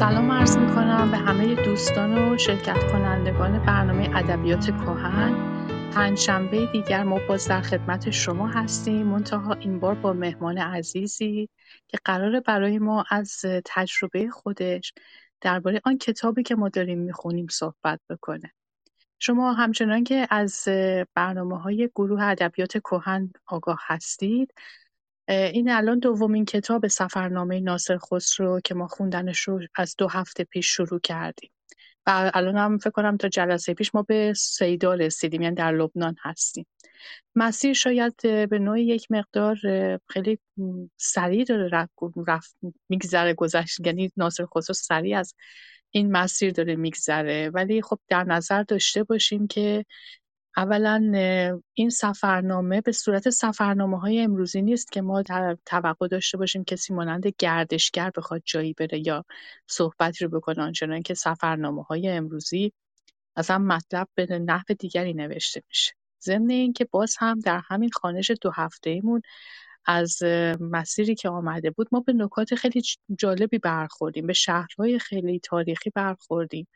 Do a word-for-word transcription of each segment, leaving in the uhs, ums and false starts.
سلام عرض می‌کنم به همه دوستان و شرکت کنندگان برنامه ادبیات کهن. پنج شنبه دیگر ما باز در خدمت شما هستیم، منتها این بار با مهمان عزیزی که قراره برای ما از تجربه خودش درباره آن کتابی که ما داریم می‌خونیم صحبت بکنه. شما همچنان که از برنامه‌های گروه ادبیات کهن آگاه هستید، این الان دومین کتاب سفرنامه ناصرخسرو که ما خوندنش رو از دو هفته پیش شروع کردیم و الان هم فکر کنم تا جلسه پیش ما به سیدا رسیدیم، یعنی در لبنان هستیم. مسیر شاید به نوعی یک مقدار خیلی سریع داره رفت رف... میگذره گذشت، یعنی ناصرخسرو سریع از این مسیر داره میگذره، ولی خب در نظر داشته باشیم که اولا این سفرنامه به صورت سفرنامه‌های امروزی نیست که ما توقع داشته باشیم کسی مانند گردشگر بخواد جایی بره یا صحبتی رو بکنه، آنچنان که سفرنامه‌های امروزی اصلا مطلب به نحو دیگری نوشته میشه. ضمن این که باز هم در همین خوانش دو هفته‌ایمون از مسیری که آمده بود ما به نکات خیلی جالبی برخوردیم، به شهرهای خیلی تاریخی برخوردیم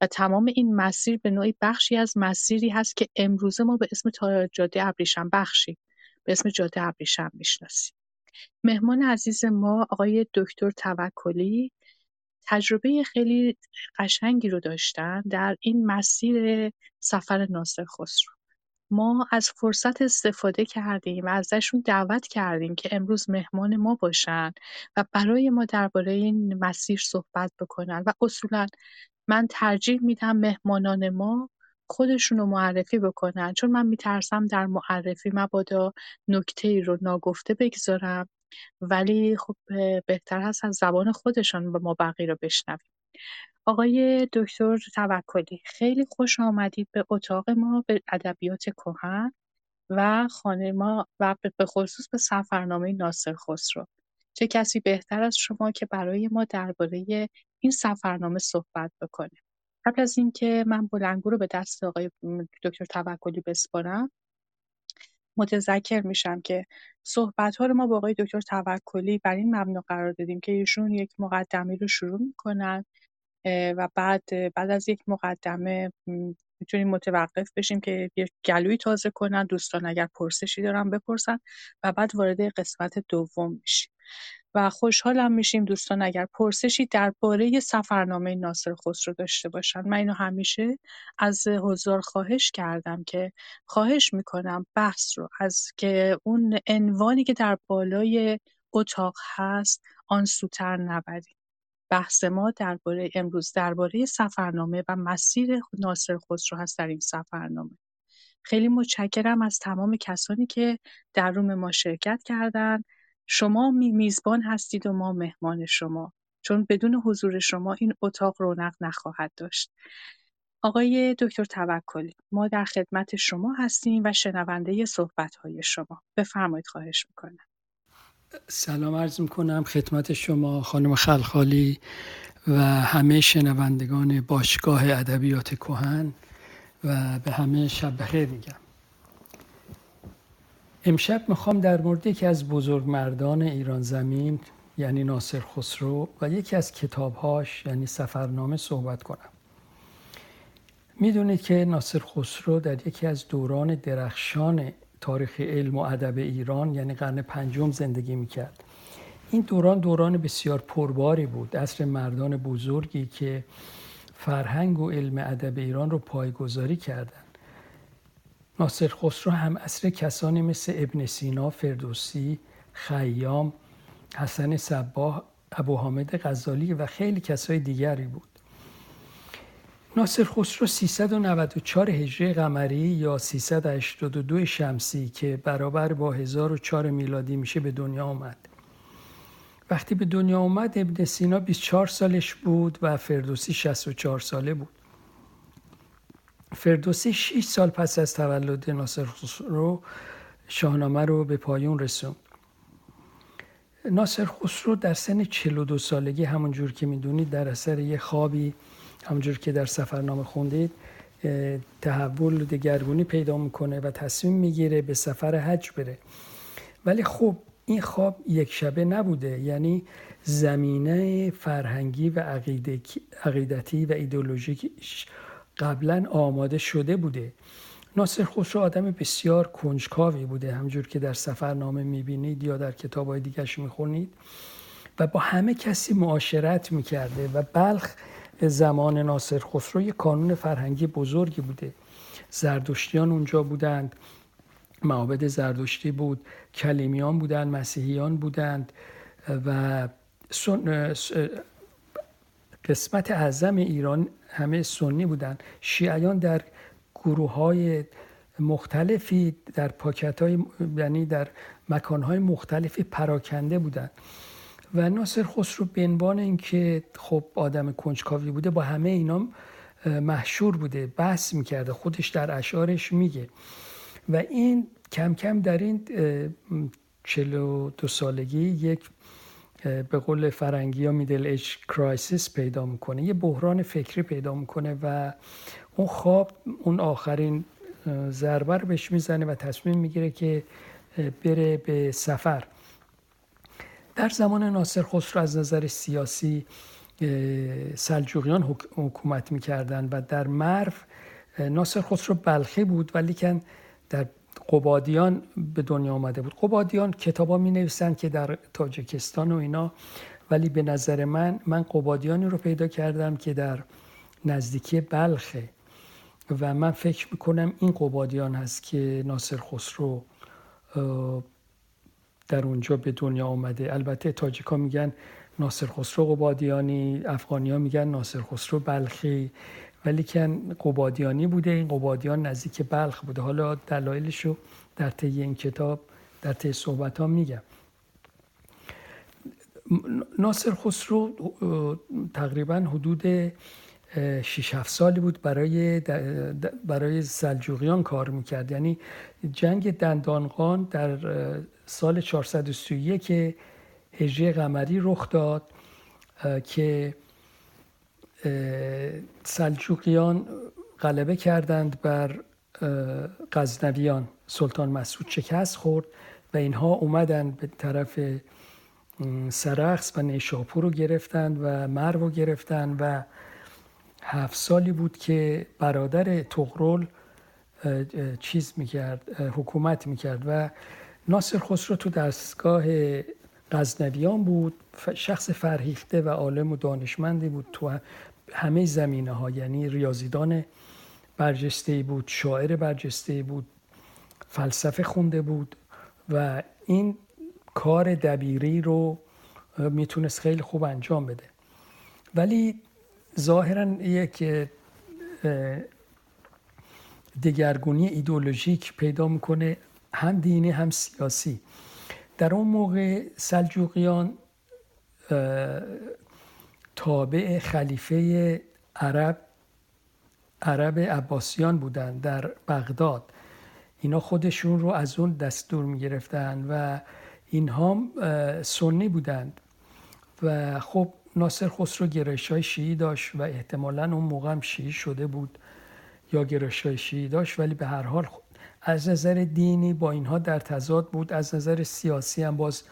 و تمام این مسیر به نوعی بخشی از مسیری هست که امروزه ما به اسم جاده ابریشم بخشی به اسم جاده ابریشم میشناسیم. مهمان عزیز ما آقای دکتر توکلی تجربه خیلی قشنگی رو داشتن در این مسیر سفر ناصرخسرو. ما از فرصت استفاده کردیم و ازشون دعوت کردیم که امروز مهمان ما باشن و برای ما درباره این مسیر صحبت بکنن و اصولاً من ترجیح میدم مهمانان ما خودشونو معرفی بکنن، چون من میترسم در معرفی مبادا نکته‌ای رو ناگفته بگذارم، ولی خب بهتر هست از زبان خودشان و ما بقیه رو بشنویم. آقای دکتر توکلی، خیلی خوش آمدید به اتاق ما، به ادبیات کهن و خانه ما و به خصوص به سفرنامه ناصرخسرو. چه کسی بهتر از شما که برای ما درباره این سفرنامه صحبت بکنه؟ قبل از اینکه من بلنگو رو به دست آقای دکتر توکلی بسپارم، متذکر میشم که صحبت‌ها رو ما با آقای دکتر توکلی بر این مبنا قرار دادیم که ایشون یک مقدمه رو شروع میکنن و بعد بعد از یک مقدمه میتونیم متوقف بشیم که یک گلوی تازه کنن، دوستان اگر پرسشی دارن بپرسن و بعد وارد قسمت دوم میشیم و خوشحالم میشیم دوستان اگر پرسشی درباره سفرنامه ناصرخسرو داشته باشن. من اینو همیشه از حضار خواهش کردم که خواهش میکنم بحث رو از که اون عنوانی که در بالای اتاق هست آن سوتر نبریم. بحث ما درباره امروز درباره سفرنامه و مسیر ناصرخسرو هست در این سفرنامه. خیلی متشکرم از تمام کسانی که در روم ما شرکت کردن. شما میزبان هستید و ما مهمان شما، چون بدون حضور شما این اتاق رونق نخواهد داشت. آقای دکتر توکلی، ما در خدمت شما هستیم و شنونده صحبت‌های شما. بفرمایید، خواهش می‌کنم. سلام عرض می‌کنم خدمت شما خانم خلخالی و همه شنوندگان باشگاه ادبیات کهن و به همه شب بخیر میگم. امشب میخوام در مورد یکی از بزرگمردان ایران زمین یعنی ناصرخسرو و یکی از کتابهاش یعنی سفرنامه صحبت کنم. میدونید که ناصرخسرو در یکی از دوران درخشان تاریخ علم و ادب ایران یعنی قرن پنجم زندگی میکرد. این دوران دوران بسیار پرباری بود، عصر مردان بزرگی که فرهنگ و علم ادب ایران رو پایگذاری کردند. ناصرخسرو هم عصر کسانی مثل ابن سینا، فردوسی، خیام، حسن صباح، ابو حامد غزالی و خیلی کسای دیگری بود. ناصرخسرو سیصد و نود و چهار هجری قمری یا سیصد و هشتاد و دو شمسی که برابر با هزار و چهار میلادی میشه به دنیا آمد. وقتی به دنیا آمد ابن سینا بیست و چهار سالش بود و فردوسی شصت و چهار ساله بود. فردوسی شش سال پس از تولد ناصرخسرو شاهنامه رو به پایان رسوند. ناصرخسرو در سن چهل و دو سالگی همونجور که میدونید در اثر یه خوابی همونجور که در سفرنامه خوندید تحول دگرگونی پیدا میکنه و تصمیم میگیره به سفر حج بره. ولی خب این خواب یک شبه نبوده، یعنی زمینه فرهنگی و عقیدتی و ایدئولوژیکش قبلا آماده شده بوده. ناصرخسرو آدم بسیار کنجکاوی بوده، همجور که در سفرنامه میبینید یا در کتاب‌های دیگرش میخونید، و با همه کسی معاشرت میکرده و بلخ زمان ناصرخسرو یک کانون فرهنگی بزرگی بوده. زردشتیان اونجا بودند، معابد زردشتی بود، کلیمیان بودند، مسیحیان بودند و سن... قسمت اعظم ایران همه سنی بودند. شیعیان در گروه‌های مختلفی در پاکت‌های، یعنی در مکان‌های مختلفی پراکنده بودند و ناصرخسرو به عنوان اینکه خب آدم کنجکاوی بوده با همه اینا مشهور بوده، بحث می‌کرده، خودش در اشعارش میگه و این کم کم در این چهل و دو سالگی یک به قول فرنگی یا میدل ایج کرایسیس پیدا میکنه، یه بحران فکری پیدا میکنه و اون خواب اون آخرین ضربه رو بهش میزنه و تصمیم میگیره که بره به سفر. در زمان ناصرخسرو از نظر سیاسی سلجوقیان حکومت میکردن و در مرو ناصرخسرو بلخی بود ولیکن در قبادیان به دنیا آمده بود. قبادیان کتابا می نویسن که در تاجیکستان و اینا، ولی به نظر من من قبادیانی رو پیدا کردم که در نزدیکی بلخه و من فکر میکنم این قبادیان هست که ناصرخسرو در اونجا به دنیا آمده. البته تاجیکا میگن ناصرخسرو قبادیانی، افغانی‌ها میگن ناصرخسرو بلخی، ولیکن قبادیانی بوده. این قبادیان نزدیک بلخ بوده. حالا دلایلشو در طی این کتاب در طی صحبت‌ها میگم. ناصرخسرو تقریباً حدود شش هفت سالی بود برای برای سلجوقیان کار میکرد. یعنی جنگ دندانقان در سال چهارصد و سی و یک هجری قمری رخ داد که سلجوقیان غلبه کردند بر غزنویان، سلطان مسعود شکست خورد و اینها اومدند به طرف سرخس و نیشابور رو گرفتند و مرو رو گرفتند و هفت سالی بود که برادر طغرل چیز میکرد، حکومت میکرد و ناصرخسرو تو دستگاه غزنویان بود. شخص فرهیخته و عالم و دانشمندی بود تو همه زمینه ها، یعنی ریاضیدان برجسته‌ای بود، شاعر برجسته‌ای بود، فلسفه خونده بود و این کار دبیری رو میتونست خیلی خوب انجام بده، ولی ظاهراً یک دگرگونی ایدئولوژیک پیدا میکنه، هم دینی هم سیاسی. در اون موقع سلجوقیان تابع خلیفه عرب عرب عباسیان بودند در بغداد. اینا خودشون رو از اون دستور می‌گرفتن و اینها سنی بودند و خب ناصرخسرو گرایش‌های شیعی داشت و احتمالاً اون موقع هم شیعی شده بود یا گرایش‌های شیعی داشت، ولی به هر حال از نظر دینی با اینها در تضاد بود، از نظر سیاسی هم باز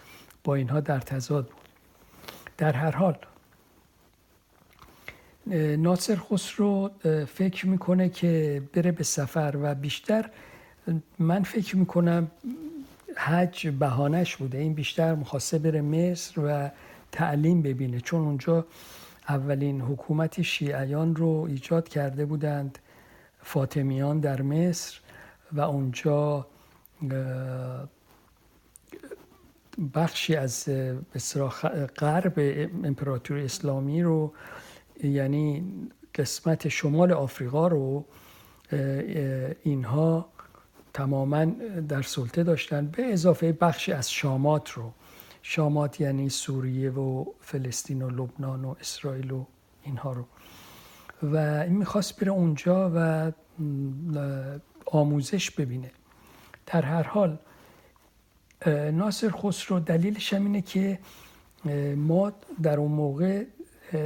با اینها در تضاد بود. در هر حال ناصرخسرو فکر میکنه که بره به سفر و بیشتر من فکر میکنم حج بهانه‌اش بوده. این بیشتر می‌خواسته بره مصر و تعلیم ببینه، چون اونجا اولین حکومت شیعیان رو ایجاد کرده بودند فاطمیان در مصر و اونجا بخشی از غرب امپراتوری اسلامی رو، یعنی قسمت شمال آفریقا رو اینها تماماً در سلطه داشتن، به اضافه بخشی از شامات رو. شامات یعنی سوریه و فلسطین و لبنان و اسرائیل و اینها رو. و این میخواست بره اونجا و آموزش ببینه. در هر حال ناصرخسرو دلیلش هم اینه که ما در اون موقع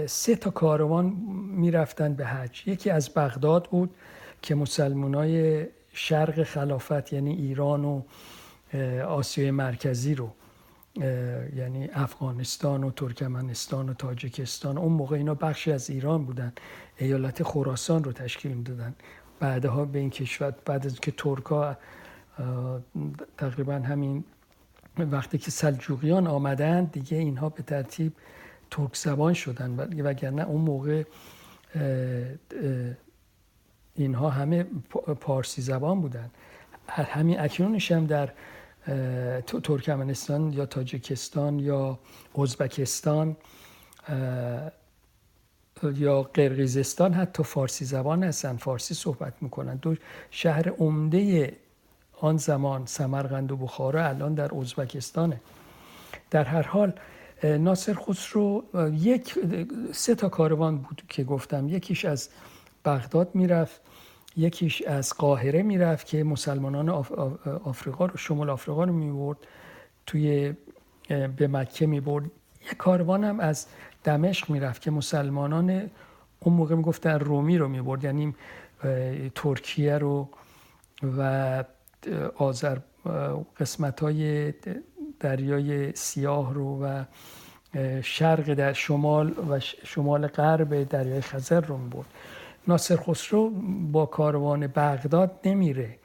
سه تا کاروان میرفتن به حج. یکی از بغداد بود که مسلمانای شرق خلافت، یعنی ایران و آسیای مرکزی رو یعنی افغانستان و ترکمنستان و تاجیکستان، اون موقع اینا بخشی از ایران بودن، ایالت خراسان رو تشکیل میدادن. بعدها به این کشور، بعد از که ترکا تقریبا همین وقتی که سلجوقیان آمدند دیگه اینها به ترتیب ترک زبان شدن، وگرنه اون موقع اینها همه پارسی زبان بودن. همین اکنونش هم در ترکمنستان یا تاجیکستان یا ازبکستان یا قرقیزستان حتی فارسی زبان هستن، فارسی صحبت میکنن. دو شهر عمده آن زمان سمرقند و بخارا الان در ازبکستانه. در هر حال ناصرخسرو یک سه تا کاروان بود که گفتم، یکیش از بغداد میرفت، یکیش از قاهره میرفت که مسلمانان آف، آف، آفریقا رو، شمال آفریقا رو میبرد، توی به مکه میبرد. یک کاروان هم از دمشق میرفت که مسلمانان اون موقع میگفتن رومی رو میبرد، یعنی ترکیه رو و آذر قسمت‌های دریای سیاه رو و شرق در شمال و شمال غرب دریای خزر رو میبرد. ناصرخسرو با کاروان بغداد نمیره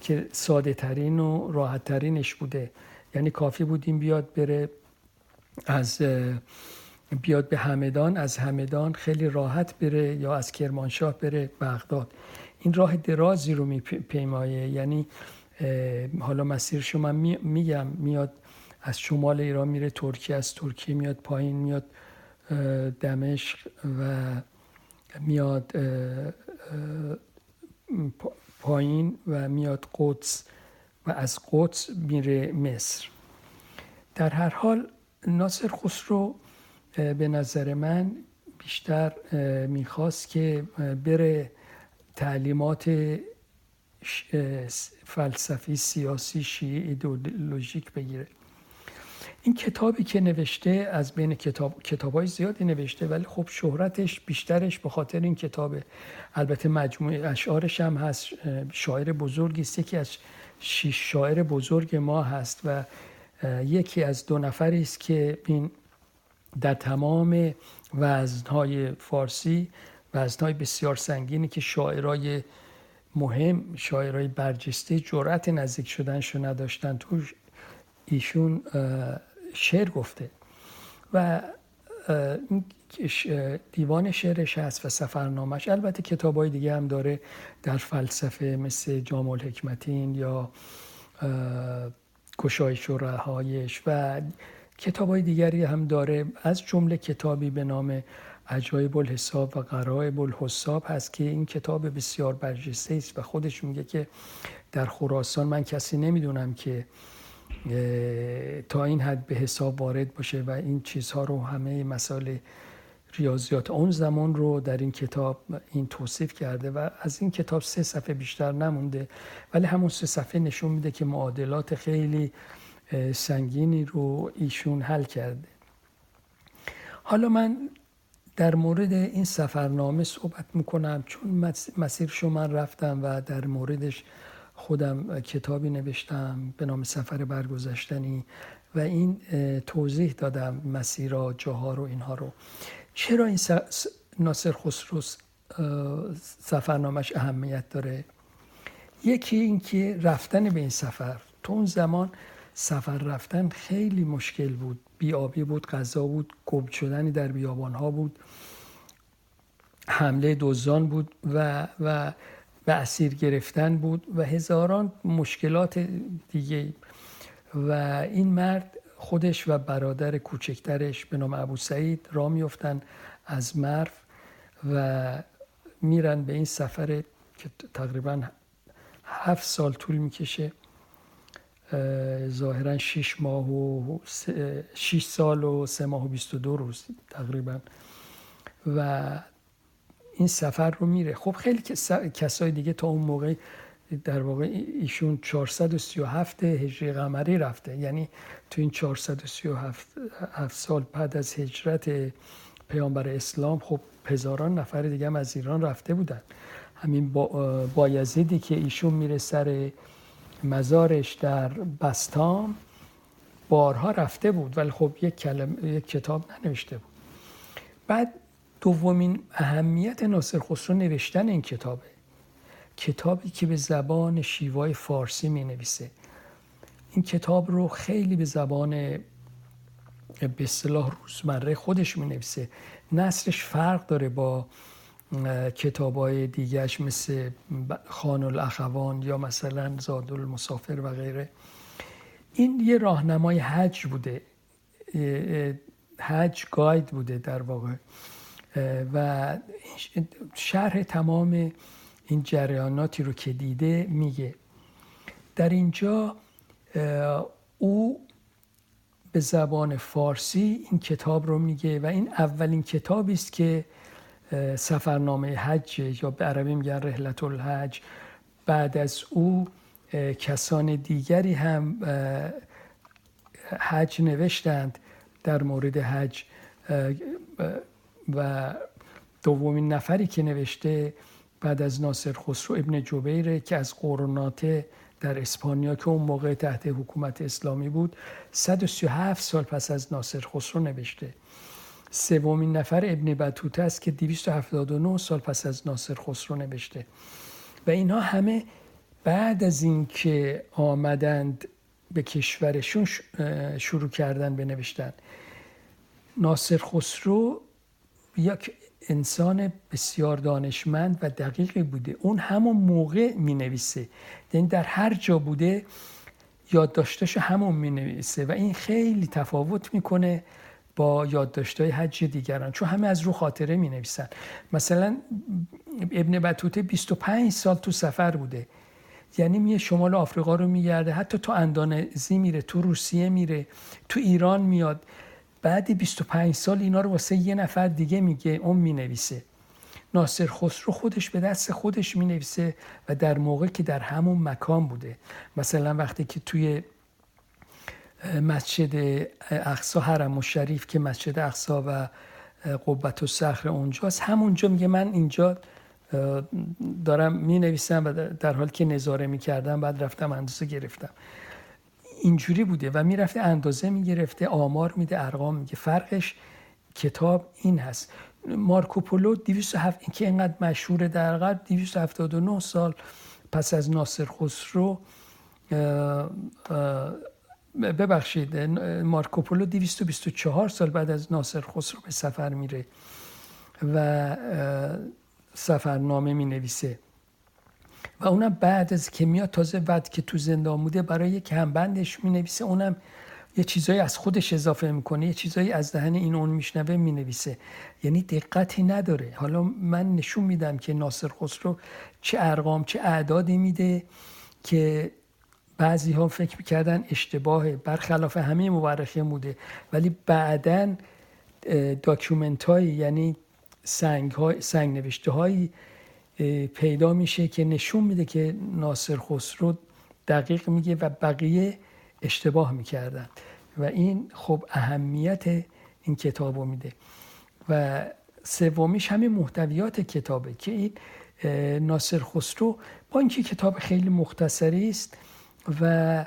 که ساده ترین و راحت ترینش بوده، یعنی کافی بود این بیاد بره از بیاد به همدان، از همدان خیلی راحت بره یا از کرمانشاه بره بغداد. این راه درازی رو میپیمایه، یعنی حالا مسیرشو من می، میگم میاد از شمال ایران میره ترکیه، از ترکیه میاد پایین، میاد دمشق و میاد پایین و میاد قدس و از قدس میره مصر. در هر حال ناصرخسرو به نظر من بیشتر میخواست که بره تعلیمات فلسفی سیاسی شیعه ایدئولوژیک بگیره. این کتابی که نوشته، از بین کتاب کتابای زیادی نوشته، ولی خب شهرتش بیشترش به خاطر این کتابه. البته مجموعه اشعارش هم هست، شاعر بزرگی است، یکی از شش شاعر بزرگ ما هست و یکی از دو نفری است که این در تمام وزن‌های فارسی، وزن‌های بسیار سنگینی که شاعرای مهم، شاعرای برجسته جرأت نزدیک شدنشو نداشتن، توش ایشون شعر گفته و دیوان شعرش هست و سفرنامه‌اش. البته کتاب‌های دیگه هم داره در فلسفه مثل جام الحکمتین یا گشایش و رهایش و کتاب‌های دیگری هم داره، از جمله کتابی به نام عجایب الحساب و غرایب الحساب هست که این کتاب بسیار برجسته است و خودش میگه که در خراسان من کسی نمیدونم که تا این حد به حساب وارد باشه و این چیزها رو، همه مسائل ریاضیات اون زمان رو در این کتاب این توصیف کرده و از این کتاب سه صفحه بیشتر نمونده، ولی همون سه صفحه نشون میده که معادلات خیلی سنگینی رو ایشون حل کرده. حالا من در مورد این سفرنامه صحبت میکنم چون مسیرشو من رفتم و در موردش خودم کتابی نوشتم به نام سفر برگذشتنی و این توضیح دادم مسیرها، جاها رو، اینها رو. چرا این ناصرخسرو سفرنامه‌اش اهمیت داره؟ یکی این که رفتن به این سفر، تو اون زمان سفر رفتن خیلی مشکل بود، بی‌آبی بود، غذا بود، گم شدن در بیابان‌ها بود، حمله دزدان بود و و و اسیر گرفتن بود و هزاران مشکلات دیگه. و این مرد خودش و برادر کوچکترش به نام ابو سعید را میفتن از مرو و میرن به این سفر که تقریباً هفت سال طول میکشه، ظاهراً شش ماه و شش سال و سه ماه و بیست و دو روز تقریباً و این سفر رو میره. خب خیلی کسای دیگه تا اون موقع، در واقع ایشون چهارصد و سی و هفت هجری قمری رفته، یعنی تو این چهارصد و سی و هفت سال بعد از هجرت پیامبر اسلام خب هزاران نفر دیگه هم از ایران رفته بودن. همین با بایزیدی که ایشون میره سر مزارش در بسطام بارها رفته بود ولی خب یک کلمه یک کتاب ننوشته بود. بعد دومین اهمیت ناصرخسرو نوشتن این کتابه، کتابی که به زبان شیوای فارسی می نویسه. این کتاب رو خیلی به زبان به اصطلاح روزمره خودش می نویسه. نثرش فرق داره با کتاب‌های دیگه‌اش مثل خان الاخوان یا مثلا زاد المسافر و غیره. این یه راهنمای حج بوده، حج گاید بوده در واقع و شرح تمام این جریاناتی رو که دیده میگه. در اینجا او به زبان فارسی این کتاب رو میگه و این اولین کتابی است که سفرنامه حج یا به عربی میگن رحلت الحج. بعد از او کسان دیگری هم حج نوشتند در مورد حج و دومین نفری که نوشته بعد از ناصرخسرو ابن جبیره که از قرناطه در اسپانیا که اون موقع تحت حکومت اسلامی بود صد و سی و هفت سال پس از ناصرخسرو نوشته. سومین نفر ابن بطوطه است که دویست و هفتاد و نه سال پس از ناصرخسرو نوشته و اینها همه بعد از اینکه آمدند به کشورشون شروع کردن به نوشتن. ناصرخسرو یک انسان بسیار دانشمند و دقیقی بوده، اون همون موقع می نویسه، یعنی در هر جا بوده یادداشتاشو همون می نویسه و این خیلی تفاوت میکنه با یادداشت‌های حج دیگران، چون همه از رو خاطره می نویسن. مثلا ابن بطوطه بیست و پنج سال تو سفر بوده، یعنی میه شمال آفریقا رو میگرده، حتی تو اندونزی میره، تو روسیه میره، تو ایران میاد. بعد بیست و پنج سال اینا رو واسه یه نفر دیگه میگه، اون مینویسه. ناصرخسرو خودش به دست خودش مینویسه و در موقعی که در همون مکان بوده. مثلا وقتی که توی مسجد اقصا، حرم الشریف که مسجد اقصا و قبة الصخر اونجاست، همونجا میگه من اینجا دارم مینویسم و در حالی که نظاره میکردم بعد رفتم اندازه گرفتم. اینجوری بوده و میرفته اندازه میگرفته، آمار میده، ارقام میگه. فرقش کتاب این هست. مارکو پولو دویست و هفت این که اینقدر مشهوره در غرب دویست و هفتاد و نه سال پس از ناصرخسرو، ببخشید مارکو پولو دویست و بیست و چهار سال بعد از ناصرخسرو به سفر میره و سفرنامه مینویسه و اونم بعد از که میاد تازه بعد که تو زندان بوده برای یک همبندش مینویسه، اونم یه چیزایی از خودش اضافه میکنه، یه چیزایی از دهن این اون میشنوه مینویسه، یعنی دقتی نداره. حالا من نشون میدم که ناصرخسرو چه ارقام چه اعدادی میده که بعضی ها فکر میکردن اشتباهه، برخلاف همه مورخین بوده، ولی بعدن داکیومنت های یعنی سنگ های سنگ نوشته هایی پیدا میشه که نشون میده که ناصرخسرو دقیق میگه و بقیه اشتباه میکردن و این خب اهمیت این کتابو میده. و سومیش همین محتویات کتابه که این ناصرخسرو با اینکه کتاب خیلی مختصری است و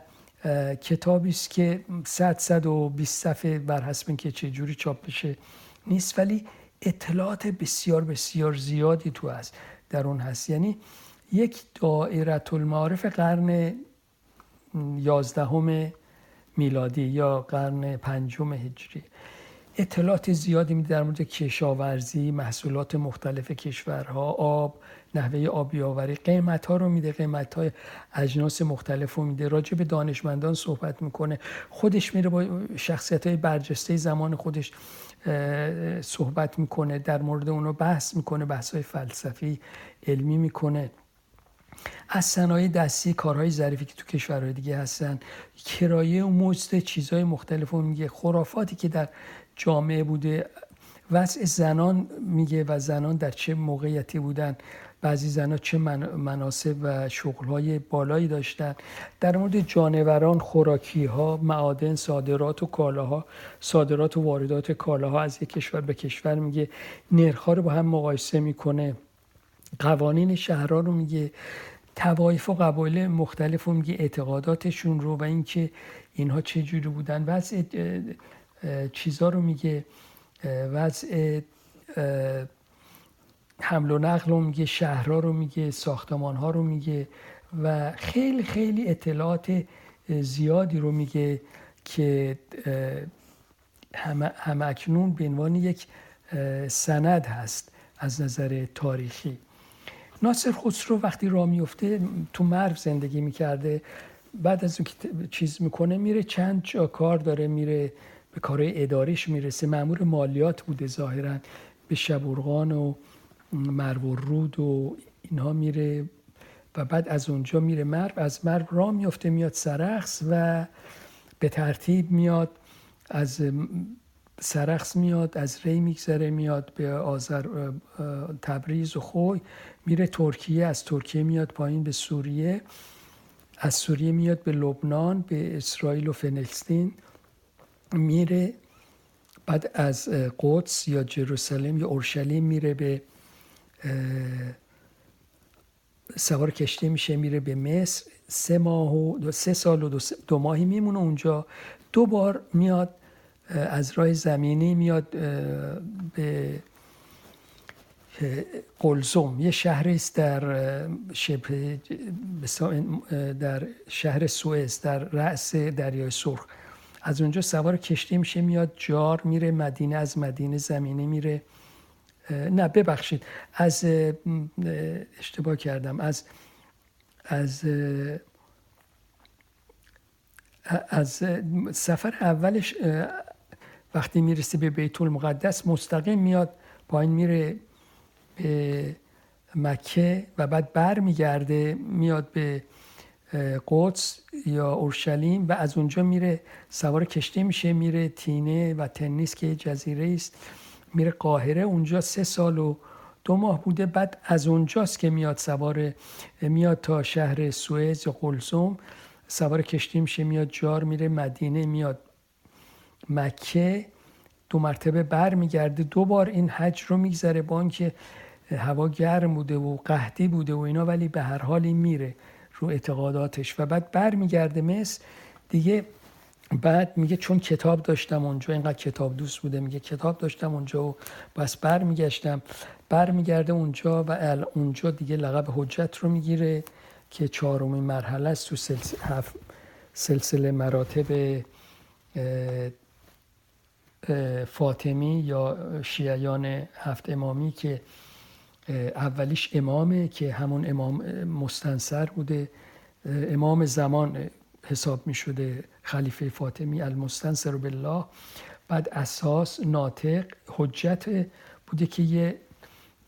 کتابی است که صد و بیست صفحه بر حسب اینکه چه جوری چاپ بشه نیست، ولی اطلاعات بسیار بسیار زیادی تو هست در اون هست، یعنی یک دائره المعارف قرن یازدهم میلادی یا قرن پنجم هجری. اطلاعات زیادی میده در مورد کشاورزی، محصولات مختلف کشورها، آب، نحوه آبیاوری، قیمت ها رو میده، قیمت های اجناس مختلف رو میده، راجع به دانشمندان صحبت میکنه، خودش میره با شخصیت های برجسته زمان خودش صحبت میکنه، در مورد اونو بحث میکنه، بحث های فلسفی علمی میکنه، از صنایع دستی، کارهای ظریفی که تو کشورهای دیگه هستن، کرایه و مزد چیزهای مختلف رو میگه، خرافاتی که در جامعه بوده، وضع زنان میگه و زنان در چه موقعیتی بودن، بعضی زنان چه مناسب و شغلهای بالایی داشتن، در مورد جانوران، خوراکیها، معادن، صادرات و کالاها، صادرات و واردات کالاها از یک کشور به کشور میگه، نرخ‌ها رو با هم مقایسه میکنه، قوانین شهرها رو میگه، طوایف و قبایل مختلف رو میگه، اعتقاداتشون رو و اینکه اینها چه جوری بودن، وضع چیزا رو میگه، وضع حمل و نقل رو میگه، شهرها رو میگه، ساختمانها رو میگه و خیلی خیلی اطلاعات زیادی رو میگه که همکنون به عنوان یک سند هست از نظر تاریخی. ناصر خسرو وقتی راه میفته، تو مرو زندگی میکرده، بعد از اون که چیز میکنه میره چند جا کار داره، میره به کارهای اداریش میرسه، مأمور مالیات بوده ظاهرا، به شبورغان و مرو رود و اینها میره و بعد از اونجا میره مرو، از مرو راه میفته میاد سرخس و به ترتیب میاد از سرخس میاد از ری میگذره میاد به آذر تبریز و خوی، میره ترکیه، از ترکیه میاد پایین به سوریه، از سوریه میاد به لبنان، به اسرائیل و فلسطین میره، بعد از قدس یا جروسلم یا اورشلیم میره، به سوار کشتی میشه میره به مصر، سه ماه و دو سه سال و دو, دو ماهی میمونه اونجا، دو بار میاد از راه زمینی میاد به قلزم، یه شهری است در شبه در شهر سوئز در رأس دریای سرخ، از اونجا سوار کشتی میشه میاد جار، میره مدینه، از مدینه زمینی میره نه ببخشید از اشتباه کردم از از از سفر اولش وقتی میرسه به بیت المقدس مستقیم میاد پایین میره به مکه و بعد بر میگرده میاد به قدس یا اورشلیم و از اونجا میره سوار کشتی میشه میره تینه و تنیس که جزیره است، میره قاهره، اونجا سه سال و دو ماه بوده، بعد از اونجاست که میاد سوار میاد تا شهر سوئز یا قلزم، سوار کشتی میشه میاد جار، میره مدینه، میاد مکه، دو مرتبه بر میگرده، دو بار این حج رو میگذره با اینکه هوا گرم بوده و قحطی بوده و اینا، ولی به هر حال میره رو اعتقاداتش و بعد بر میگرده مصر دیگه. بعد میگه چون کتاب داشتم اونجا، اینقدر کتاب دوست بوده، میگه کتاب داشتم اونجا و بس بر میگشتم، بر میگرده اونجا و اونجا دیگه لقب حجت رو میگیره که چهارمین مرحله است تو سلسله سلسله مراتب فاطمی یا شیعیان هفت امامی که اولیش امامه که همون امام مستنصر بوده، امام زمان حساب می شده خلیفه فاطمی المستنصر بالله، بعد اساس، ناطق، حجت بوده که یه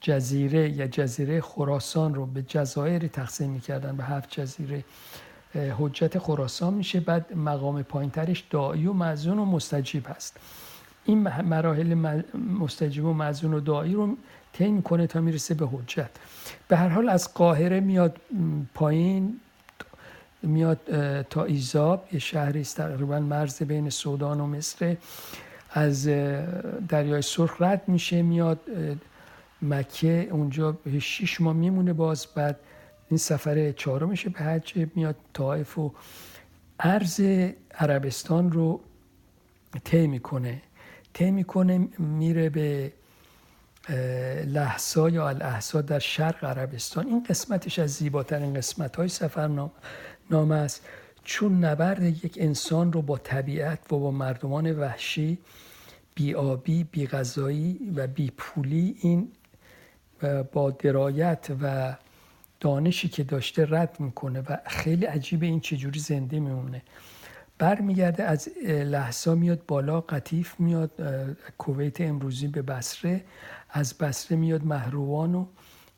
جزیره یا جزیره خراسان رو به جزایر تقسیم می‌کردن، به هفت جزیره حجت خراسان میشه، بعد مقام پایین‌ترش داعی و مأذون و مستجیب هست. این مراحل مستجیب و مأذون و داعی رو طی می‌کنه تا میرسه به حجت. به هر حال از قاهره میاد پایین، میاد تا ایزاب، یه شهری است تقریبا مرز بین سودان و مصر، از دریای سرخ رد میشه میاد مکه، اونجا شش ماه میمونه باز، بعد این سفر چهارمشه به حج، میاد طائف و ارض عربستان رو طی میکنه طی میکنه میره به لحسا یا الاحسا در شرق عربستان. این قسمتش از زیباترین قسمت‌های سفرنامه است، چون نبرد یک انسان رو با طبیعت و با مردمان وحشی، بی آبی، بی غذایی و بی پولی، این با درایت و دانشی که داشته رد میکنه و خیلی عجیبه این چجوری زنده میمونه. بر میگرده از لحسا میاد بالا قطیف، میاد کویت امروزی به بصره، از بصره میاد مهروان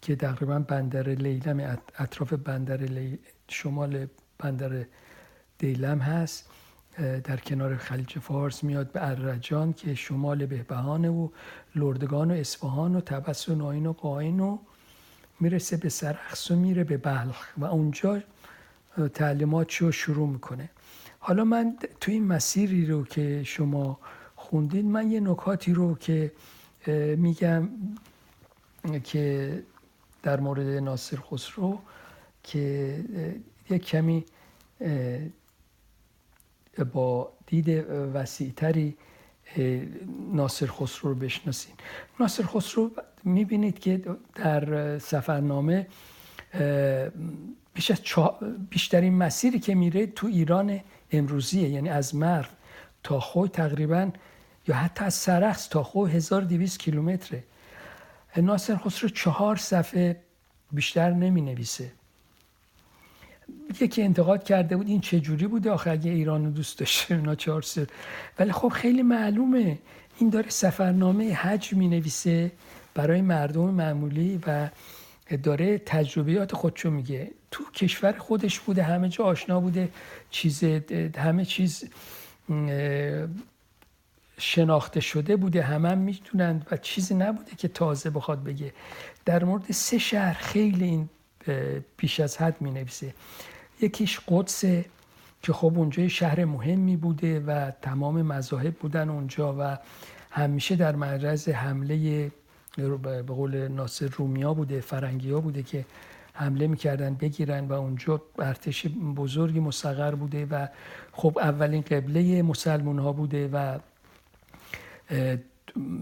که تقریبا بندر لیلم، اطراف بندر لیلم، شمال بندر دیلم هست در کنار خلیج فارس، میاد به ارجان که شمال بهبهانه و لردگان و اصفهان و طبس و ناین و قاین و میرسه به سرخس و میره به بلخ و اونجا تعلیماتش رو شروع میکنه. حالا من تو این مسیری رو که شما خوندید، من یه نکاتی رو که میگم که در مورد ناصر خسرو که یک کمی با دید وسیع‌تری ناصرخسرو رو بشناسیم. ناصرخسرو می‌بینید که در سفرنامه بیش از بیشترین مسیری که میره تو ایران امروزیه، یعنی از مرو تا خوی تقریباً، یا حتی از سرخس تا خوی هزار و دویست کیلومتره. ناصرخسرو چهار صفحه بیشتر نمی‌نویسه. یکی انتقاد کرده بود این چجوری بوده آخه اگه ایرانو دوست داشته اونا چهار سر، ولی خب خیلی معلومه این داره سفرنامه حج مینویسه برای مردم معمولی و داره تجربیات خودشو میگه. تو کشور خودش بوده، همه جا آشنا بوده، چیز همه چیز شناخته شده بوده، همه هم میدونن و چیزی نبوده که تازه بخواد بگه. در مورد سه شهر خیلی این پیش از حد مینویسه. یکیش قدسه که خب اونجا شهر مهمی بوده و تمام مذاهب بودن اونجا و همیشه در معرض حمله به قول ناصر رومیا بوده، فرنگیا بوده که حمله میکردن بگیرن و اونجا ارتش بزرگی مستقر بوده و خب اولین قبله مسلمان ها بوده و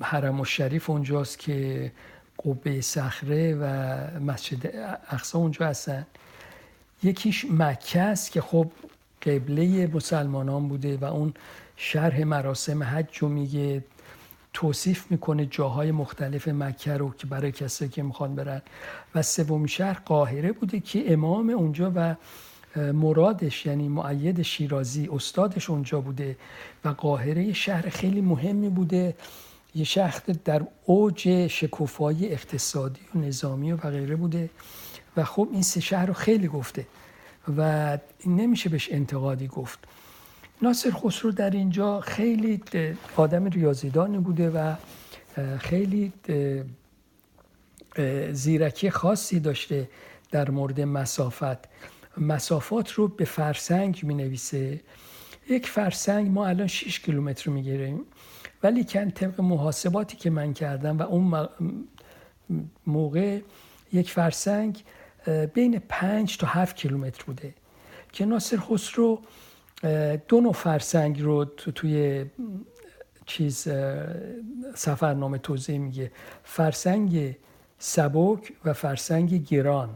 حرم الشریف اونجاست که قبه صخره و مسجد اقصی اونجا هستن. یکیش مکه است که خب قبله مسلمانان بوده و اون شرح مراسم حج رو میگه، توصیف میکنه جاهای مختلف مکه رو که برای کسایی که میخوان برن. و سومین شهر قاهره بوده که امام اونجا و مرادش یعنی مؤید شیرازی استادش اونجا بوده و قاهره شهر خیلی مهمی بوده، یه شهر در اوج شکوفایی اقتصادی و نظامی و غیره بوده و خب این سه شهر رو خیلی گفته و نمیشه بهش انتقادی گفت. ناصرخسرو در اینجا خیلی آدم ریاضیدانی بوده و خیلی زیرکی خاصی داشته در مورد مسافت. مسافات رو به فرسنگ می نویسه. یک فرسنگ ما الان شش کیلومتر می گیریم، ولی که طبق محاسباتی که من کردم و اون موقع یک فرسنگ بین پنج تا هفت کیلومتر بوده که ناصرخسرو دو نوع فرسنگ رو توی چیز سفرنامه توضیح میگه، فرسنگ سبک و فرسنگ گران.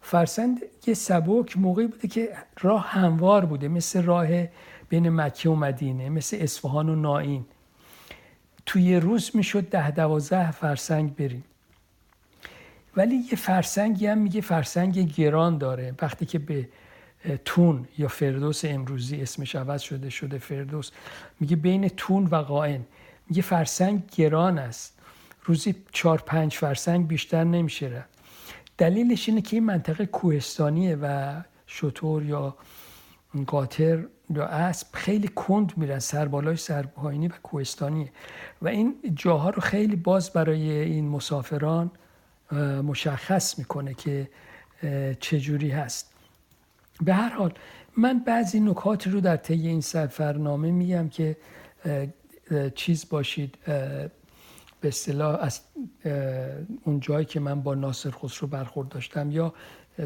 فرسنگ سبک موقعی بوده که راه هموار بوده، مثل راه بین مکه و مدینه، مثل اصفهان و نائین، توی روز میشد ده دوازده فرسنگ بریم. ولی یه فرسنگی هم میگه فرسنگ گران داره، وقتی که به تون یا فردوس امروزی اسمش عوض شده شده فردوس، میگه بین تون و قائن، میگه فرسنگ گران است، روزی چهار پنج فرسنگ بیشتر نمیشه رفت. دلیلش اینه که این منطقه کوهستانیه و شتر یا قاطر یا اسب خیلی کند میرن، سربالای سرپایینی و کوهستانیه و این جاها رو خیلی باز برای این مسافران مشخص میکنه که چجوری هست. به هر حال من بعضی نکات رو در طی این سفرنامه میگم که چیز باشید، به اصطلاح از اون جایی که من با ناصرخسرو برخورد داشتم یا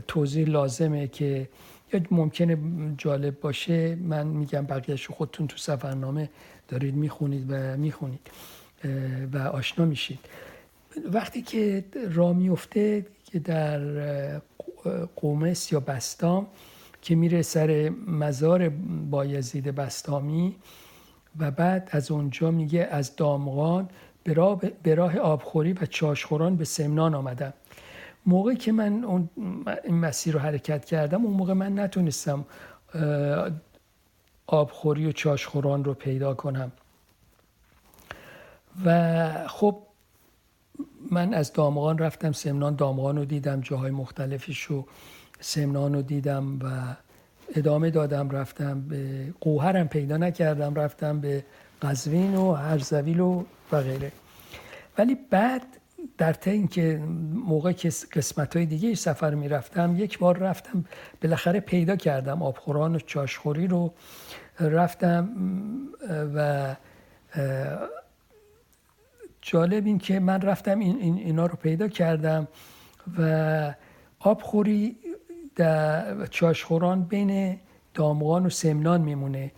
توضیح لازمه که یا ممکنه جالب باشه، من میگم بقیه‌اش رو خودتون تو سفرنامه دارید میخونید و میخونید و آشنا میشید. وقتی که راه میفته که در قومس یا بسطام که میره سر مزار بایزید بسطامی و بعد از اونجا میگه از دامغان به راه آبخوری و چاشخوران به سمنان آمدم. موقعی که من اون این مسیر رو حرکت کردم اون موقع من نتونستم آبخوری و چاشخوران رو پیدا کنم و خب من از دامغان رفتم سمنان، دامغان رو دیدم، جاهای مختلفش رو سمنان رو دیدم و ادامه دادم رفتم به قوهرم، پیدا نکردم، رفتم به قزوین و هرزویل و غیره. ولی بعد در تا این که موقع که قسمت‌های دیگه سفر می‌رفتم یک بار رفتم بالاخره پیدا کردم آبخوران و چاشخوری رو، رفتم و جالب این که من رفتم این اینا رو پیدا کردم و آبخوری چاشخوران بین دامغان و سمنان میمونه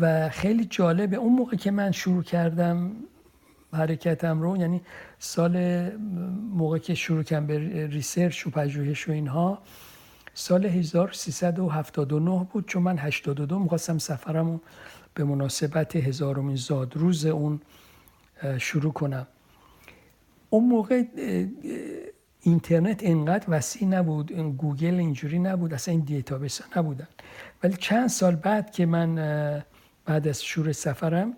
و خیلی جالبه. اون موقع که من شروع کردم حرکتم رو، یعنی سال موقع که شروع کردم به ریسرچ و پژوهش و اینها، سال هزار و سیصد و هفتاد و نه بود، چون من هشتاد و دو می‌خواستم سفرمو به مناسبت هزارمین زادروز اون شروع کنم. اون موقع اینترنت اینقدر وسیع نبود، گوگل اینجوری نبود، اصلا این دیتابیس ها نبودن. ولی چند سال بعد که من بعد از شروع سفرم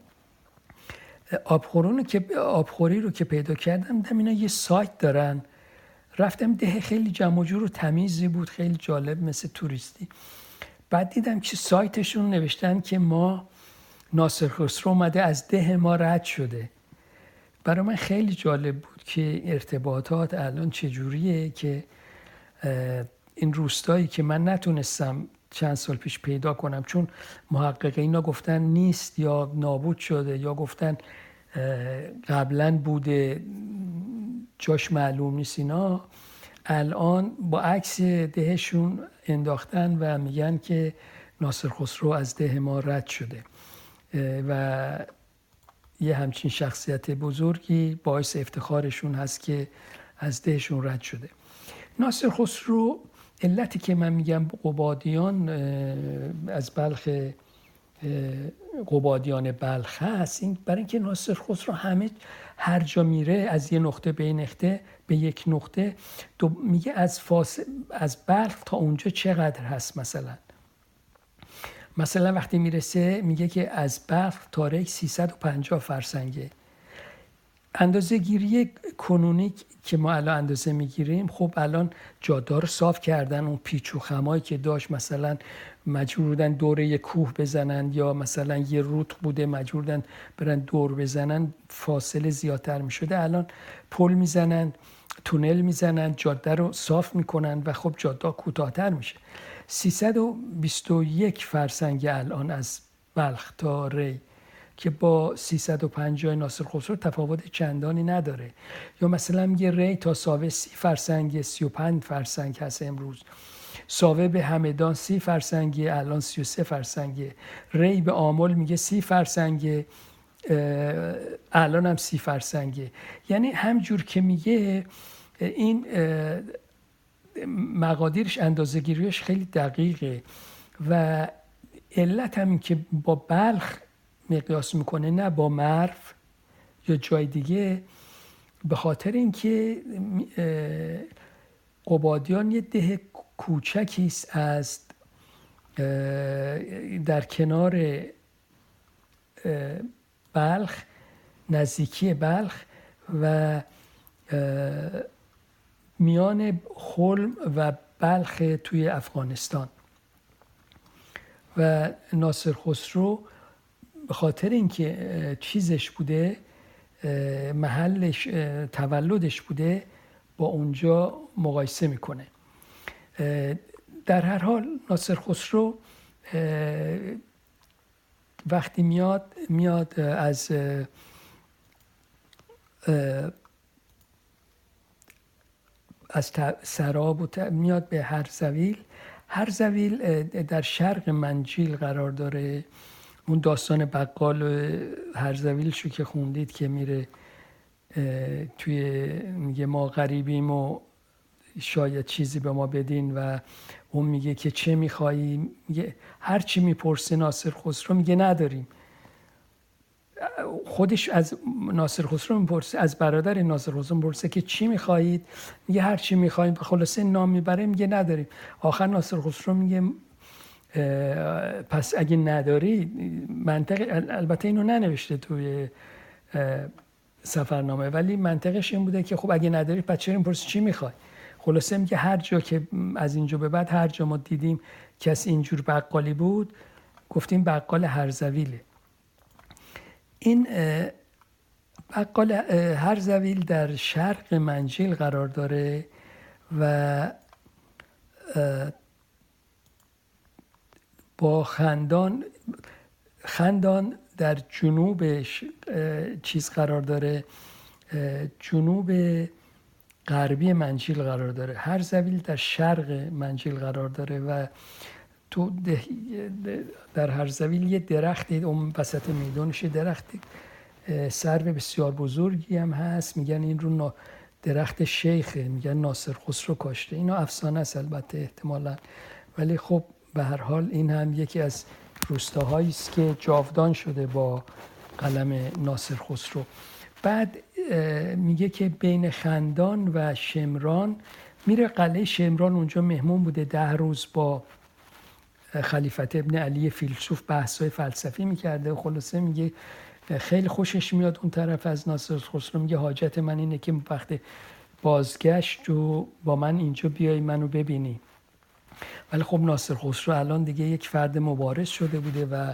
آبخورون که آبخوری رو که پیدا کردم، دیدم اینا یه سایت دارن، رفتم ده خیلی جمع و جور و تمیزی بود، خیلی جالب مثل توریستی. بعد دیدم که سایتشون نوشتن که ما ناصرخسرو اومده از ده ما رد شده. برای من خیلی جالب بود که ارتباطات الان چجوریه، که این روستایی که من نتونستم چند سال پیش پیدا کنم چون محققه اینا گفتن نیست یا نابود شده یا گفتن قبلا بوده جاش معلوم نیست، اینا الان با عکس دهشون انداختن و میگن که ناصرخسرو از ده ما رد شده و یه همچین شخصیت بزرگی باعث افتخارشون هست که از دهشون رد شده. ناصرخسرو، علتی که من میگم قبادیان از بلخ، قبادیان بلخ هست، این برای اینکه ناصرخسرو همه هر جا میره از یه نقطه به این نقطه به یک نقطه دو میگه از فاصله از بلخ تا اونجا چقدر هست. مثلا مثلا وقتی میرسه میگه که از بلخ تا ریک سیصد و پنجاه فرسنگه. اندازه گیری کنونی که ما الان اندازه میگیریم، خب الان جادار صاف کردن، اون پیچ و خمایی که داشت مثلا مجبور بودن دوره یه کوه بزنن یا مثلا یه رود بوده مجبور بودن برن دور بزنن، فاصله زیادتر میشده. الان پل میزنن، تونل میزنن، جاده رو صاف میکنن و خب جاده کوتاه‌تر میشه. سیصد و بیست و یک فرسنگ الان از بلخ تا ری که با سیصد و پنجاه ناصرخسرو تفاوت چندانی نداره. یا مثلا یه ری تا ساوه سی فرسنگ، سی و پنج فرسنگ هست امروز. ساوه به همدان سی فرسنگ، الان سی و سه فرسنگ. ری به آمل میگه سی فرسنگ، الان هم سی فرسنگ. یعنی همجور که میگه این مقادیرش، اندازه گیریش خیلی دقیقه و علت هم که با بلخ مقیاس میکنه نه با مرف یا جای دیگه، به خاطر اینکه قبادیان یه ده کوچکی است از در کنار بلخ، نزدیکی بلخ و میان خلم و بلخ توی افغانستان. و ناصرخسرو به خاطر اینکه چیزش بوده، محلش تولدش بوده، با اونجا مقایسه میکنه. در هر حال ناصرخسرو وقتی میاد میاد از از سراب میاد به هرزویل. هرزویل در شرق منجیل قرار داره. اون داستان بقال هرزویلشو که خوندید که میره توی میگه ما غریبیم و شاید چیزی به ما بدین و اون میگه که چه میخوایی، میگه هر چی میپرسه ناصرخسرو میگه نداریم. خودش از ناصرخسرو میپرسه، از برادر ناصرخسرو میپرسه که چی میخوایید، میگه هر چی میخواییم، خلاصه نام میبره میگه نداریم. آخر ناصرخسرو میگه پس اگه نداری منطقه، البته اینو ننوشته توی سفرنامه ولی منطقش این بوده که خب اگه نداری پس چرا میپرسی چی میخوای. خلاصه میگه هر جا که از اینجا به بعد هر جا ما دیدیم کس اینجور بقالی بود گفتیم بقال هرزویله. این بقال هرزویل در شرق منجیل قرار داره و با خندان خندان در جنوبش چیز قرار داره، جنوب غربی منجیل قرار داره، هر زویل در شرق منجیل قرار داره و تو در هر زویل یه درخت اون وسط میدونش درخت سرو بسیار بزرگی هم هست، میگن این رو درخت شیخه، میگن ناصرخسرو کاشته. اینو افسانه است البته احتمالاً، ولی خب به هر حال این هم یکی از روستاهایی است که جاودان شده با قلم ناصرخسرو. بعد میگه که بین خندان و شمران میره قلعه شمران، اونجا مهمون بوده ده روز با خلیفت ابن علی فیلسوف بحث‌های فلسفی میکرده. خلاصه میگه خیلی خوشش میاد اون طرف از ناصرخسرو، میگه حاجت من اینه که وقت بازگشت و با من اینجا بیای منو ببینی. ولی خب ناصرخسرو الان دیگه یک فرد مبارز شده بوده و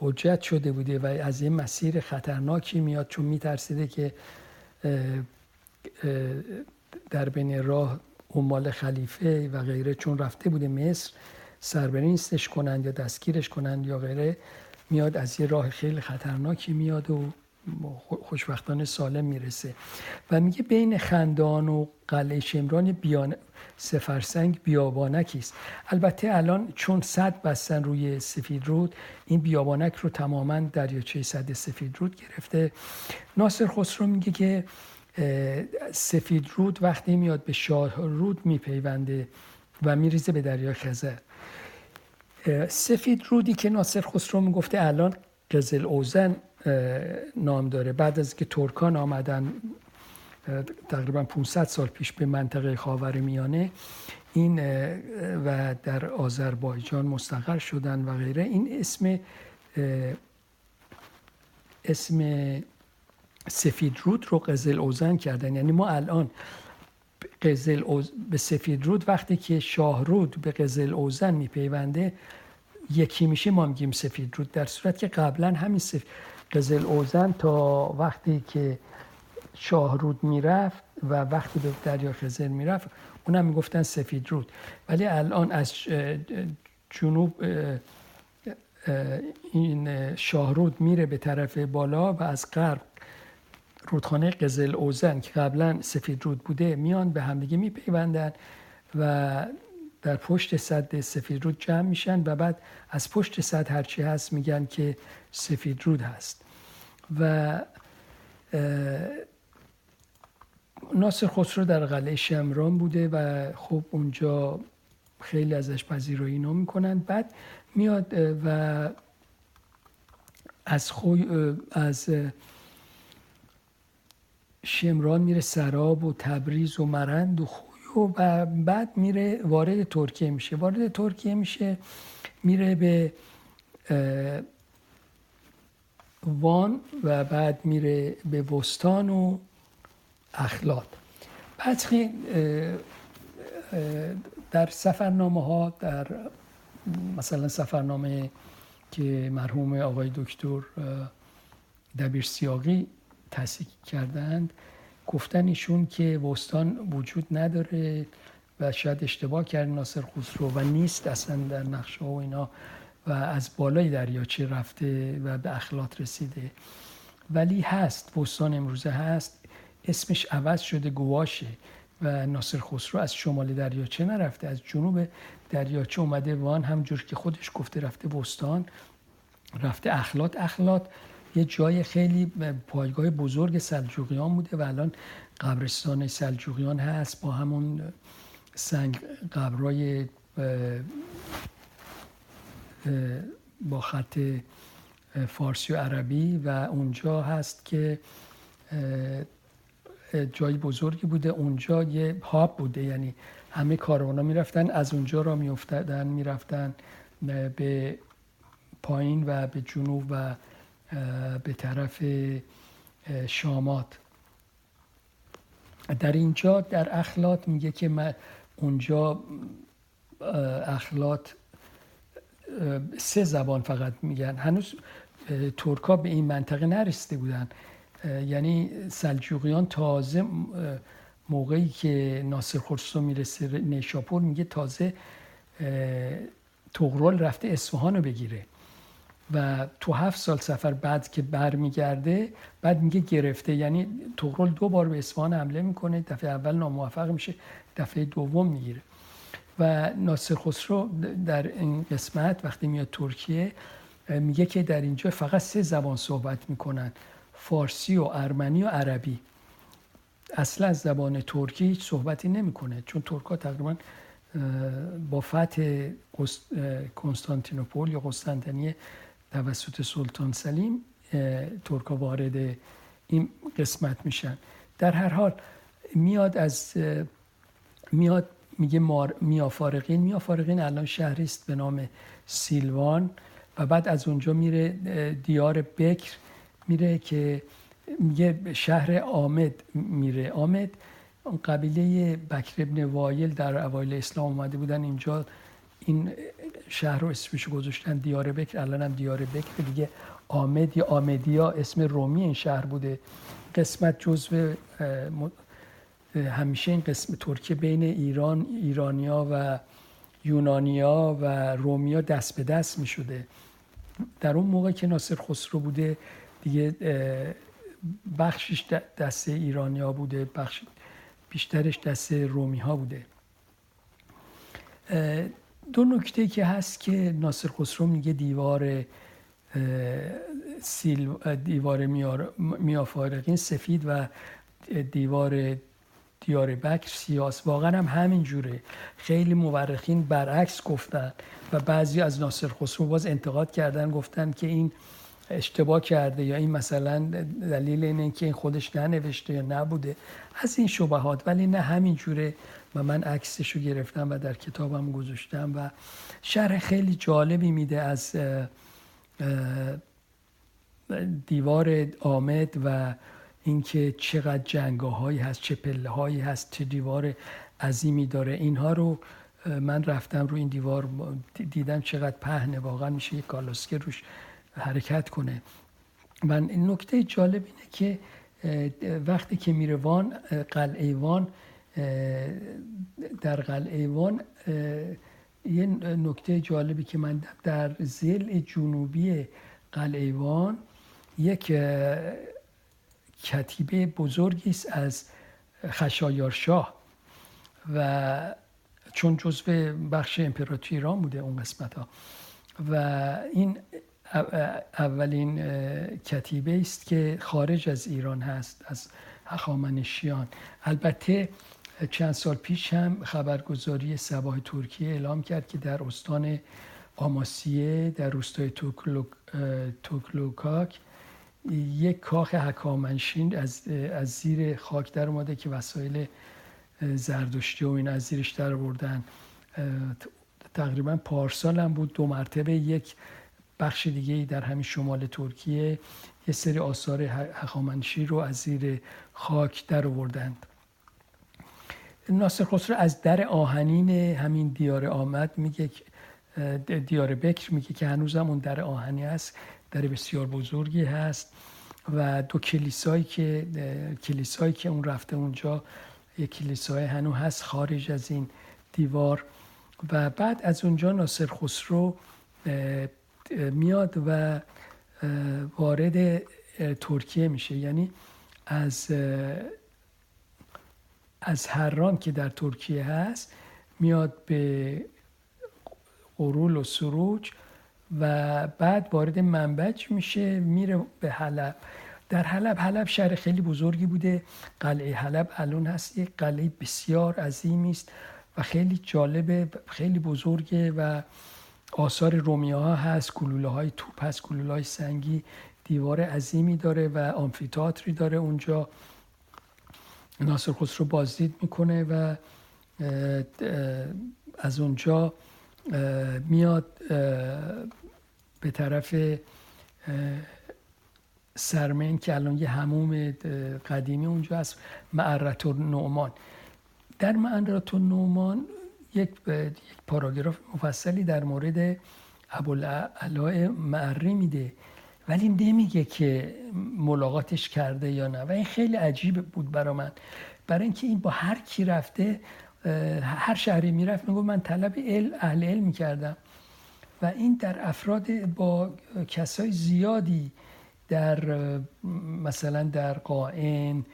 حجت شده بوده و از این مسیر خطرناکی میاد، چون میترسیده که در بین راه اموال خلیفه و غیره، چون رفته بوده مصر سربریستش کنند یا دستگیرش کنند یا غیره، میاد از یه راه خیلی خطرناکی میاد و خوشبختانه سالم میرسه. و میگه بین خندان و قلعه شمران بیان سفرسنگ بیابانکیست. البته الان چون سد بستن روی سفید رود، این بیابانک رو تماماً دریاچه سد سفید رود گرفته. ناصرخسرو میگه که سفید رود وقتی میاد به شاه رود میپیونده و میریزه به دریای خزر. سفید رودی که ناصرخسرو میگفته الان قزل اوزن نام داره، بعد از که ترکان آمدن تقریبا پانصد سال پیش به منطقه خاورمیانه این و در آذربایجان مستقر شدن و غیره، این اسم اسم سفید رود رو قزل اوزن کردن. یعنی ما الان قزل اوز به سفید رود وقتی که شاه رود به قزل اوزن میپیونده یکی میشه، ما میگیم سفید رود، در صورت که قبلا همین سف... قزل اوزن تا وقتی که شاه رود میرفت و وقتی به دریا خزر میرفت اونم میگفتن سفید رود. ولی الان از جنوب این شاه رود میره به طرف بالا و از غرب رودخانه قزل اوزن که قبلا سفید رود بوده میان به همدیگه میپیوندن و در پشت سد سفید رود جمع میشن و بعد از پشت سد هرچی هست میگن که سفید رود هست. و ناصرخسرو در قلعه شمران بوده و خب اونجا خیلی ازش پذیرایی نمی‌کنن. بعد میاد و از خوی از شمران میره سراب و تبریز و مرند و خویو و بعد میره وارد ترکیه میشه. وارد ترکیه میشه میره به وان و بعد میره به وستان و اخلاد. بعد در سفرنامه ها، در مثلا سفرنامه که مرحوم آقای دکتر دبیر سیاقی تصحیح کردند، گفتن ایشون که وستان وجود نداره و شاید اشتباه کرد ناصرخسرو و نیست اصلا در نقشه و اینا و از بالای دریاچه رفته و به اخلاط رسیده، ولی هست بستان امروزه هست، اسمش عوض شده گواشه و ناصرخسرو از شمال دریاچه نرفته، از جنوب دریاچه اومده وان، همجور که خودش گفته رفته بستان، رفته اخلاط. اخلاط یه جای خیلی پایگاه بزرگ سلجوقیان بوده و الان قبرستان سلجوقیان هست با همون سنگ قبرای با خط فارسی و عربی و اونجا هست که جای بزرگی بوده. اونجا یه هاب بوده، یعنی همه کاروانا میرفتن از اونجا را میافتادن میرفتن به پایین و به جنوب و به طرف شامات. در اینجا در اخلاط میگه که من اونجا اخلاط سه زبان فقط میگن، هنوز ترکا به این منطقه نرسیده بودن، یعنی سلجوقیان تازه موقعی که ناصرخسرو میرسه نیشابور میگه تازه طغرل رفته اصفهان رو بگیره و تو هفت سال سفر بعد که برمیگرده، بعد میگه گرفته، یعنی طغرل دو بار به اصفهان حمله میکنه، دفعه اول ناموفق میشه، دفعه دوم میگیره. و ناصرخسرو در این قسمت وقتی میاد ترکیه میگه که در اینجا فقط سه زبان صحبت میکنن، فارسی و ارمنی و عربی. اصلا از زبان ترکی هیچ صحبتی نمیکنه، چون ترک‌ها تقریبا با فتح کنستانتینوپول یا قسطنطنیه توسط سلطان سلیم ترک‌ها وارد این قسمت میشن. در هر حال میاد از میاد میگه میافارقین، میافارقین الان شهریست به نام سیلوان و بعد از اونجا میره دیار بکر، میره که میگه شهر آمد میره. آمد قبیله بکر ابن وایل در اوایل اسلام اومده بودن اینجا، این شهر رو اسمش گذاشتن دیار بکر، الان هم دیار بکر دیگه. آمد یا آمدیا اسم رومی این شهر بوده. قسمت جزو همیشه این قسم ترکیه بین ایران، ایرانیا و یونانیا و رومیا دست به دست می شده. در اون موقع که ناصرخسرو بوده دیگه بخشش دست ایرانیا بوده، بخش بیشترش دست رومی ها بوده. دو نکته که هست که ناصرخسرو میگه دیوار سیل، دیوار میافارقین سفید و دیوار دیار بکر سیاس، واقعا هم همین جوره. خیلی مورخین برعکس گفتن و بعضی از ناصرخسرو باز انتقاد کردن، گفتن که این اشتباه کرده یا این مثلا دلیل اینه که این خودش ننوشته یا نبوده، از این شبهات. ولی نه، همین جوره و من عکسشو گرفتم و در کتابم گذاشتم و شرح خیلی جالبی میده از دیوار آمد و اینکه چقدر جنگاهایی هست، چه پله‌هایی هست، چه دیوار عظیمی داره. اینها رو من رفتم رو این دیوار دیدم چقدر پهنه، واقعا میشه یک کالاسکه روش حرکت کنه. من نکته جالب اینه که وقتی که میره وان، قلعه وان، در قلعه وان یه نکته جالبی که من در ضلع جنوبی قلعه وان یک کتیبه بزرگی است از خشایارشاه و چون جزو بخش امپراتوری ایران بوده اون قسمت ها، و این اولین کتیبه است که خارج از ایران هست، از هخامنشیان. البته چند سال پیش هم خبرگزاری صباح ترکیه اعلام کرد که در استان آماسیه در روستای توکلوکاک یک کاخ هخامنشی از از زیر خاک در اومده که وسایل زردشتی و این از زیرش در بردن. تقریبا پارسال هم بود دو مرتبه یک بخش دیگه در همین شمال ترکیه یه سری آثار هخامنشی رو از زیر خاک در آوردند. ناصرخسرو از در آهنین همین دیار آمد میگه، دیار بکر میگه که هنوز هم اون در آهنی است، در بسیار بزرگی هست و دو کلیسایی که کلیسایی که اون رفته اونجا، یک کلیسای هنوز هست خارج از این دیوار. و بعد از اونجا ناصرخسرو میاد و وارد ترکیه میشه، یعنی از از هران که در ترکیه هست میاد به قرول و سروج و بعد وارد منبج میشه، میره به حلب. در حلب، حلب شهر خیلی بزرگی بوده. قلعه حلب الان هست، یک قلعه بسیار عظیمی است و خیلی جالبه، خیلی بزرگه و آثار رومی‌ها هست، گلوله‌های توپ هست، گلوله‌های سنگی، دیوار عظیمی داره و آمفی‌تئاتری داره. اونجا ناصرخسرو بازدید میکنه و از اونجا میاد به طرف سرمین که الان یه حموم قدیمی اونجا هست، معرة النعمان. در معرة النعمان یک یک پاراگراف مفصلی در مورد ابوالعلاء معری میده ولی نمیگه که ملاقاتش کرده یا نه، و این خیلی عجیب بود برای من، برای اینکه این با هر کی رفته، هر شهری میرفت میگفت من طلب علم، اهل علم میکردم و این در افراد با کسای زیادی در مثلا در قائن،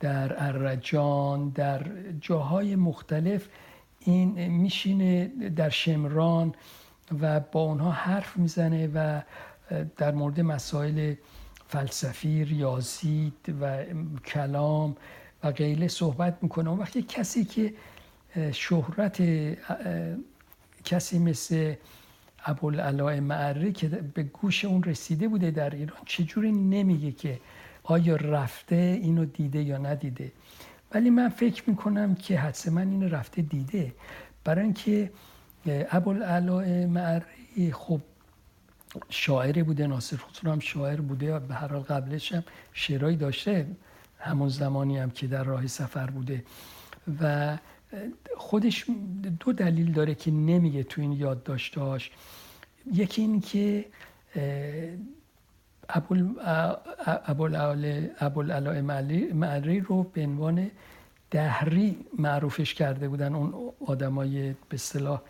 در ارجان، در جاهای مختلف این میشینه، در شمران، و با اونها حرف میزنه و در مورد مسائل فلسفی، ریاضی و کلام و غیره صحبت میکنه. اون وقتی کسی که شهرت کسی مثل ابوالعلاء معری که به گوش اون رسیده بوده در ایران، چجوری نمیگه که آیا رفته اینو دیده یا ندیده؟ ولی من فکر میکنم که حتما اینو رفته دیده، برای اینکه ابوالعلاء معری خب شاعر بوده، ناصرخسرو هم شاعر بوده، به هر حال قبلش هم شعرهایی داشته، همون زمانی هم که در راه سفر بوده، و خودش دو دلیل داره که نمیگه تو این یادداشت‌هاش. یکی این که ابوالعلاء معری رو به عنوان دهری معروفش کرده بودن اون آدمای به اصطلاح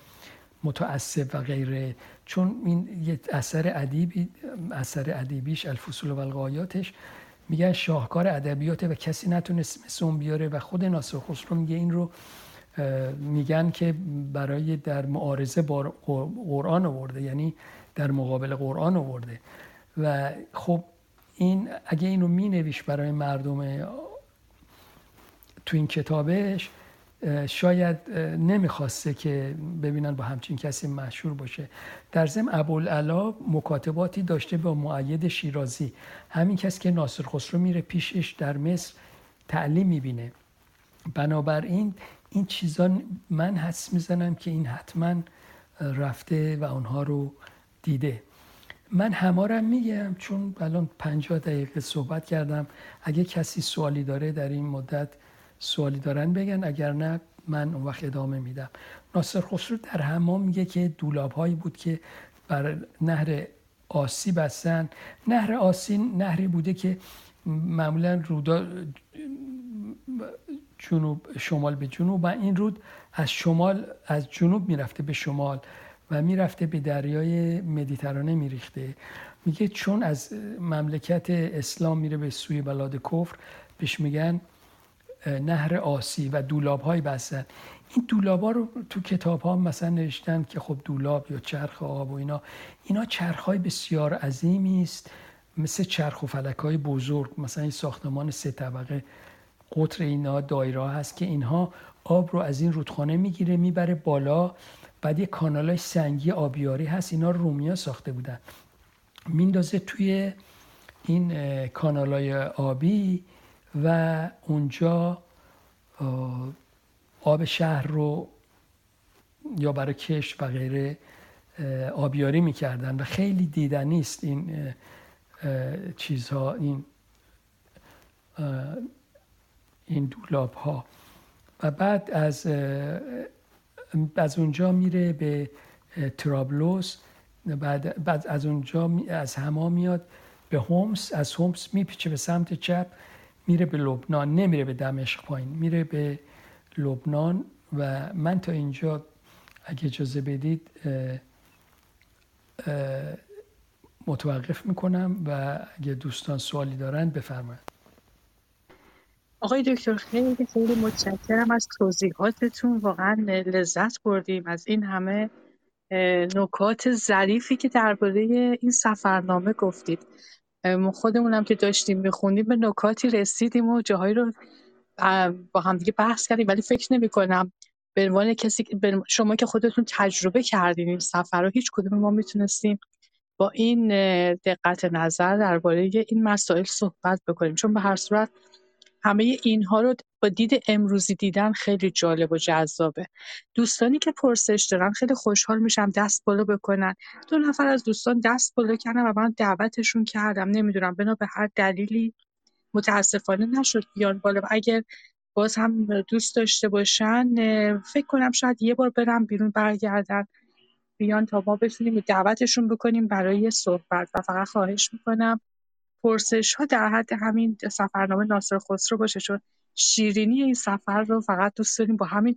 متعصب و غیره، چون این یه اثر ادبی، اثر ادبیش الفصول و الغایاتش، میگن شاهکار ادبیاته و کسی نتونست مثل اون بیاره، و خود ناصرخسرو میگه این رو میگن که برای در معارضه با قرآن آورده، یعنی در مقابل قرآن آورده. و خب این اگه اینو مینویش برای مردم تو این کتابش، شاید نمیخواسته که ببینن با همچین کسی مشهور باشه. در ضمن ابوالعلا مکاتباتی داشته با مؤید شیرازی، همین کسی که ناصرخسرو میره پیشش در مصر تعلیم میبینه. بنابراین این چیزا من حس میزنم که این حتما رفته و اونها رو دیده. من همارم میگم چون الان پنجاه دقیقه صحبت کردم، اگه کسی سوالی داره در این مدت سوالی دارن بگن، اگر نه من اون وقت ادامه میدم. ناصرخسرو در حمام میگه که دولاب‌هایی بود که بر نهر آسی بستن. نهر آسی نهری بوده که معمولا رودا جنوب شمال به جنوب، و این رود از شمال از جنوب میرفته به شمال و میرفته به دریای مدیترانه میریخته. میگه چون از مملکت اسلام میره به سوی بلاد کفر، بهش میگن نهر آسی و دولاب‌های بستن. این دولاب‌ها رو تو کتاب‌ها مثلا نوشتن که خب دولاب یا چرخ آب و اینا اینا چرخ‌های بسیار عظیمی است، مثل چرخ و فلک‌های بزرگ، مثلا این ساختمان سه طبقه قطر اینا دایره هست که اینها آب رو از این رودخانه میگیره میبره بالا. بعد یه کانالای سنگی آبیاری هست، اینا رو رومیا ساخته بودن، میندازه توی این کانالای آبی و اونجا آب شهر رو یا برای کشت و غیره آبیاری میکردن و خیلی دیدنی است این چیزها، این این دولاب ها. و بعد از از اونجا میره به ترابلوس، بعد بعد از اونجا از هما میاد به هومس، از هومس میپیچه به سمت چپ، میره به لبنان، نمیره به دمشق پایین، میره به لبنان. و من تا اینجا اگه اجازه بدید اه اه متوقف میکنم و اگه دوستان سوالی دارن بفرمایید. آقای دکتر خیلی خیلی متشکرم از توضیحاتتون، واقعا لذت بردیم از این همه نکات ظریفی که درباره این سفرنامه گفتید. ما خودمونم که داشتیم میخونیم به نکاتی رسیدیم و جاهایی رو با هم دیگه بحث کردیم، ولی فکر نمی کنم به عنوان کسی شما که خودتون تجربه کردین این سفر رو، هیچ کدوم ما میتونستیم با این دقت نظر درباره این مسائل صحبت بکنیم، چون به هر صورت همه اینها رو با دید امروزی دیدن خیلی جالب و جذابه. دوستانی که پرسش دارن خیلی خوشحال میشم دست بالا بکنن. دو نفر از دوستان دست بالا کردن و من دعوتشون کردم، نمیدونم بنا به هر دلیلی متاسفانه نشد بیان بالا. اگر باز هم دوست داشته باشن فکر کنم شاید یه بار برم بیرون برگردن بیان تا ما بتونیم دعوتشون بکنیم برای صحبت. و فقط خواهش میکنم پرسش ها در حد همین سفرنامه ناصرخسرو باشه، چون شیرینی این سفر رو فقط دوست داریم با همین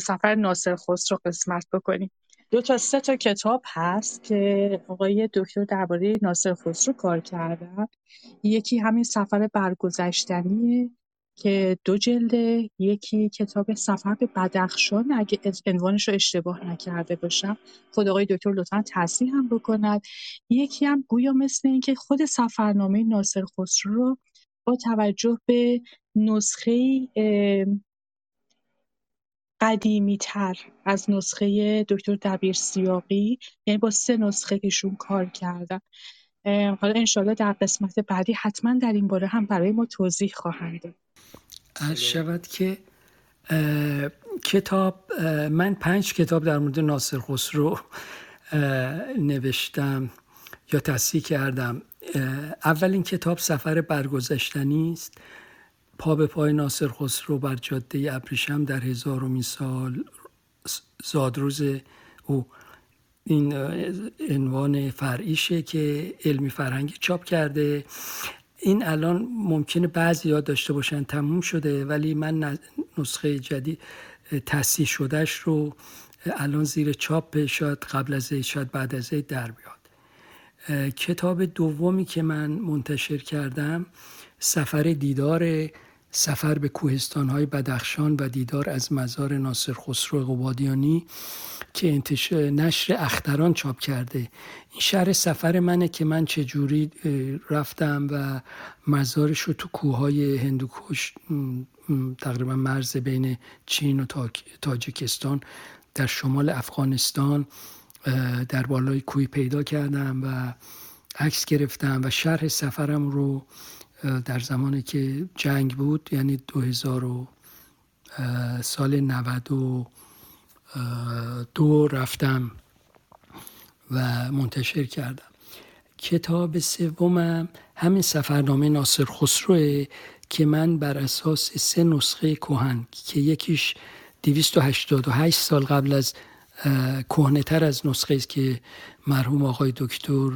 سفر ناصرخسرو قسمت بکنیم. دو تا سه تا کتاب هست که آقای دکتر درباره ناصرخسرو کار کردن. یکی همین سفر برگذشتنیه که دو جلده، یکی کتاب سفر به بدخشان اگه عنوانش رو اشتباه نکرده باشم، خود آقای دکتر لطفاً تصحیح هم بکند. یکی هم گویا مثل این که خود سفرنامه ناصرخسرو رو با توجه به نسخه قدیمی تر از نسخه دکتر دبیر سیاقی، یعنی با سه نسخه کهشون کار کردن. حالا انشالله در قسمت بعدی حتما در این باره هم برای ما توضیح خواهند داد. عرض شود که اه, کتاب اه, من پنج کتاب در مورد ناصرخسرو نوشتم یا تصحیح کردم. اه, اولین کتاب سفر برگذشتنی است، پا به پای ناصرخسرو بر جاده ابریشم در هزارمین سال زادروز او. این عنوان فرعیشه که علمی فرهنگی چاپ کرده. این الان ممکنه بعضی‌ها داشته باشن، تموم شده، ولی من نسخه جدید تصحیح شدهش رو الان زیر چاپ، شاید قبل از عید شاید بعد از عید در بیاد. کتاب دومی که من منتشر کردم سفر دیدار، سفر به کوهستان‌های بدخشان و دیدار از مزار ناصرخسرو قبادیانی که انتشار نشر اختران چاپ کرده. این شرح سفر منه که من چجوری رفتم و مزارش رو تو کوه‌های هندوکش، تقریبا مرز بین چین و تاجیکستان در شمال افغانستان، در بالای کوهی پیدا کردم و عکس گرفتم و شرح سفرم رو در زمانی که جنگ بود، یعنی دو هزار سال نود و دو رفتم و منتشر کردم. کتاب سومم همین سفرنامه ناصرخسرو که من بر اساس سه نسخه کهن که یکیش دویست و هشتاد و هشت سال قبل از کهن‌تر از نسخه است که مرحوم آقای دکتر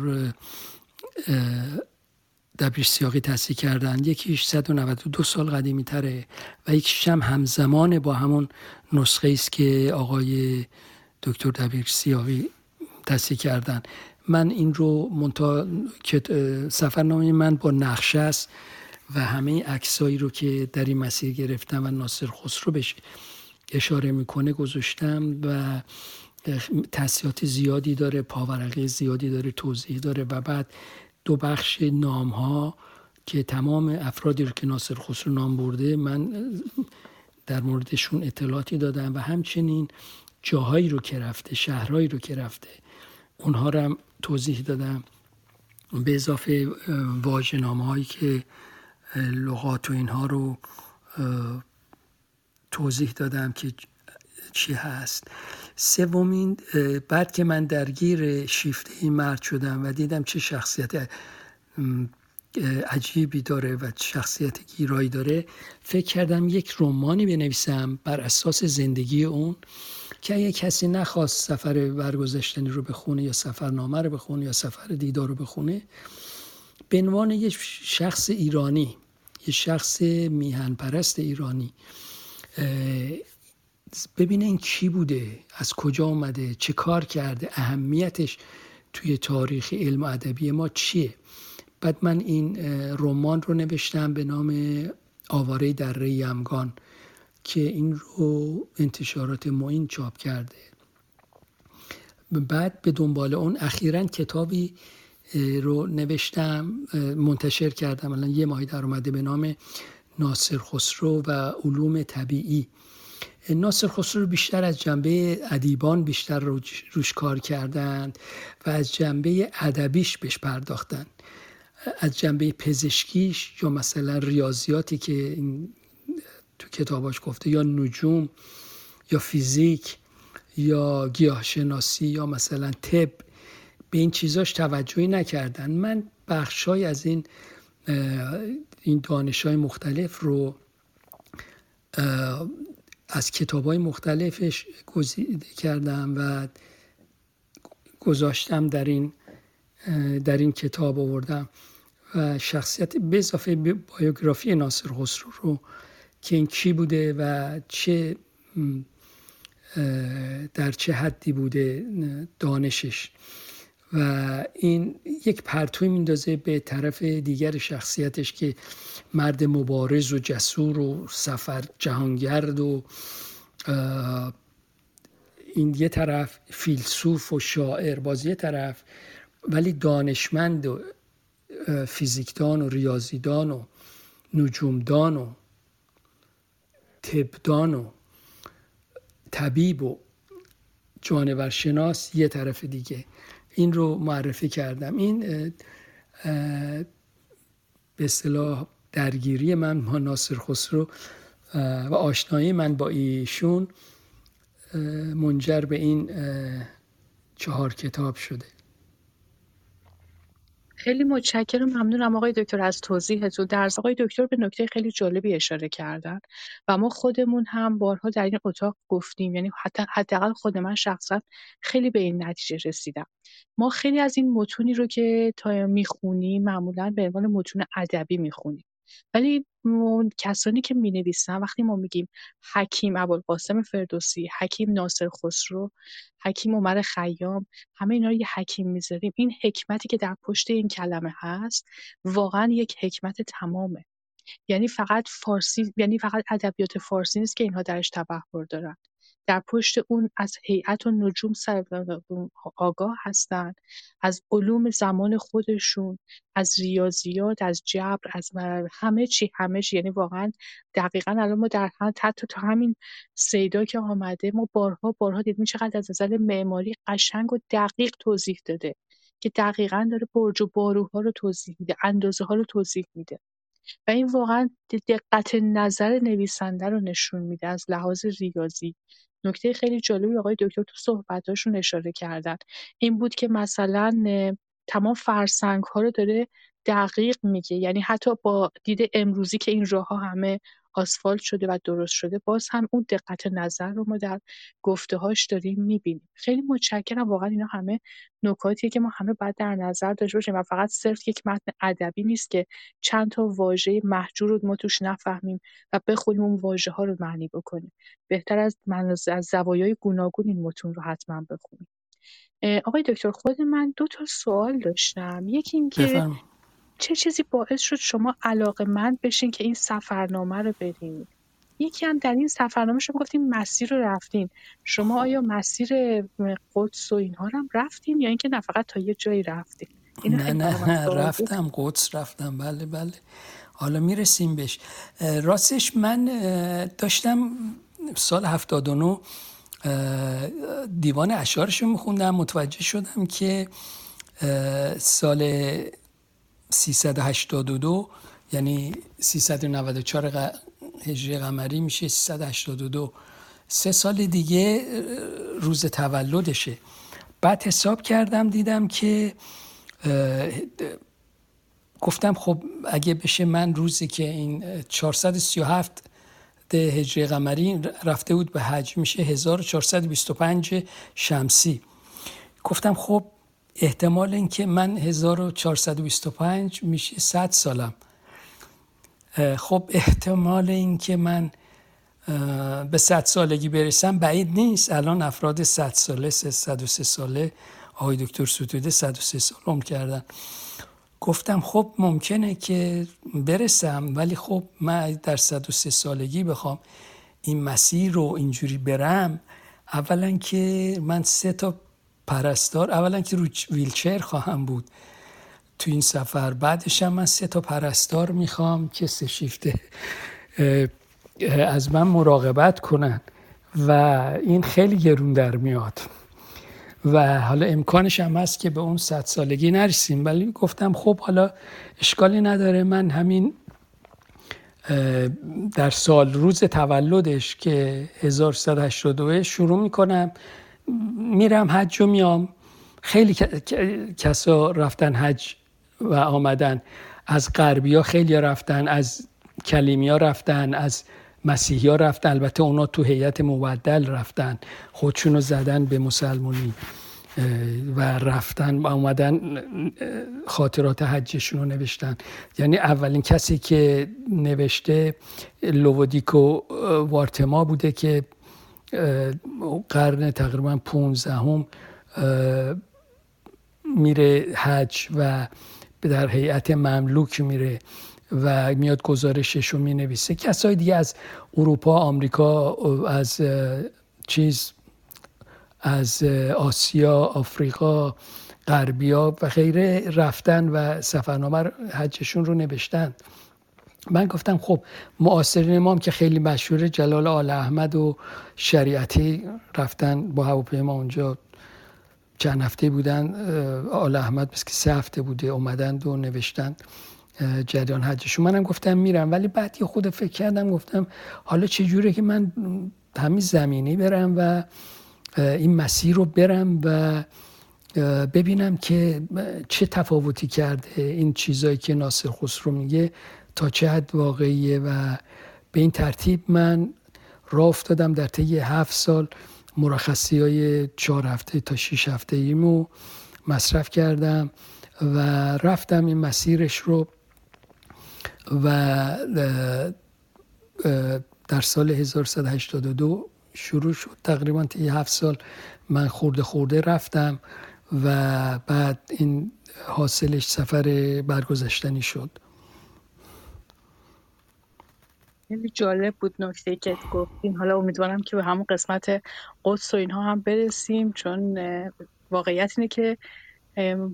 دبیر سیاقی تصحیح کردن، یکیش صد و نود و دو سال قدیمی تره و یکیش هم همزمان با همون نسخه است که آقای دکتر دبیر سیاقی تصحیح کردن. من این رو منتها سفرنامه من با نقشه است و همه عکسایی رو که در این مسیر گرفتم و ناصرخسرو بهش اشاره میکنه گذاشتم و تصحیحات زیادی داره، پاورقی زیادی داره، توضیح داره و بعد دو بخش نام ها که تمام افرادی رو که ناصرخسرو نام برده من در موردشون اطلاعاتی دادم و همچنین جاهایی رو که رفته، شهرهایی رو که رفته، اونها رو هم توضیح دادم، به اضافه واژه‌نامه هایی که لغات و اینها رو توضیح دادم که چی هست. سومین بعد که من درگیر شیفته این مرد شدم و دیدم چه شخصیت عجیبی داره و شخصیت گیرایی داره، فکر کردم یک رمانی بنویسم بر اساس زندگی اون که اگه کسی نخواست سفر برگذشتنی رو بخونه یا سفرنامه رو بخونه یا سفر دیدار رو بخونه، به عنوان یک شخص ایرانی، یک شخص میهن پرست ایرانی ببینه این کی بوده، از کجا اومده، چه کار کرده، اهمیتش توی تاریخ علم و ادبی ما چیه. بعد من این رمان رو نوشتم به نام آواره دره یمگان که این رو انتشارات معین چاپ کرده. بعد به دنبال اون اخیراً کتابی رو نوشتم، منتشر کردم الان یه ماهی در اومده، به نام ناصرخسرو و علوم طبیعی. ناصرخسرو بیشتر از جنبه ادیبان بیشتر روش کار کردند و از جنبه ادبیش بهش پرداختند، از جنبه پزشکیش یا مثلا ریاضیاتی که تو کتاباش گفته یا نجوم یا فیزیک یا گیاهشناسی یا مثلا طب، به این چیزاش توجهی نکردند. من بخشای از این این دانش‌های مختلف رو از کتاب‌های مختلفش گزیده کردم و گذاشتم در این در این کتاب آوردم و شخصیت به اضافه بیوگرافی ناصرخسرو رو که این کی بوده و چه در چه حدی بوده دانشش، و این یک پرتوی میندازه به طرف دیگر شخصیتش که مرد مبارز و جسور و سفر جهانگرد و این یه طرف، فیلسوف و شاعر باز یه طرف، ولی دانشمند و فیزیکدان و ریاضیدان و نجومدان و طبدان و طبیب و جانورشناس یه طرف دیگه. این رو معرفی کردم. این به اصطلاح درگیری من با ناصرخسرو و آشنایی من با ایشون منجر به این چهار کتاب شده. خیلی متشکرم، ممنونم آقای دکتر از توضیحتون. در آقای دکتر به نکته خیلی جالبی اشاره کردن و ما خودمون هم بارها در این اتاق گفتیم، یعنی حتی حداقل خود من شخصا خیلی به این نتیجه رسیدم. ما خیلی از این متونی رو که تا میخونیم معمولا به عنوان متون ادبی میخونیم، ولی کسانی که می‌نویسن وقتی ما میگیم حکیم ابوالقاسم فردوسی، حکیم ناصرخسرو، حکیم عمر خیام، همه اینا رو یه حکیم میذاریم، این حکمتی که در پشت این کلمه هست واقعا یک حکمت تمامه. یعنی فقط فارسی، یعنی فقط ادبیات فارسی نیست که اینها درش تبحر دارن، در پشت اون از هیئت و نجوم آگاه هستن، از علوم زمان خودشون، از ریاضیات، از جبر، از همه چی همه چی. یعنی واقعا دقیقاً الان ما در حتی تا همین سیدا که آمده ما بارها بارها دیدیم چقدر از نظر معماری قشنگ و دقیق توضیح داده که دقیقاً داره برج و باروها رو توضیح میده، اندازه ها رو توضیح میده، و این واقعا دقت نظر نویسنده رو نشون میده از لحاظ ریاضی. نکته خیلی جالبی آقای دکتر تو صحبتاشون اشاره کردن این بود که مثلا تمام فرسنگ ها رو داره دقیق میگه، یعنی حتی با دید امروزی که این راه ها همه آسفالت شده و درست شده، باز هم اون دقت نظر رو ما در گفته هاش داریم میبینیم. خیلی متشکرم، واقعا اینا همه نکاتیه که ما همه باید در نظر داشته باشیم و فقط صرف یک متن ادبی نیست که چند تا واژه مهجور رو ما توش نفهمیم و بخونیم اون واژه ها رو معنی بکنیم. بهتر از از زوایای گوناگون این متون رو حتما بخونیم. آقای دکتر، خود من دو تا سوال داشتم. یکی این که چه چیزی باعث شد شما علاقه‌مند بشین که این سفرنامه رو برین؟ یکی هم در این سفرنامه شما گفتین مسیر رو رفتین، شما آیا مسیر قدس و اینها رو هم رفتین یا اینکه نه فقط تا یه جایی رفتین؟ نه نه نه رفتم، قدس رفتم، بله بله، حالا میرسیم بهش. راستش من داشتم سال هفتاد و نه دیوان اشعارش رو میخوندم، متوجه شدم که سال سیصد و هشتاد و دو یعنی سیصد و نود و چهار هجری قمری میشه سیصد و هشتاد و دو، سه سال دیگه روز تولدشه. بعد حساب کردم دیدم که گفتم خب اگه بشه من روزی که این چهارصد و سی و هفت هجری قمری رفته بود به حج میشه هزار و چهارصد و بیست و پنج شمسی، گفتم خب احتمال این که من هزار و چهارصد و بیست و پنج میشه صد سالم، خب احتمال این که من به صد سالگی برسم بعید نیست. الان افراد صد ساله، صد و سه ساله، آقای دکتر ستوده صد و سه سال عمر کردن. گفتم خب ممکنه که برسم، ولی خب من در صد و سه سالگی بخوام این مسیر رو اینجوری برم، اولا که من سه تا پرستار، اولا که رو ویلچر خواهم بود تو این سفر، بعدش هم من سه تا پرستار میخوام که سه شیفته از من مراقبت کنن و این خیلی گرون در میاد و حالا امکانش هم هست که به اون صد سالگی نرسیم، ولی گفتم خب حالا اشکالی نداره، من همین در سال روز تولدش که هزار و صد و هشتاد و دو شروع میکنم، میرم حج و میام. خیلی کسا رفتن حج و آمدن، از غربی ها خیلی رفتن، از کلیمی ها رفتن، از مسیحی ها رفتن، البته اونا تو هیئت مبدل رفتن، خودشونو زدن به مسلمونی و رفتن و آمدن خاطرات حجشون رو نوشتن. یعنی اولین کسی که نوشته لوودیکو وارتما بوده که قرن تقریبا پونزدهم میره حج و در هیئت مملوک میره و میاد گزارشش رو مینویسه. کسای دیگه از اروپا، آمریکا، از چیز، از آسیا، آفریقا، غربیا و غیره رفتن و سفرنامه حجشون رو نوشتن. من گفتم خب معاصرین ما هم که خیلی مشهوره، جلال آل احمد و شریعتی رفتن با هواپیما اونجا چند هفته بودن، آل احمد بس که سه هفته بوده، اومدن و نوشتن جریان حجشون. منم گفتم میرم، ولی بعد یه خود فکر کردم گفتم حالا چجوره که من همین زمینی برم و این مسیر رو برم و ببینم که چه تفاوتی کرده این چیزایی که ناصر خسرو میگه تا چه حد واقعیه. و به این ترتیب من راه افتادم در طی هفت سال مرخصی های چهار هفته تا شیش هفته ایمو مصرف کردم و رفتم این مسیرش رو و در سال هزار و صد و هشتاد و دو شروع شد. تقریبا طی هفت سال من خورده خورده رفتم و بعد این حاصلش سفر برگذشتنی شد. خیلی جالب بود نکته که گفتین. حالا امیدوارم که به همون قسمت قدس و اینها هم برسیم، چون واقعیت اینه که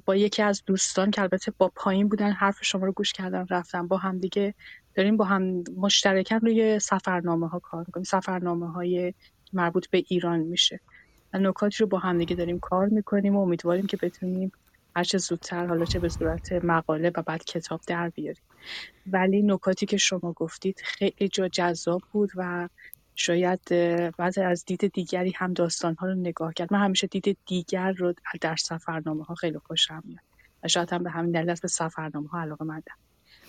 با یکی از دوستان که البته با پایین بودن حرف شما رو گوش کردن رفتن، با هم دیگه داریم با هم مشترکاً روی سفرنامه ها کار میکنیم، سفرنامه های مربوط به ایران میشه، نکاتی رو با هم دیگه داریم کار میکنیم و امیدواریم که بتونیم هر چه زودتر، حالا چه به صورت مقاله و بعد کتاب در بیاریم. ولی نکاتی که شما گفتید خیلی جا جذاب بود و شاید بعضی از دید دیگری هم داستان‌ها رو نگاه کرد. من همیشه دید دیگر رو در سفرنامه‌ها خیلی خوشم میاد و شاید هم به همین دلیل است به سفرنامه‌ها علاقه‌مندم.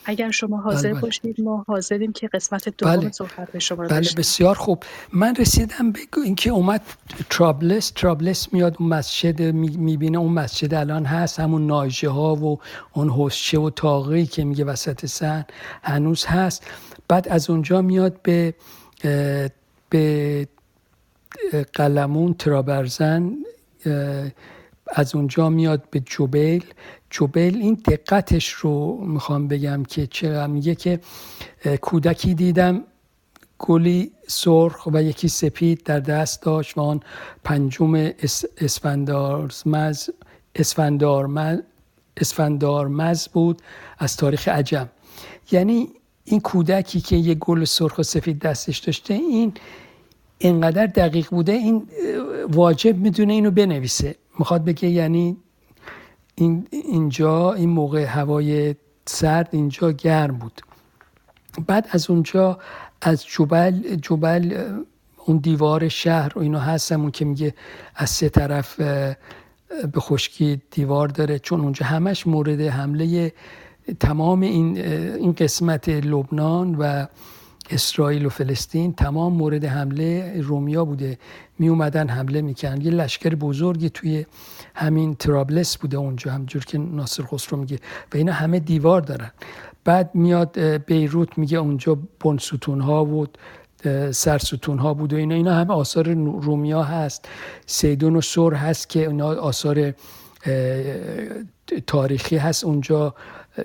اگر شما حاضر بله باشید بله. ما حاضریم که قسمت دوم بله. صحبت به شما رو بله بشنیم. بسیار خوب. من رسیدم به اینکه اومد ترابلس، ترابلس میاد اون مسجد میبینه، اون مسجد الان هست، همون ناجه ها و اون حوزچه و طاقی که میگه وسط صحن هنوز هست. بعد از اونجا میاد به به قلمون، ترابرزن، از اونجا میاد به جبیل. جبیل این دقتش رو میخوام بگم که چرا میگه که کودکی دیدم گلی سرخ و یکی سپید در دست داشت و آن پنجم اسفندارمز اسفندارمز اسفندارمز بود از تاریخ عجم. یعنی این کودکی که یه گل سرخ و سفید دستش داشته، این اینقدر دقیق بوده، این واجب میدونه اینو بنویسه. میخواد بگه یعنی این اینجا این موقع هوای سرد، اینجا گرم بود. بعد از اونجا از جبل جبل اون دیوار شهر و اینا هستمون که میگه از سه طرف به خشکی دیوار داره، چون اونجا همش مورد حمله تمام این این قسمت لبنان و اسرائیل و فلسطین، تمام مورد حمله رومیا بوده، می اومدن حمله میکنن. یه لشکر بزرگی توی همین ترابلس بوده اونجا، همجور که ناصر خسرو میگه، و اینا همه دیوار دارن. بعد میاد بیروت، میگه اونجا بن ستون‌ها و سرستون‌ها بود و اینا اینا همه آثار رومیا هست. سیدون و سور هست که اینا آثار تاریخی هست، اونجا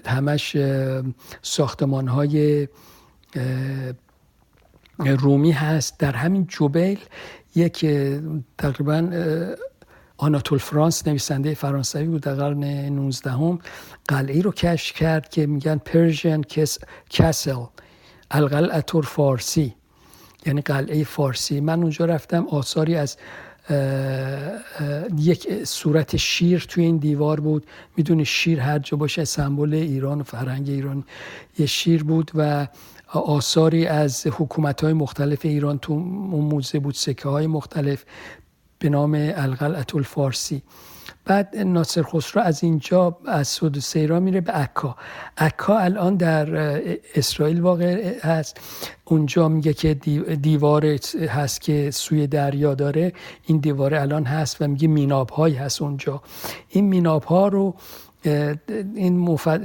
همش ساختمان‌های رومی هست. در همین جبیل یک تقریبا آناتول فرانس، نویسنده فرانسوی بود در قرن نوزدهم، قلعه‌ای رو کشف کرد که میگن پرژن کسل، القلعه الفارسی، یعنی قلعه فارسی. من اونجا رفتم، آثاری از یک صورت شیر توی این دیوار بود. میدونی شیر هر جا باشه سمبل ایران و فرهنگ ایران، یه شیر بود و آثاری از حکومت‌های مختلف ایران تو اون موزه بود، سکه‌های مختلف به نام القلعه الفارسی. بعد ناصر خسرو از اینجا از سود و سیرا میره به عکا. عکا الان در اسرائیل واقع هست. اونجا میگه که دیوار هست که سوی دریا داره، این دیوار الان هست و میگه میناب‌های هست اونجا. این میناب‌ها رو این مفت...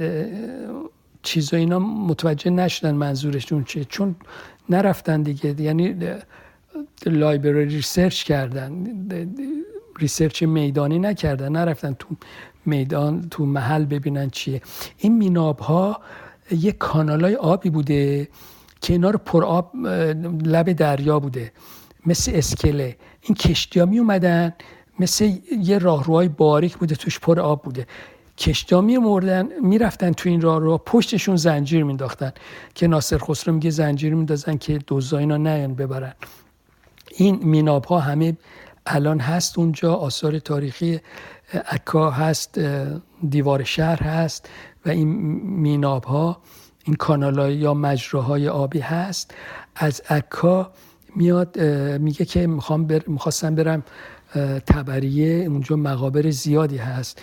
چیزا اینا متوجه نشدن منظورشون چیه، چون نرفتن دیگه. یعنی لایبرری ریسرچ کردن، ریسرچ میدانی نکردن، نرفتن تو میدان تو محل ببینن چیه. این میناب‌ها یه کانالای آبی بوده که اینا رو پر آب لب دریا بوده، مثل اسکله. این کشتی‌ها می اومدن، مثل یه راهروهای باریک بوده، توش پر آب بوده. کشتی‌ها می‌مردن، می‌رفتن تو این راهرو، پشتشون زنجیر می‌انداختن که ناصر خسرو میگه زنجیر می‌اندازن که دزدا اینا نیان ببرن. این میناب‌ها همه الان هست اونجا، آثار تاریخی عکا هست، دیوار شهر هست و این میناب‌ها، این کانال‌ها یا مجراهای آبی هست. از عکا میاد میگه که میخوام بر... میخواستم برم تبریه، اونجا مقابر زیادی هست،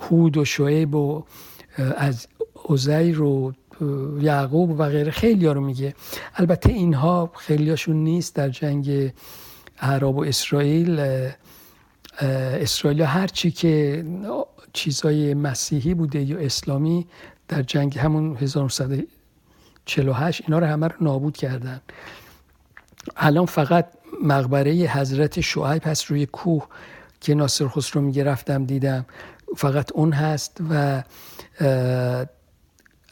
هود و شعیب و از عزیر و یعقوب و غیره، خیلی ها رو میگه. البته اینها خیلی هاشون نیست، در جنگ عرب و اسرائیل، اسرائیل هرچی که چیزای مسیحی بوده یا اسلامی در جنگ همون هزار و نهصد و چهل و هشت اینا رو همه رو نابود کردن. الان فقط مقبره حضرت شعیب هست روی کوه که ناصر خسرو میگه رفتم دیدم، فقط اون هست. و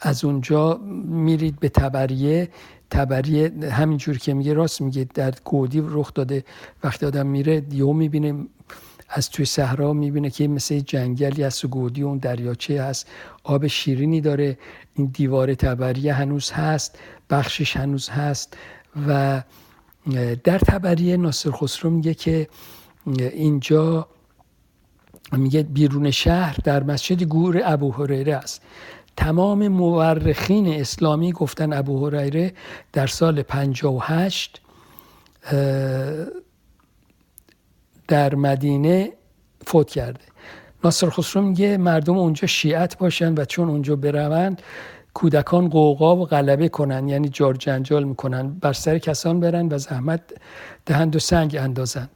از اونجا میرید به تبریه. تبریه همینجور که میگه، راست میگه، در گودی رخ داده. وقتی آدم میره یهو میبینه از توی صحرا، میبینه که مثل جنگلی هست و گودی اون دریاچه هست، آب شیرینی داره. این دیوار تبریه هنوز هست، بخشش هنوز هست. و در تبریه ناصر خسرو میگه که اینجا، میگه بیرون شهر در مسجد گور ابو هریره است. تمام مورخین اسلامی گفتن ابو هریره در سال پنجاه و هشت در مدینه فوت کرده. ناصر خسرو میگه مردم اونجا شیعت باشن و چون اونجا بروند کودکان قوقا و غلبه کنن، یعنی جار جنجال میکنن، بر سر کسان برن و زحمت دهند و سنگ اندازند.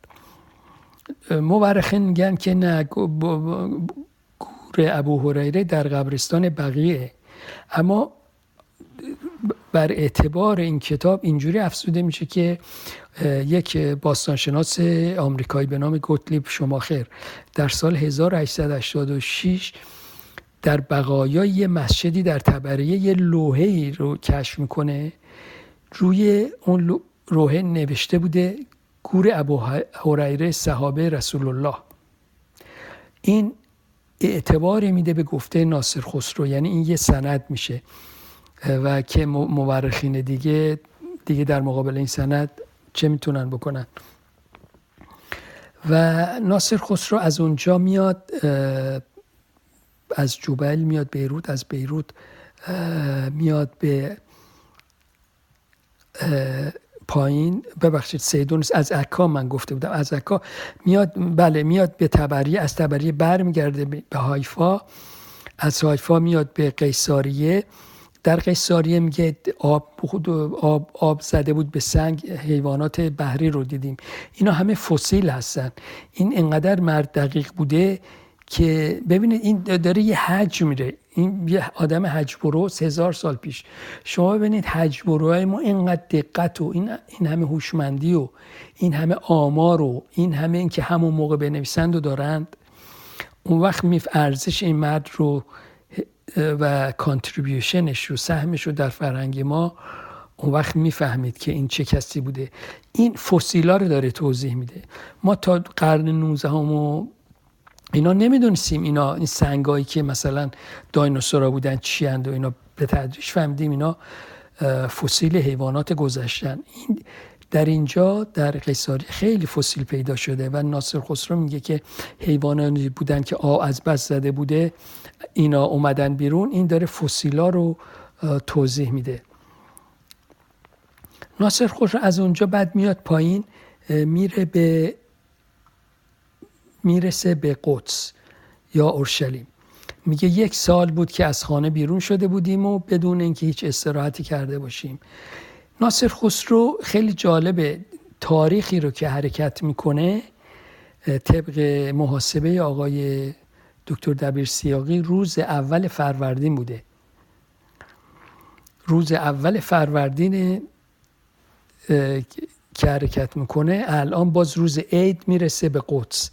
مورخین میگن که نه، گور ابو هریره در قبرستان بقیعه. اما بر اعتبار این کتاب اینجوری افسوده میشه که یک باستانشناس آمریکایی به نام گوتلیب شوماخر در سال هزار و هشتصد و هشتاد و شش در بقایای یه مسجدی در تبریه یه لوحه‌ای رو کشف میکنه. روی اون لوحه نوشته بوده گور ابو هریره صحابه رسول الله. این اعتبار میده به گفته ناصر خسرو، یعنی این یه سند میشه و که مورخین دیگه دیگه در مقابل این سند چه میتونن بکنن. و ناصر خسرو از اونجا میاد، از جوبل میاد بیروت، از بیروت میاد به پایین، ببخشید سیدونس، از عکا من گفته بودم، از عکا میاد، بله میاد به تبریه، از تبریه برمیگرده به حیفا، از حیفا میاد به قیصاریه. در قیصاریه میگه آب بود، آب آب زده بود به سنگ، حیوانات بحری رو دیدیم. اینا همه فسیل هستن. این انقدر مرد دقیق بوده که ببینید این داره یه حج میره، این یه آدم حج برو هزار سال پیش. شما ببینید حج بروهای ما اینقدر دقت و این این همه هوشمندی و این همه آمار و این همه این که همون موقع بنویسند و دارند. اون وقت میف ارزش این مرد رو و کانتریبیوشنش رو، سهمش رو در فرهنگ ما، اون وقت میفهمید که این چه کسی بوده. این فسیلا رو داره توضیح میده. ما تا قرن نوزدهم و اینا نمیدونستیم اینا، این سنگایی که مثلا دایناسورا بودن چی اند و اینا. به تدریج فهمیدیم اینا فسیل حیوانات گذشتن. این در اینجا در قیصاریه خیلی فسیل پیدا شده و ناصر خسرو میگه که حیواناتی بودن که آ از بس زده بوده، اینا اومدن بیرون. این داره فسیلا رو توضیح میده. ناصر خسرو از اونجا بعد میاد پایین، میره به میرسه به قدس یا اورشلیم. میگه یک سال بود که از خانه بیرون شده بودیم و بدون اینکه هیچ استراحتی کرده باشیم. ناصر خسرو خیلی جالبه، تاریخی رو که حرکت میکنه طبق محاسبه آقای دکتر دبیر سیاقی روز اول فروردین بوده. روز اول فروردین مکه حرکت میکنه، الان باز روز عید میرسه به قدس.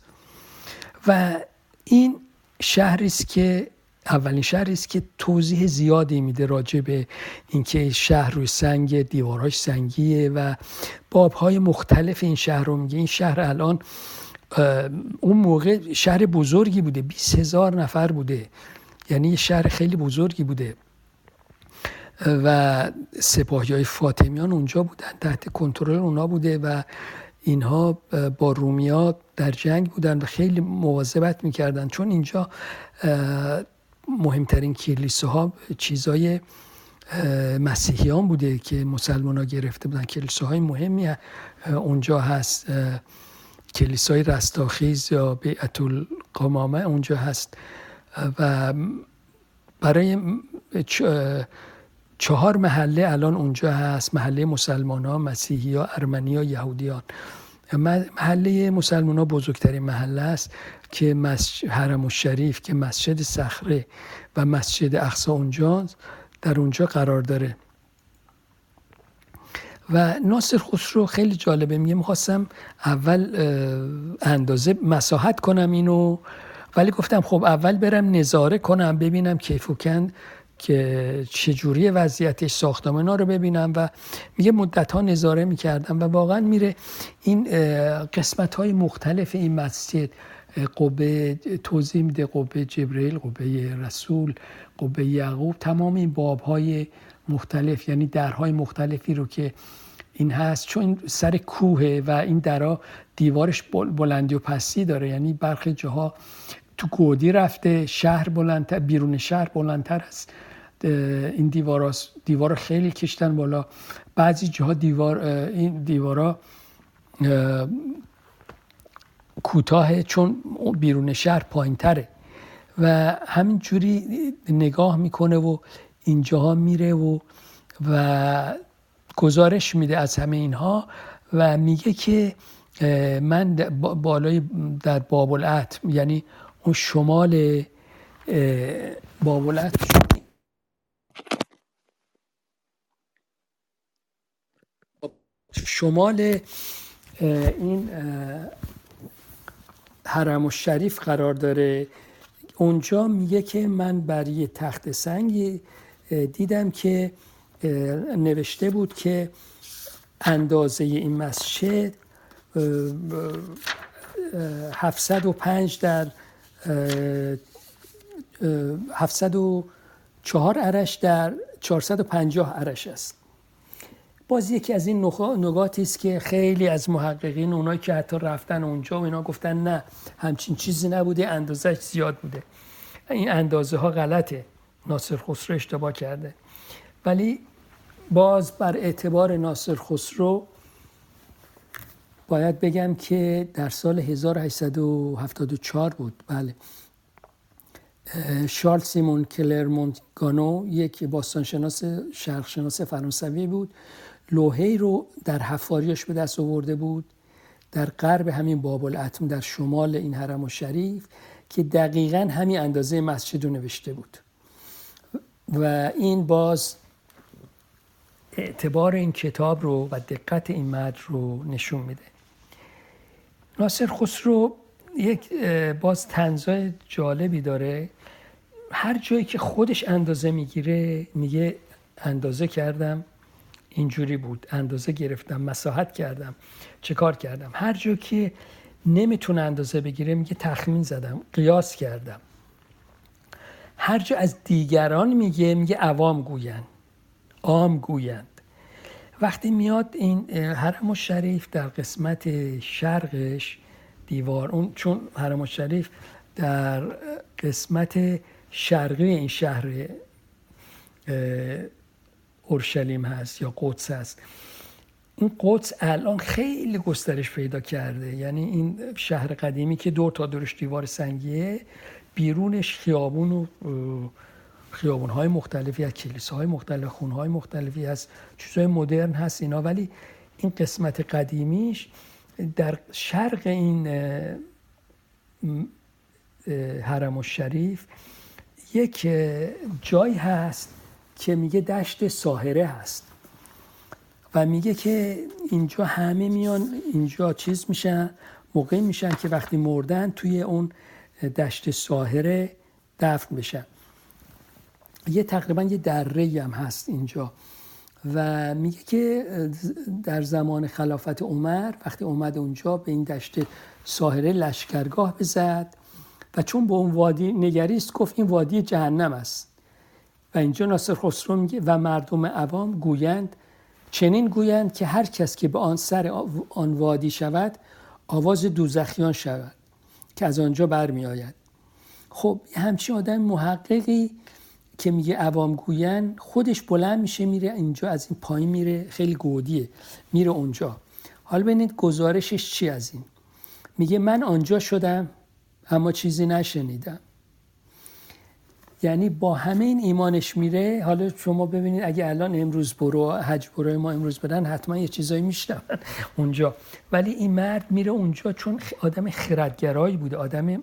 و این شهری است که اولین شهری است که توضیح زیادی میده راجع به اینکه شهر روی سنگ، دیواراش سنگیه و بابهای مختلف این شهر رو میگه. این شهر الان اون موقع شهر بزرگی بوده، بیست هزار نفر بوده، یعنی شهر خیلی بزرگی بوده و سپاهیای فاطمیان اونجا بودن، تحت کنترل اونا بوده و اینها با رومیا در جنگ بودن و خیلی مواظبت میکردن، چون اینجا مهمترین کلیساها چیزای مسیحیان بوده که مسلمان‌ها گرفته بودن. کلیساهای مهمی اونجا هست، کلیسای رستاخیز یا بیعت القمامه اونجا هست و برای چهار محله الان اونجا هست، محله مسلمان ها، مسیحی ها، ارمنی ها، یهودیان. محله مسلمان ها بزرگترین محله است که حرم الشریف که مسجد صخره و مسجد اقصی اونجا در اونجا قرار داره. و ناصر خسرو خیلی جالبه، میگه میخواستم اول اندازه مساحت کنم اینو، ولی گفتم خب اول برم نظاره کنم ببینم کیف و کند که چجوری وضعیتش، ساختمان‌ها رو ببینم. و میگه مدت‌ها نظاره می‌کردم و واقعا میره این قسمت‌های مختلف این مسجد، قبه توضیح میده، قبه جبرئیل، قبه رسول، قبه یعقوب، تمام این باب‌های مختلف، یعنی درهای مختلفی رو که این هست، چون سر کوه و این درها دیوارش بلندی و پستی داره، یعنی برخی جاها تو گودی رفته، شهر بلندتر، بیرون شهر بلندتر است این دیوارا، دیوارا خیلی کشتن بالا، بعضی جاها دیوار این دیوارا کوتاه چون بیرون شهر پایین‌تره. و همینجوری نگاه میکنه و اینجاها میره و و گزارش میده از همه اینها و میگه که من بالای در بابلعت، یعنی اون شمال بابلعت، شمال این حرم الشریف قرار داره. اونجا میگه که من بر یه تخت سنگی دیدم که نوشته بود که اندازه این مسجد هفتصد و پنج در هفتصد و چهار عرش در چهارصد و پنجاه عرش است. باز یکی از این نکاتی است که خیلی از محققین، اونایی که حتی رفتن اونجا و اینا، گفتن نه همچین چیزی نبوده، اندازه‌اش زیاد بوده، این اندازه ها غلطه، ناصر خسرو اشتباه کرده. ولی باز بر اعتبار ناصر خسرو باید بگم که در سال هزار و هشتصد و هفتاد و چهار بود، بله، شارل سیمون کلرمونت گانو، یک باستانشناس شرقشناس فرانسوی بود، لوحه‌ای رو در حفاریاش به دست آورده بود در غرب همین باب‌العتم، در شمال این حرم الشریف، که دقیقاً همین اندازه مسجد رو نوشته بود. و این باز اعتبار این کتاب رو و دقت این متن رو نشون میده. ناصر خسرو یک باز طنزای جالبی داره، هر جایی که خودش اندازه میگیره میگه اندازه کردم اینجوری بود، اندازه گرفتم، مساحت کردم، چه کار کردم. هر جایی که نمیتونه اندازه بگیره میگه تخمین زدم، قیاس کردم. هر جا از دیگران میگه میگه عوام گویند، عام گویند. وقتی میاد این حرم الشریف در قسمت شرقش دیوار اون، چون حرم الشریف در قسمت شرقی این شهر اورشلیم هست یا قدس هست. این قدس الان خیلی گسترش پیدا کرده، یعنی این شهر قدیمی که دور تا دورش دیوار سنگیه، بیرونش خیابون و خیابون‌های مختلفی از کلیساهای مختلف، خونه‌های مختلفی از چیزهای مدرن هست اینا، ولی این قسمت قدیمیش در شرق این حرم الشریف یک جای هست که میگه دشت ساحره هست و میگه که اینجا همه میان اینجا چیز میشن، موقع میشن که وقتی مردن توی اون دشت ساحره دفن بشن. یه تقریبا یه دره‌ای هم هست اینجا و میگه که در زمان خلافت عمر وقتی اومد اونجا به این دشت ساحره لشکرگاه بزد و چون به اون وادی نگریست گفت این وادی جهنم است. و اینجا ناصرخسرو میگه و مردم عوام گویند چنین گویند که هر کس که به آن سر آن وادی شود آواز دوزخیان شود که از آنجا برمی آید. خب همچین آدم محققی که میگه عوام گویند خودش بلند میشه میره اینجا، از این پایین میره، خیلی گودیه، میره اونجا. حالا ببینید گزارشش چی از این. میگه من آنجا شدم اما چیزی نشنیدم. یعنی با همه این ایمانش میره. حالا شما ببینید اگه الان امروز برو حج برای ما امروز بدن حتما یه چیزایی میشنن اونجا، ولی این مرد میره اونجا چون آدم خردگرایی بوده، آدم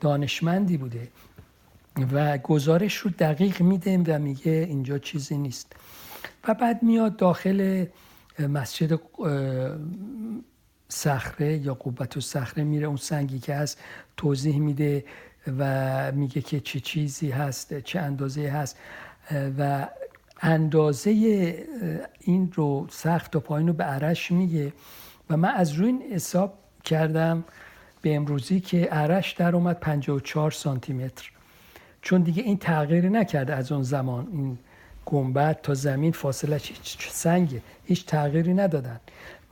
دانشمندی بوده و گزارش رو دقیق میده و میگه اینجا چیزی نیست. و بعد میاد داخل مسجد صخره یا قبة الصخره میره، اون سنگی که هست توضیح میده و میگه که چه چیزی هست، چه اندازه‌ای هست و اندازه این رو سخت و پایین رو به عرش میگه. و من از روی این حساب کردم به امروزی که عرش در اومد پنجاه و چهار سانتی متر، چون دیگه این تغییری نکرده از اون زمان، این گنبد تا زمین فاصله هیچ سنگه، هیچ تغییری ندادن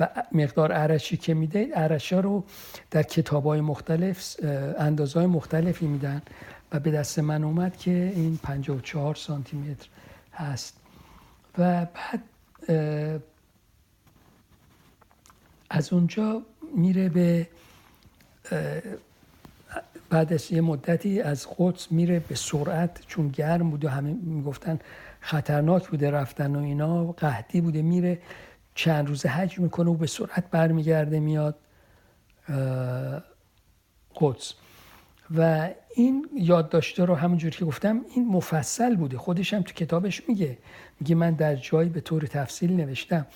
و مقدار عرشی که میده، عرشا رو در کتاب‌های مختلف اندازه‌های مختلفی میدن و به دست من اومد که این پنجاه و چهار سانتی متر هست. و بعد از اونجا میره به بعد از یه مدتی از قدس میره به سرعت، چون گرم بود و همه میگفتن خطرناک بوده رفتن و اینا، قحطی بوده، میره چند روز حج میکنه و به سرعت برمیگرده میاد قدس. و این یادداشته رو همونجوری که گفتم این مفصل بوده، خودش هم تو کتابش میگه، میگه من در جایی به طور تفصیل نوشتم.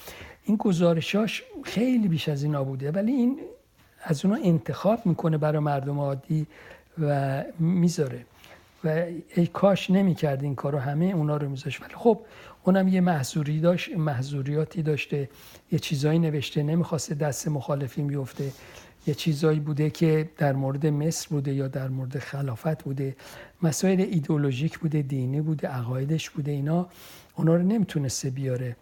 این گزارشاش خیلی بیش از اینا بوده، ولی این از اونا انتخاب میکنه برای مردم عادی و میذاره و ای کاش نمیکرد این کارو، همه اونا رو میذاشت. ولی خب اونم یه محصوری داشت، محصوریاتی داشته، یه چیزایی نوشته، نمیخواسته دست مخالفین بیفته، یه چیزایی بوده که در مورد مصر بوده یا در مورد خلافت بوده، مسائل ایدئولوژیک بوده، دینی بوده، عقایدش بوده، اینا اونا رو نمیتونسته بیاره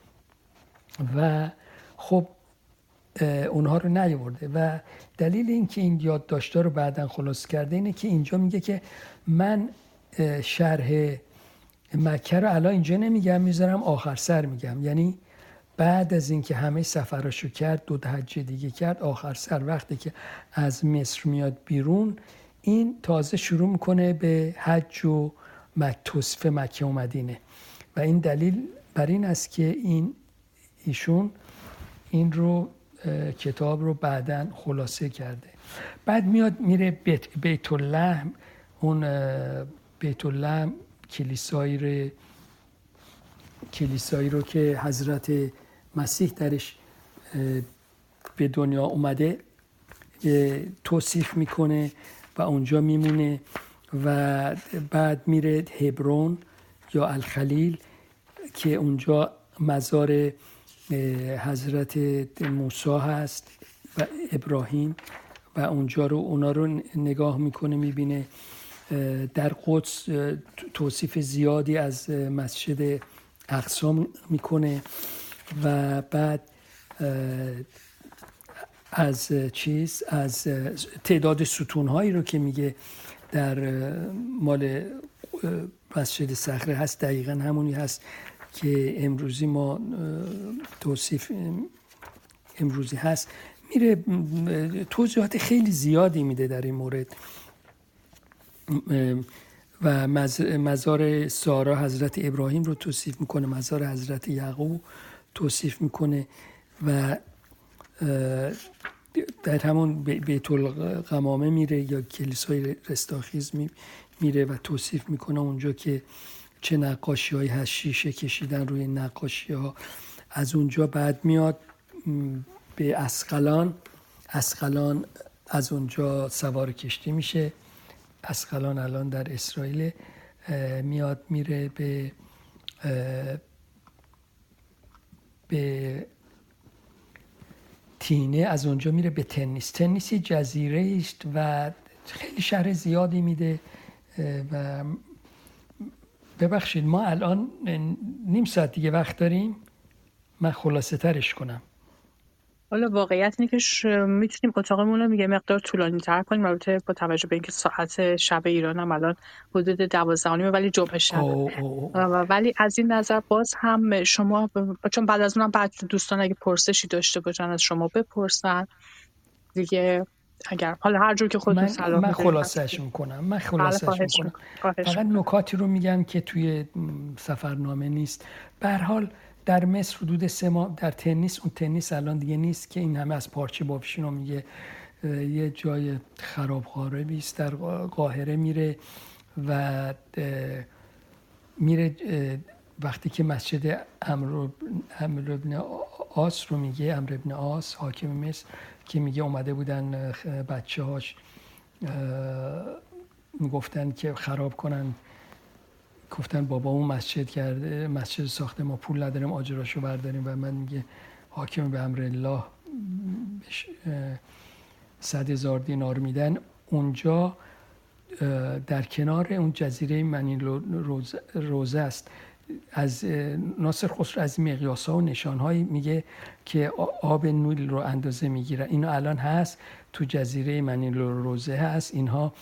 و خب اونها رو نیاورده. و دلیل اینکه این یادداشت‌ها رو بعداً خلاص کرده اینه که اینجا میگه که من شرح مکه رو الان اینجا نمیگم، میذارم آخر سر میگم، یعنی بعد از اینکه همه سفراشو کرد، دو حج دیگه کرد، آخر سر وقتی که از مصر میاد بیرون این تازه شروع میکنه به حج و توصیف مکه و مدینه. و این دلیل بر این است که این ایشون این رو کتاب رو بعداً خلاصه کرده. بعد میاد میره بیت بیت اللحم، اون بیت اللحم کلیسایی کلیسایی رو که حضرت مسیح درش به دنیا اومده توصیف میکنه و اونجا میمونه. و بعد میره هبرون یا الخلیل که اونجا مزار حضرت موسی هست و ابراهیم و اونجا رو اونا رو نگاه میکنه میبینه. در قدس توصیف زیادی از مسجد اقصا میکنه و بعد از چیز از تعداد ستونهایی رو که میگه در مال مسجد صخره هست، دقیقاً همونی هست که امروزی ما توصیف امروزی هست، میره توضیحات خیلی زیادی میده در این مورد. و مزار سارا حضرت ابراهیم رو توصیف میکنه، مزار حضرت یعقوب توصیف میکنه و در همون بیت القمامه میره یا کلیسای رستاخیز میره و توصیف میکنه اونجا که چه نقاشی‌هایی هست، شیشه کشیدن روی نقاشی‌ها. از اونجا بعد میاد به اسقلان، اسقلان از اونجا سوار کشتی میشه، اسقلان الان در اسرائیل، میاد میره به به تینه، از اونجا میره به تنیس. تنیس جزیره است و خیلی شهر زیادی میده و ببخشید ما الان نیم ساعت دیگه وقت داریم، من خلاصه ترش کنم. حالا واقعیت اینه که میتونیم اتاقمون رو میگه مقدار طولانی تر کنیم، البته با توجه به اینکه ساعت شب ایران هم الان حدود دوازده و نیمه ولی جمعه شب، ولی از این نظر باز هم شما ب... چون بعد از اونم بعد دوستان اگه پرسشی داشته باشن از شما بپرسن دیگه، اگر حالا هر جور که خودتون سلام. من خلاصه‌اش می‌کنم، من خلاصه‌اش می‌کنم، فقط نکاتی رو میگم که توی سفرنامه نیست. به هر حال در مصر حدود سه ماه در تنیس، اون تنیس الان دیگه نیست که این همه از پارچه بافشینا میگه، یه جای خرابخاره بیست در قاهره میره و میره وقتی که مسجد عمرو عمرو بن عاص رو میگه، عمرو بن عاص حاکم مصر که میگه اومده بودن بچه‌هاش میگفتن که خراب کنن، گفتن بابا اون مسجد کرده، مسجد ساخته، ما پول نداریم آجراشو برداریم، و من میگه حاکم به امر الله صد هزار دینار میدن. اونجا در کنار اون جزیره منیل روز روزه است، از ناصر خسرو از مقیاس‌ها و نشان‌هایی میگه که آب نیل رو اندازه میگیره. اینا الان هست تو جزیره منیل روزه هست. اینها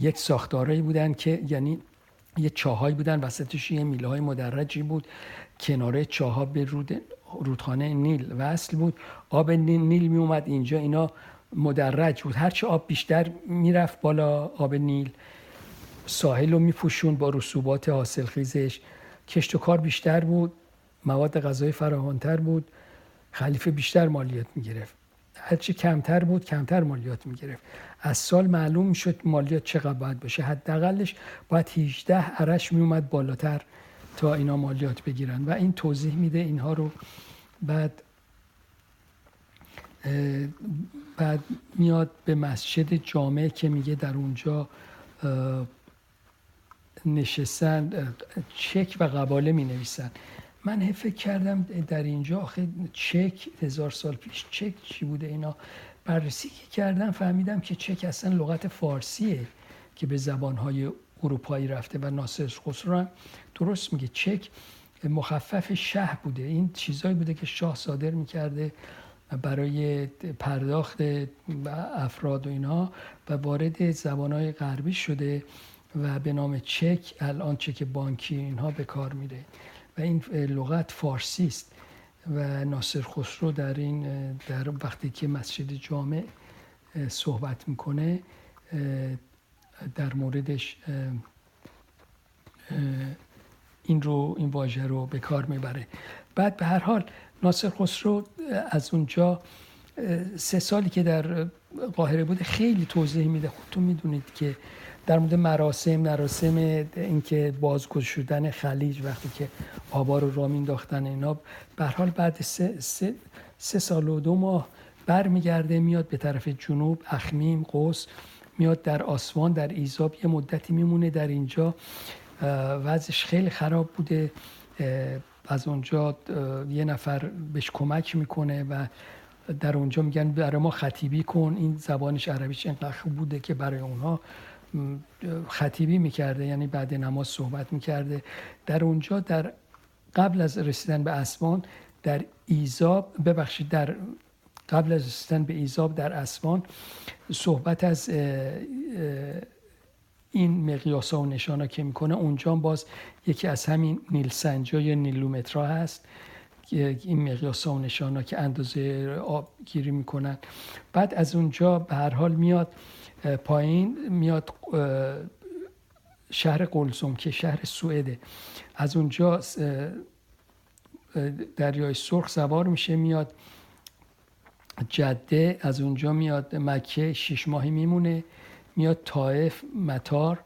یک ساختارایی بودن که یعنی یه چاهایی بودن، وسطش یه میله‌های مدرجی بود، کناره چاه‌ها به رود رودخانه نیل وصل بود، آب نیل می اومد اینجا، اینا مدرج بود، هرچی آب بیشتر میرفت بالا آب نیل ساحل رو میپوشون با رسوبات حاصلخیزش، کشت و کار بیشتر بود، مواد غذایی فراوان‌تر بود، خلیفه بیشتر مالیات می‌گرفت، هرچی کمتر بود کمتر مالیات می‌گرفت. از سال معلوم می‌شد مالیات چقدر باید باشه، حداقلش باید هجده ارش میومد بالاتر تا اینا مالیات بگیرن و این توضیح میده اینها رو. بعد بعد میاد به مسجد جامع که میگه در اونجا نشستن، چک و قباله می نویسن. من فکر کردم در اینجا آخه چک هزار سال پیش چک چی بوده، اینا بررسی کردم فهمیدم که چک اصلا لغت فارسیه که به زبانهای اروپایی رفته و ناصر خسرو هم درست میگه چک مخفف شه بوده، این چیزایی بوده که شاه صادر میکرده برای پرداخت افراد و اینا و وارد زبانهای غربی شده و به نام چک الان چک بانکی اینها به کار میره و این لغت فارسی است. و ناصر خسرو در این در وقتی که مسجد جامع صحبت میکنه در موردش این رو این واژه رو به کار میبره. بعد به هر حال ناصر خسرو از اونجا سه سالی که در قاهره بوده خیلی توضیح میده، خودتون میدونید که در مورد مراسم، مراسم اینکه بازگشودن خلیج وقتی که آبا رو راه مینداختن اینا، به هر حال بعد سه, سه, سه سال و دو ماه برمیگرده میاد به طرف جنوب، اخمیم، قوس، میاد در آسوان، در ایزاب یه مدتی میمونه. در اینجا وضعش خیلی خراب بوده، از اونجا یه نفر بهش کمک میکنه و در اونجا میگن برای ما خطیبی کن، این زبانش عربیش اینقدر خوب بوده که برای اونها خطیبی میکرده، یعنی بعد نماز صحبت میکرده. در اونجا در قبل از رسیدن به اسوان در ایزاب ببخشید در قبل از رسیدن به ایزاب در اسوان صحبت از این مقیاسا و نشانا که میکنه. اونجا باز یکی از همین نیل سنجا یا نیلومترا هست، این مقیاسا و نشانا که اندازه آب گیری میکنن. بعد از اونجا به هر حال میاد پایین، میاد شهر قلزم که شهر سوئده، از اونجا دریای سرخ سوار میشه میاد جده، از اونجا میاد مکه، شش ماهی میمونه، میاد طائف، مطار،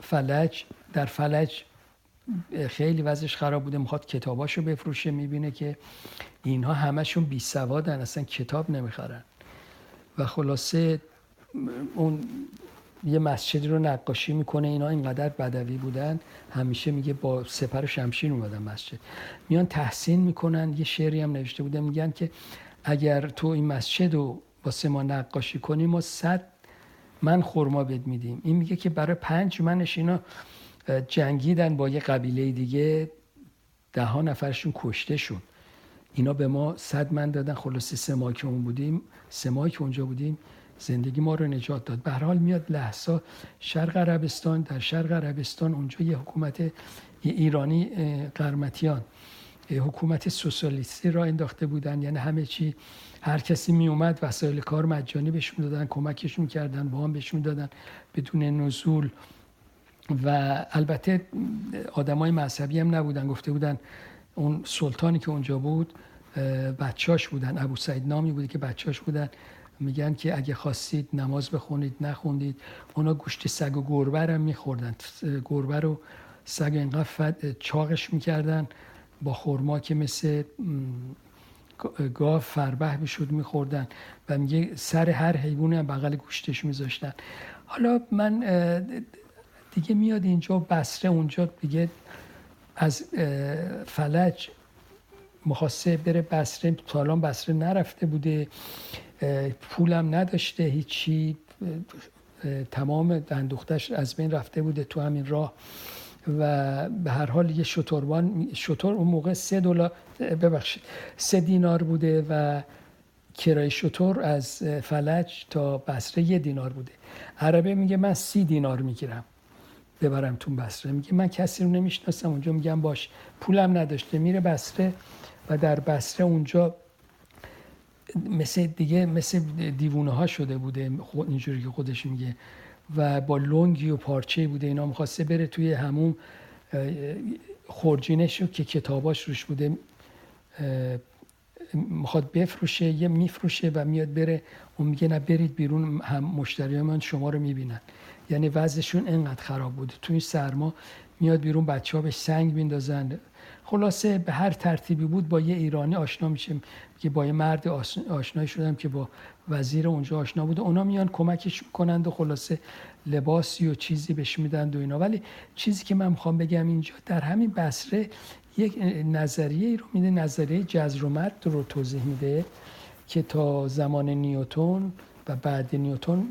فلج، در فلج خیلی وضعش خراب بوده، میخواد کتاباشو بفروشه، میبینه که اینها همشون بی سوادن، اصلا کتاب نمیخرن. و خلاصه اون یه مسجدی رو نقاشی میکنه، اینا اینقدر بدوی بودن همیشه میگه با سپر و شمشیر اومدن مسجد، میان تحسین میکنن. یه شعری هم نوشته بوده، میگن که اگر تو این مسجد رو واسه ما نقاشی کنی ما صد من خرما بد میدیم. این میگه که برای پنج منش اینا جنگیدن با یه قبیله دیگه، ده ها نفرشون کشته شون، اینا به ما صد من دادن، خلاصه سه ماهی که اون بودیم سه ماهی که اونجا بودیم زندگی ما رو نجات داد. به هر حال میاد لحظا شرق عربستان، در شرق عربستان اونجا یه حکومت یه ایرانی قرمطیان حکومت سوسیالیستی را انداخته بودن، یعنی همه چی هر کسی می اومد وسایل کار مجانی بهشون دادن، کمکشون کردن، وام بهشون دادن بدون نزول. و البته آدمای مذهبی هم نبودن، گفته بودن اون سلطانی که اونجا بود بچاش بودن، ابو سعید نامی بوده که بچاش بودن، میگن که اگه خواستید نماز بخونید نخوندید. اونا گوشت سگ و گربه رو میخوردن، گربه رو سگ انقدر چاقش میکردن با خرما که مثل گاو فربه بشد میخوردن، و میگه سر هر حیوانی هم بغل گوشتش میذاشتن. حالا من دیگه میاد اینجا بصره، اونجا دیگه از فلج مخاصه بره بصره، تالان بصره نرفته بوده، پولم نداشته، هیچی، تمام اندوختش از بین رفته بوده تو همین راه. و به هر حال یه شتربان، شتر اون موقع سه دلار ببخشید سه دینار بوده و کرایه شتر از فلج تا بصره یه دینار بوده. عربه میگه من سی دینار میگیرم ببرم تو بصره، میگه من کسی رو نمیشناسم اونجا، میگم باش. پولم نداشته، میره بصره و در بصره اونجا مثل دیگه مثل دیوونه ها شده بوده، خود اینجوری که خودش میگه، و با لنگی و پارچه‌ای بوده. اینا می‌خواسته بره توی همون خورجینش رو که کتاباش روش بوده می‌خواد بفروشه، یه میفروشه و میاد بره، اون میگه نه برید بیرون، هم مشتریای من شما رو می‌بینن. یعنی وضعشون اینقدر خراب بوده، توی این سرما میاد بیرون، بچه‌ها بهش سنگ میندازن. خلاصه به هر ترتیبی بود با یه ایرانی آشنا میشه، که با یه مرد آشنا شدم که با وزیر اونجا آشنا بود، اونا میان کمکش میکنند و خلاصه لباسی و چیزی بهش میدن و اینا. ولی چیزی که من میخوام بگم اینجا در همین بصره یک نظریه رو میده، نظریه جذر و مد رو توضیح میده که تا زمان نیوتن و بعد نیوتن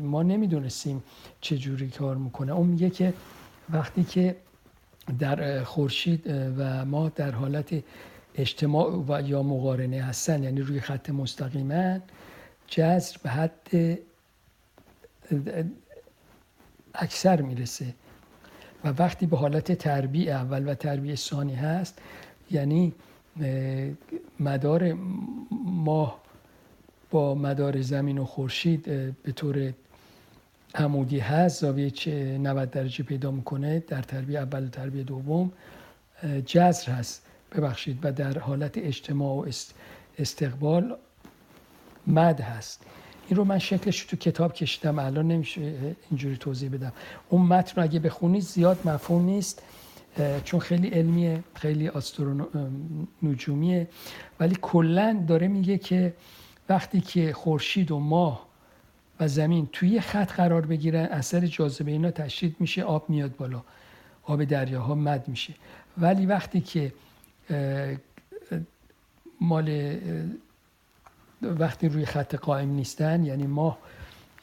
ما نمیدونستیم چه جوری کار میکنه. اون میگه که وقتی که در خورشید و ما در حالت اجتماع و یا مقارنه هستن، یعنی روی خط مستقیما، جذر به حد اکثر میرسه و وقتی به حالت تربیع اول و تربیع ثانی هست، یعنی مدار ماه با مدار زمین و خورشید به طور عمودی هست، زاویه چه نود درجه پیدا میکنه در تربیع اول و تربیع دوم، جذر هست ببخشید و در حالت اجتماع و استقبال مد هست. این رو من شکلش تو کتاب کشیدم، الان نمیشه اینجوری توضیح بدم. اون متن رو اگه بخونید زیاد مفهوم نیست چون خیلی علمیه، خیلی آسترونومیه، ولی کلا داره میگه که وقتی که خورشید و ماه و زمین توی خط قرار بگیرن، اثر جاذبه اینا تشدید میشه، آب میاد بالا، آب دریاها مد میشه. ولی وقتی که مال وقتی روی خط قائم نیستن، یعنی ماه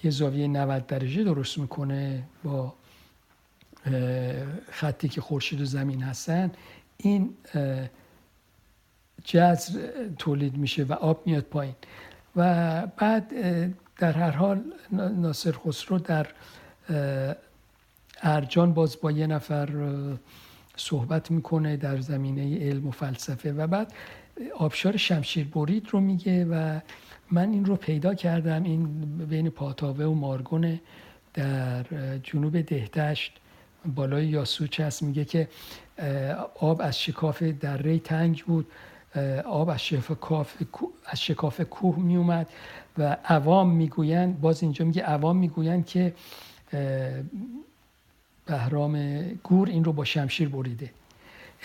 یه زاویه نود درجه درست میکنه با خطی که خورشید و زمین هستن، این جذر تولید میشه و آب میاد پایین. و بعد در هر حال ناصرخسرو در ارجان باز با یه نفر صحبت میکنه در زمینه علم و فلسفه و بعد آبشار شمشیر برید رو میگه و من این رو پیدا کردم، این بین پاتاوه و مارگونه در جنوب دهتشت بالای یاسوچ هست. میگه که آب از شکاف دره تنگ بود، آب از شکاف از شکاف کوه می اومد و عوام میگویند، باز اینجا میگه عوام میگویند که بهرام گور این رو با شمشیر بریده.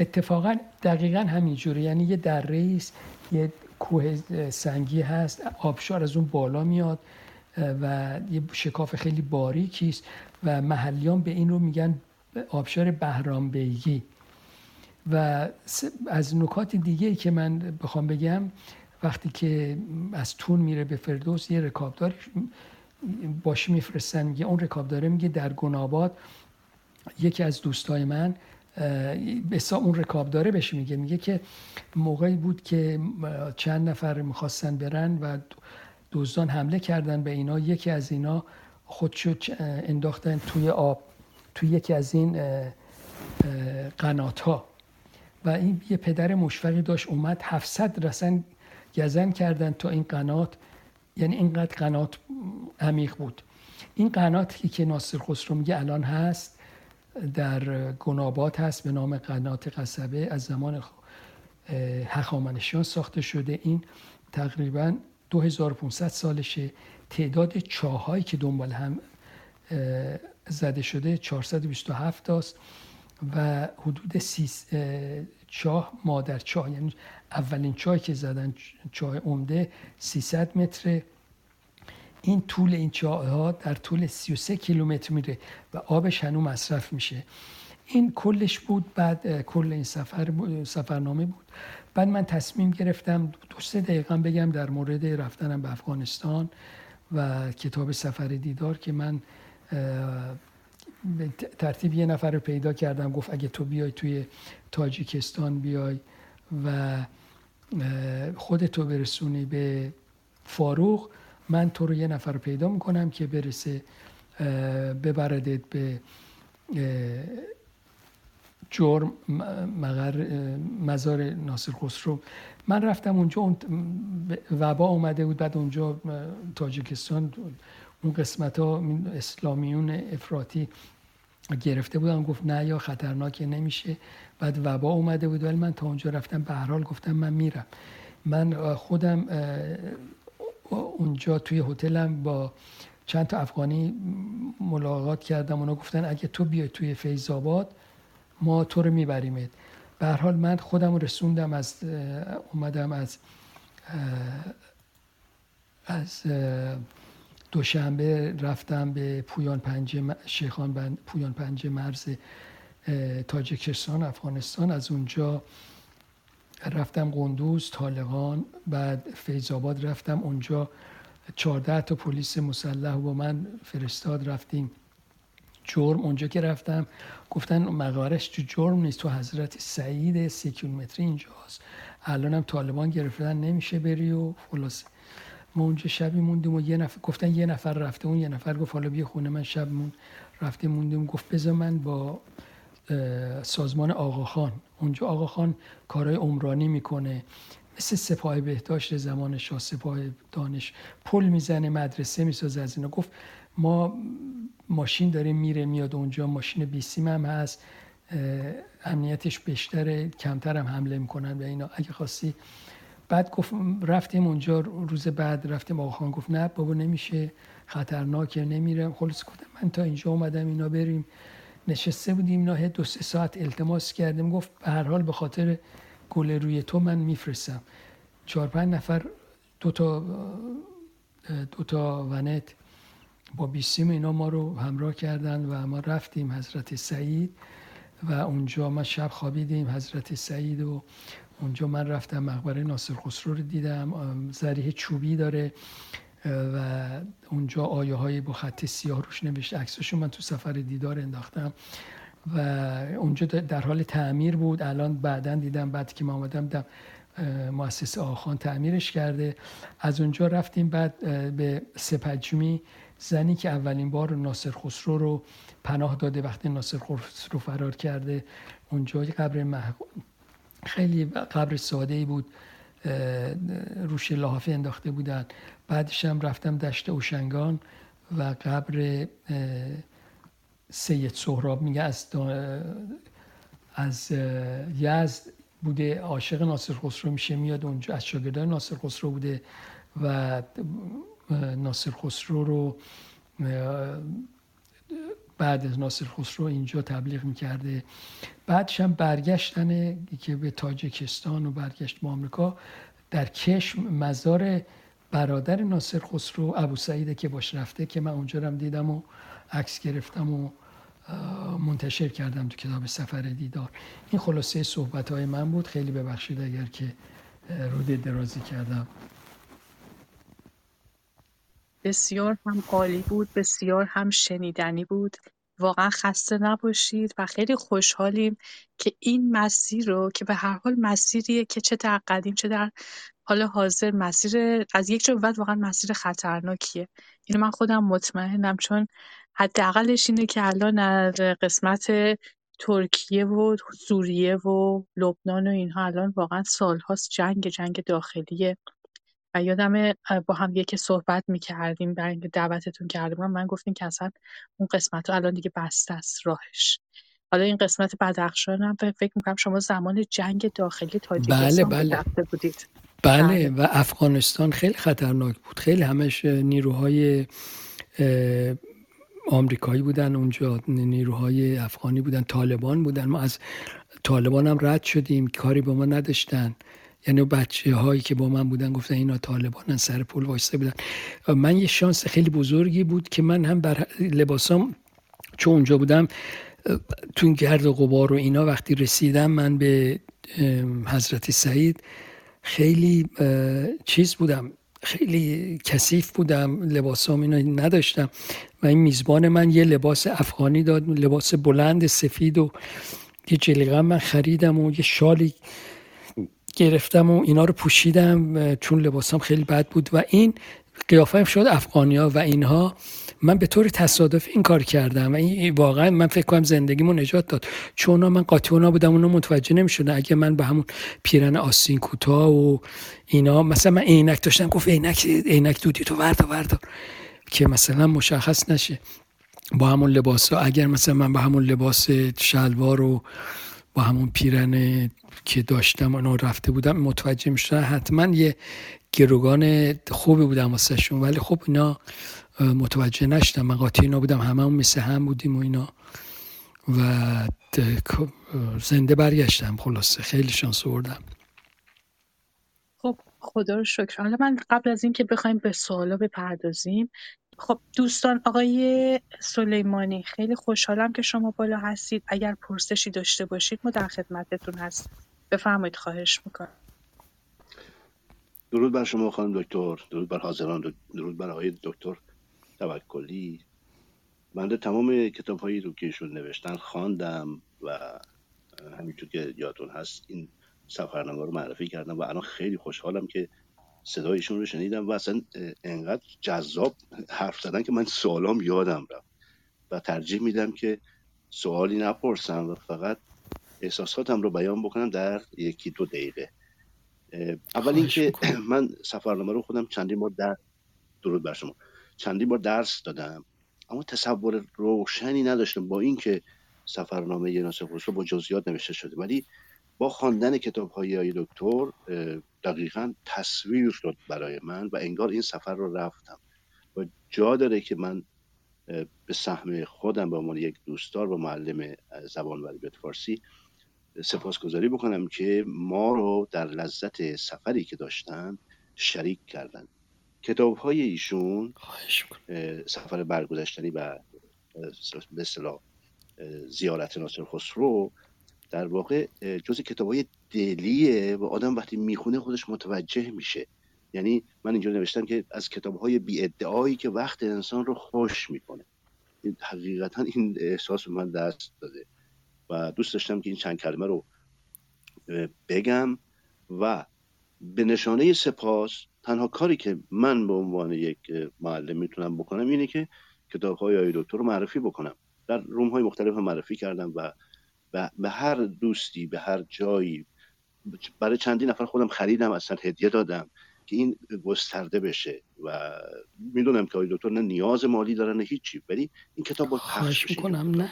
اتفاقا دقیقا همینجوره، یعنی یه دره‌ای است، یه کوه سنگی هست، آبشار از اون بالا میاد و یه شکاف خیلی باریکی است و محلیان به این رو میگن آبشار بهرام بیگی. و از نکات دیگه که من بخوام بگم، وقتی که از تون میره به فردوس یه رکابداری باش میفرستن، میگه اون رکابداره میگه در گناباد یکی از دوستای من بسا اون رکابداره بهش میگه، میگه که موقعی بود که چند نفر میخواستن برن و دزدان حمله کردن به اینا، یکی از اینا خودشو انداختن توی آب، توی یکی از این قنات ها و این یه پدر مشفقی داشت اومد هفتصد رسن گزن کردن تا این قنات، یعنی اینقدر قنات عمیق بود. این قناتی که ناصرخسرو میگه الان هست در گنابات هست به نام قنات قصبه، از زمان هخامنشیان ساخته شده. این تقریباً دو هزار و پانصد سالشه. تعداد چاهایی که دنبال هم زده شده چهارصد و بیست و هفت است و حدود سی چاه مادر چاه، یعنی اولین چاهی که زدن چاه عمده سیصد متر. این طول این چاه ها در طول سی و سه کیلومتر میره و آبش هنوز مصرف میشه. این کلش بود. بعد کل این سفر سفرنامه بود. بعد من تصمیم گرفتم دو سه دقیقا بگم در مورد رفتنم به افغانستان و کتاب سفر دیدار که من به ترتیب یه نفر رو پیدا کردم، گفت اگه تو بیای توی تاجیکستان بیای و خودتو برسونی به فاروق، من تو رو یه نفر رو پیدا میکنم که برسه ببردت به جرم مقر مزار ناصرخسرو. من رفتم اونجا، وبا اومده بود، بعد اونجا تاجیکستان اون قسمت ها اسلامیون افراطی گرفته بودن، گفت نه یا خطرناکه نمیشه، بعد وبا اومده بود، ولی من تا اونجا رفتم. به هر حال گفتم من میرم. من خودم اونجا توی هتلم با چند تا افغانی ملاقات کردم، اونا گفتن اگه تو بیای توی فیض‌آباد ما تو رو میبریمت. به هر حال من خودم رسوندم، از اومدم از از دوشنبه رفتم به پویان پنجه شیخان پویان پنجه مرز تاجیکستان افغانستان. از اونجا رفتم قندوز، طالقان، بعد فیض‌آباد رفتم. اونجا چهارده تا پلیس مسلح با من فرستاد، رفتیم جرم. اونجا که رفتم گفتن مغارش تو جرم نیست، تو حضرت سعید سه کیلومتر اینجاست، الان هم طالبان گرفتن نمیشه بری و خلاصه. ما اونجا شبی موندیم و یه نفر گفتن یه نفر رفته، اون یه نفر گفت حالا بیا خونه من. شب مون رفتیم موندیم، گفت بذار من با سازمان آقاخان، اونجا آقاخان کارهای عمرانی میکنه مثل سپاه بهداشت زمان شاه، سپاه دانش، پل میزنه، مدرسه میسازه از اینا. گفت ما ماشین داره میره میاد اونجا، ماشین بیسیم هم هست، امنیتش بیشتره، کمتر هم حمله میکنن به اینا اگه خواستی. بعد گفت رفتیم اونجا، روز بعد رفتیم. آقاخان گفت نه بابا نمیشه، خطرناکه، نمیرم. خلاص گفتم من تا اینجا اومدم اینا بریم. نشسته بودیم اینا هی دو سه ساعت التماس کردیم، گفت به هر حال به خاطر گل روی تو من میفرستم. چهار پنج نفر دو تا دو تا ونت با بیسیم اینا ما رو همراه کردن و ما رفتیم حضرت سعید و اونجا ما شب خوابیدیم حضرت سعید و اونجا من رفتم مقبره ناصرخسرو رو دیدم. ذریحه چوبی داره و اونجا آیه های با خط سیاه روش نوشته، عکسشو من تو سفر دیدار انداختم و اونجا در حال تعمیر بود. الان بعدن دیدم، بعد که ما آمدم مؤسسه آخان تعمیرش کرده. از اونجا رفتیم بعد به سپجمی، زنی که اولین بار ناصرخسرو رو پناه داده وقتی ناصرخسرو فرار کرده. اونجا قبر مح... خیلی قبر ساده‌ای بود، روش لحافه انداخته بودن. بعدش هم رفتم دشت اوشنگان و قبر سید سهراب، میگه از از یزد بوده، عاشق ناصرخسرو میشه، میاد اونجا از شاگردان ناصرخسرو بوده و ناصرخسرو رو بعد از ناصر خسرو اینجا تبلیغ می‌کرده. بعدش هم برگشتن که به تاجیکستان و برگشت به آمریکا، در کشم مزار برادر ناصر خسرو ابو سعیده که باش رفته، که من اونجا رو دیدم و عکس گرفتم و منتشر کردم تو کتاب سفر دیدار. این خلاصه صحبت‌های من بود. خیلی ببخشید اگر که روده درازی کردم. بسیار هم عالی بود، بسیار هم شنیدنی بود. واقعا خسته نباشید و خیلی خوشحالیم که این مسیر رو که به هر حال مسیریه که چه در قدیم چه در حال حاضر مسیر از یک جا بعد واقعا مسیر خطرناکیه. اینو من خودم مطمئنم، چون حداقلش اینه که الان از قسمت ترکیه و سوریه و لبنان و اینها الان واقعا سالهاست جنگ جنگ داخلیه. و یادم با هم یکی صحبت میکردیم، برای اینکه دعوتتون کردم من گفتیم که اصلا اون قسمت رو الان دیگه بسته است راهش. حالا این قسمت بدخشان هم فکر میکنم شما زمان جنگ داخلی تاجیکستان بله بله. بودید بله, بله و افغانستان خیلی خطرناک بود، خیلی همش نیروهای آمریکایی بودن اونجا، نیروهای افغانی بودن، طالبان بودن. ما از طالبان هم رد شدیم، کاری با ما نداشتن. یعنی بچه هایی که با من بودن گفتن اینا طالبانن، سر پول وایسته بودن. من یه شانس خیلی بزرگی بود که من هم بر لباسام چون اونجا بودم تو گرد و غبار و اینا، وقتی رسیدم من به حضرت سعید خیلی چیز بودم، خیلی کثیف بودم، لباسام اینا نداشتم و این میزبان من یه لباس افغانی داد، لباس بلند سفید و یه جلیقه من خریدم و یه شالی گرفتم و اینا رو پوشیدم چون لباسام خیلی بد بود و این قیافم شد افغانیا و اینها. من به طور تصادف این کار کردم و این واقعا من فکر کنم زندگیمو نجات داد، چون من قاطع اونا بودم اونا متوجه نمیشدن. اگه من به همون پیرن آستین کوتاه و اینا، مثلا من عینک داشتم، گفت عینک عینک دودی تو وردا وردا که مثلا مشخص نشه با همون لباسا. اگر مثلا من با همون لباس شلوار و با همون پیرن که داشتم اونا رفته بودم متوجه میشدن، حتما یه گروگان خوبی بودم واسه شون. ولی خب اینا متوجه نشدن، من قاطع اینا بودم، هممون مثل هم بودیم و اینا و زنده برگشتم. خلاصه خیلی شانس آوردم. خب خدا رو شکر. حالا من قبل از این که بخوایم به سوالا بپردازیم، خب دوستان، آقای سلیمانی خیلی خوشحالم که شما بالا هستید. اگر پرسشی داشته باشید ما در خدمتتون هستیم. بفرمایید، خواهش میکنم. درود بر شما خانم دکتر، درود بر حاضران، درود بر آقای دکتر توکلی. من در تمام کتاب‌هایی رو که ایشون نوشتن خواندم و همینطور که یادتون هست این سفرنامه رو معرفی کردم و الان خیلی خوشحالم که صدایشون رو شنیدم و اصلا انقدر جذاب حرف زدن که من سوالام یادم رفت و ترجیح میدم که سوالی نپرسم و فقط احساساتم رو بیان بکنم در یکی دو دقیقه. اول اینکه من سفرنامه رو خودم چندین بار در درود بر شما چندین بار درس دادم، اما تصور روشنی نداشتم. با اینکه سفرنامه ناصر خسرو با جزئیات نوشته شده، ولی با خواندن کتاب‌های آقای دکتر دقیقاً تصویر شد برای من و انگار این سفر رو رفتم و جا داره که من به سهم خودم به عنوان یک دوستدار و معلم زبان و ادبیات فارسی سپاسگزاری بکنم که ما رو در لذت سفری که داشتن شریک کردن. کتاب‌های ایشون سفر برگذشتنی و به اصطلاح زیارت ناصر خسرو در واقع جزء کتاب‌های دلیه و آدم وقتی میخونه خودش متوجه میشه. یعنی من اینجا نوشتم که از کتاب‌های بی ادعایی که وقت انسان رو خوش میکنه. حقیقتا این احساس من دست داده و دوست داشتم که این چند کلمه رو بگم و به نشانه سپاس تنها کاری که من به عنوان یک معلم میتونم بکنم اینه که کتاب‌های آقای دکتر رو معرفی بکنم. در روم‌های مختلف معرفی کردم و و به هر دوستی به هر جایی برای چندین نفر خودم خریدم، اصلا هدیه دادم که این گسترده بشه و میدونم که آقای دکتر نه نیاز مالی دارن نه هیچی، ولی این کتاب باید پخش بشه. خواهش میکنم. نه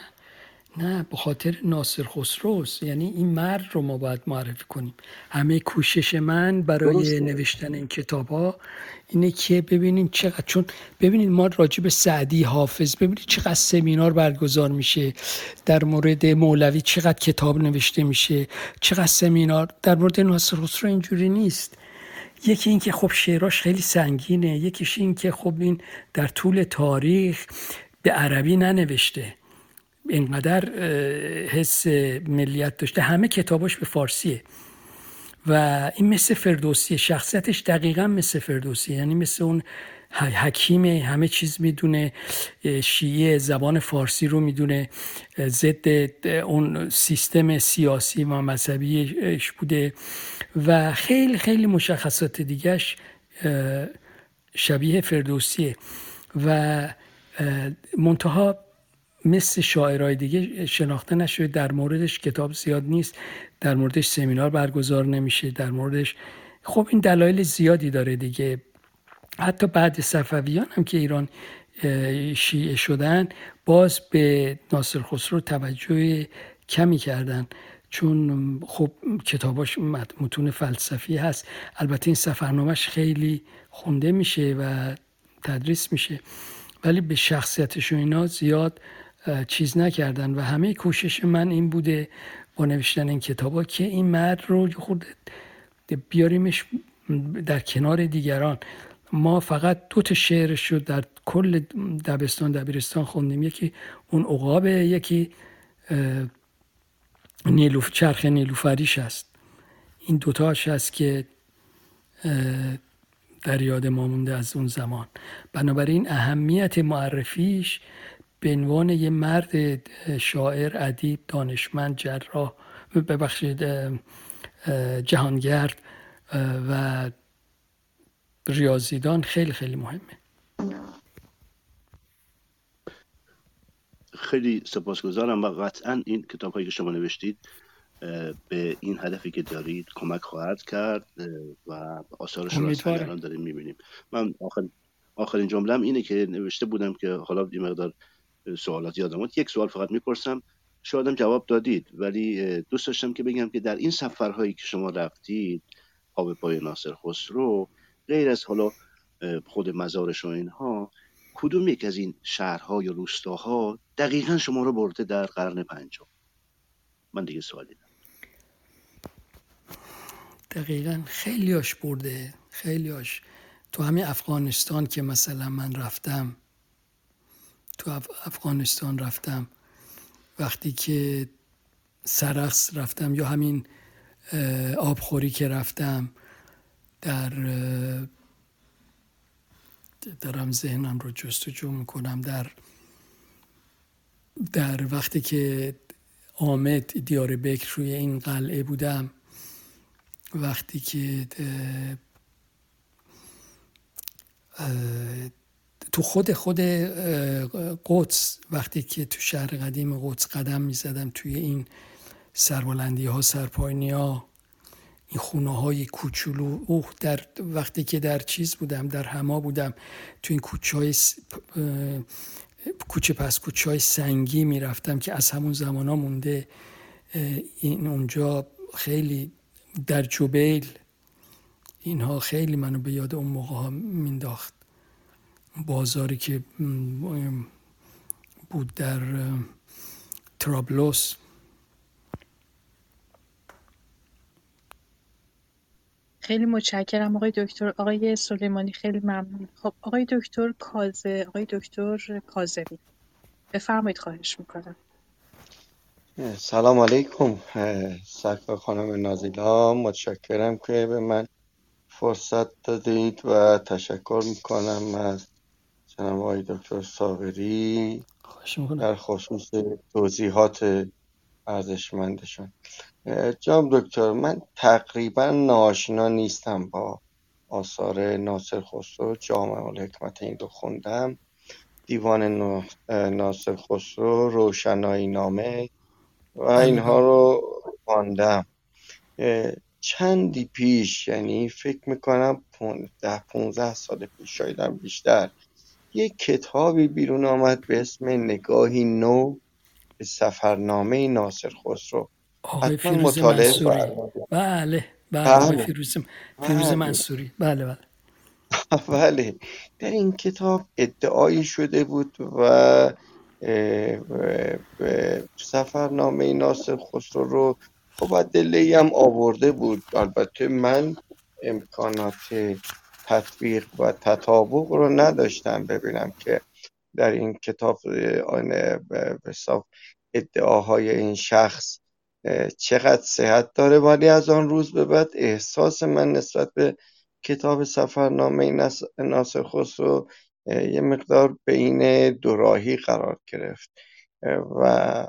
نه، به خاطر ناصر خسروست. یعنی این مرد رو ما باید معرفی کنیم. همه کوشش من برای درسته. نوشتن این کتاب ها اینه که ببینیم چقدر، چون ببینید ما راجع به سعدی، حافظ، ببینید چقدر سمینار برگزار میشه، در مورد مولوی چقدر کتاب نوشته میشه، چقدر سمینار. در مورد ناصر خسرو اینجوری نیست. یکی این که خب شعراش خیلی سنگینه، یکیش این که خب این در طول تاریخ به عربی ننوشته، اینقدر حس ملیت داشته، همه کتاباش به فارسیه و این مثل فردوسی، شخصیتش دقیقاً مثل فردوسی، یعنی مثل اون حکیمه، همه چیز میدونه، شیعه، زبان فارسی رو میدونه، ضد اون سیستم سیاسی و مذهبیش بوده و خیلی خیلی مشخصات دیگهش شبیه فردوسیه و منتها مثل شاعرای دیگه شناخته نشده. در موردش کتاب زیاد نیست، در موردش سمینار برگزار نمیشه، در موردش خب این دلایل زیادی داره دیگه. حتی بعد صفویان هم که ایران شیعه شدن، باز به ناصر خسرو توجه کمی کردن، چون خب کتاباش متون فلسفی هست. البته این سفرنامه‌اش خیلی خونده میشه و تدریس میشه، ولی به شخصیتش و اینا زیاد چیز نکردن و همه کوشش من این بوده با نوشتن این کتابا که این مرد رو خود بیاریمش در کنار دیگران. ما فقط دو تا شعرش رو در کل دبستان دبیرستان خوندیم، یکی اون عقاب، یکی نیلوف چرخ نیلوفریش است. این دو تاش هست که در یاد ما مونده از اون زمان. بنابراین اهمیت معرفیش به عنوان یه مرد شاعر، ادیب، دانشمند، جراح، ببخشید جهانگرد و ریاضیدان خیلی خیلی مهمه. خیلی سپاسگزارم و قطعاً این کتاب‌هایی که شما نوشتید به این هدفی که دارید کمک خواهد کرد و آثارش رو از الان داریم می‌بینیم. من آخر آخرین جمله‌ام اینه که نوشته بودم که حالا یه مقدار سوالات یادم اومد، یک سوال فقط می‌پرسم، شاید هم جواب دادید، ولی دوست داشتم که بگم که در این سفرهایی که شما رفتید پا به پای ناصر خسرو، غیر از حالا خود مزارش و اینها، کدوم یک از این شهرها یا روستاها دقیقاً شما رو برده در قرن پنجم؟ من دیگه سوال دیدم. دقیقاً خیلی هاش برده، خیلی هاش. تو همین افغانستان که مثلا من رفتم، تو اف... افغانستان رفتم، وقتی که سرخس رفتم، یا همین آبخوری که رفتم، در درم ذهنم رو جستجو میکنم. در در وقتی که آمد دیار بکر روی این قلعه بودم، وقتی که تو خود خود قدس، وقتی که تو شهر قدیم قدس قدم میزدم، توی این سربلندی ها، سرپایینی ها، این خونه های کوچولو، اوه در وقتی که در چیز بودم، در هما بودم، تو این کوچه های س... کوچه پس کوچه های سنگی میرفتم که از همون زمان ها مونده. این اونجا خیلی، در جبیل، اینها خیلی منو به یاد اون موقع ها مینداخت. بازاری که بود در ترابلوس، خیلی متشکرم آقای دکتر. آقای سلیمانی خیلی ممنون. خب آقای دکتر کاظمی، آقای دکتر کاظمی بفرمایید، خواهش میکنم. سلام علیکم سرکار خانم نازیلا، متشکرم که به من فرصت دادید و تشکر میکنم از جناب آقای دکتر صابری در خصوص توضیحات ارزشمندشون. جناب دکتر، من تقریبا ناشنا نیستم با آثار ناصر خسرو. جام الحکمتین رو خوندم، دیوان ناصر خسرو، روشنایی نامه و اینها رو خواندم. چندی پیش، یعنی فکر میکنم ده پونزده سال پیش، شایدم بیشتر، یک کتابی بیرون آمد به اسم نگاهی نو به سفرنامه ناصرخسرو حتما مطالعه فرمایید. بله بله فیروز فیروز منصوری بله بله بله در این کتاب ادعایی شده بود و سفرنامه ناصرخسرو رو خب دله‌ای هم آورده بود. البته من امکانات تطبیق و تطابق رو نداشتم ببینم که در این کتاب ادعاهای این شخص چقدر صحت داره، ولی از آن روز به بعد احساس من نسبت به کتاب سفرنامه ناصرخسرو یه مقدار بین دوراهی قرار گرفت و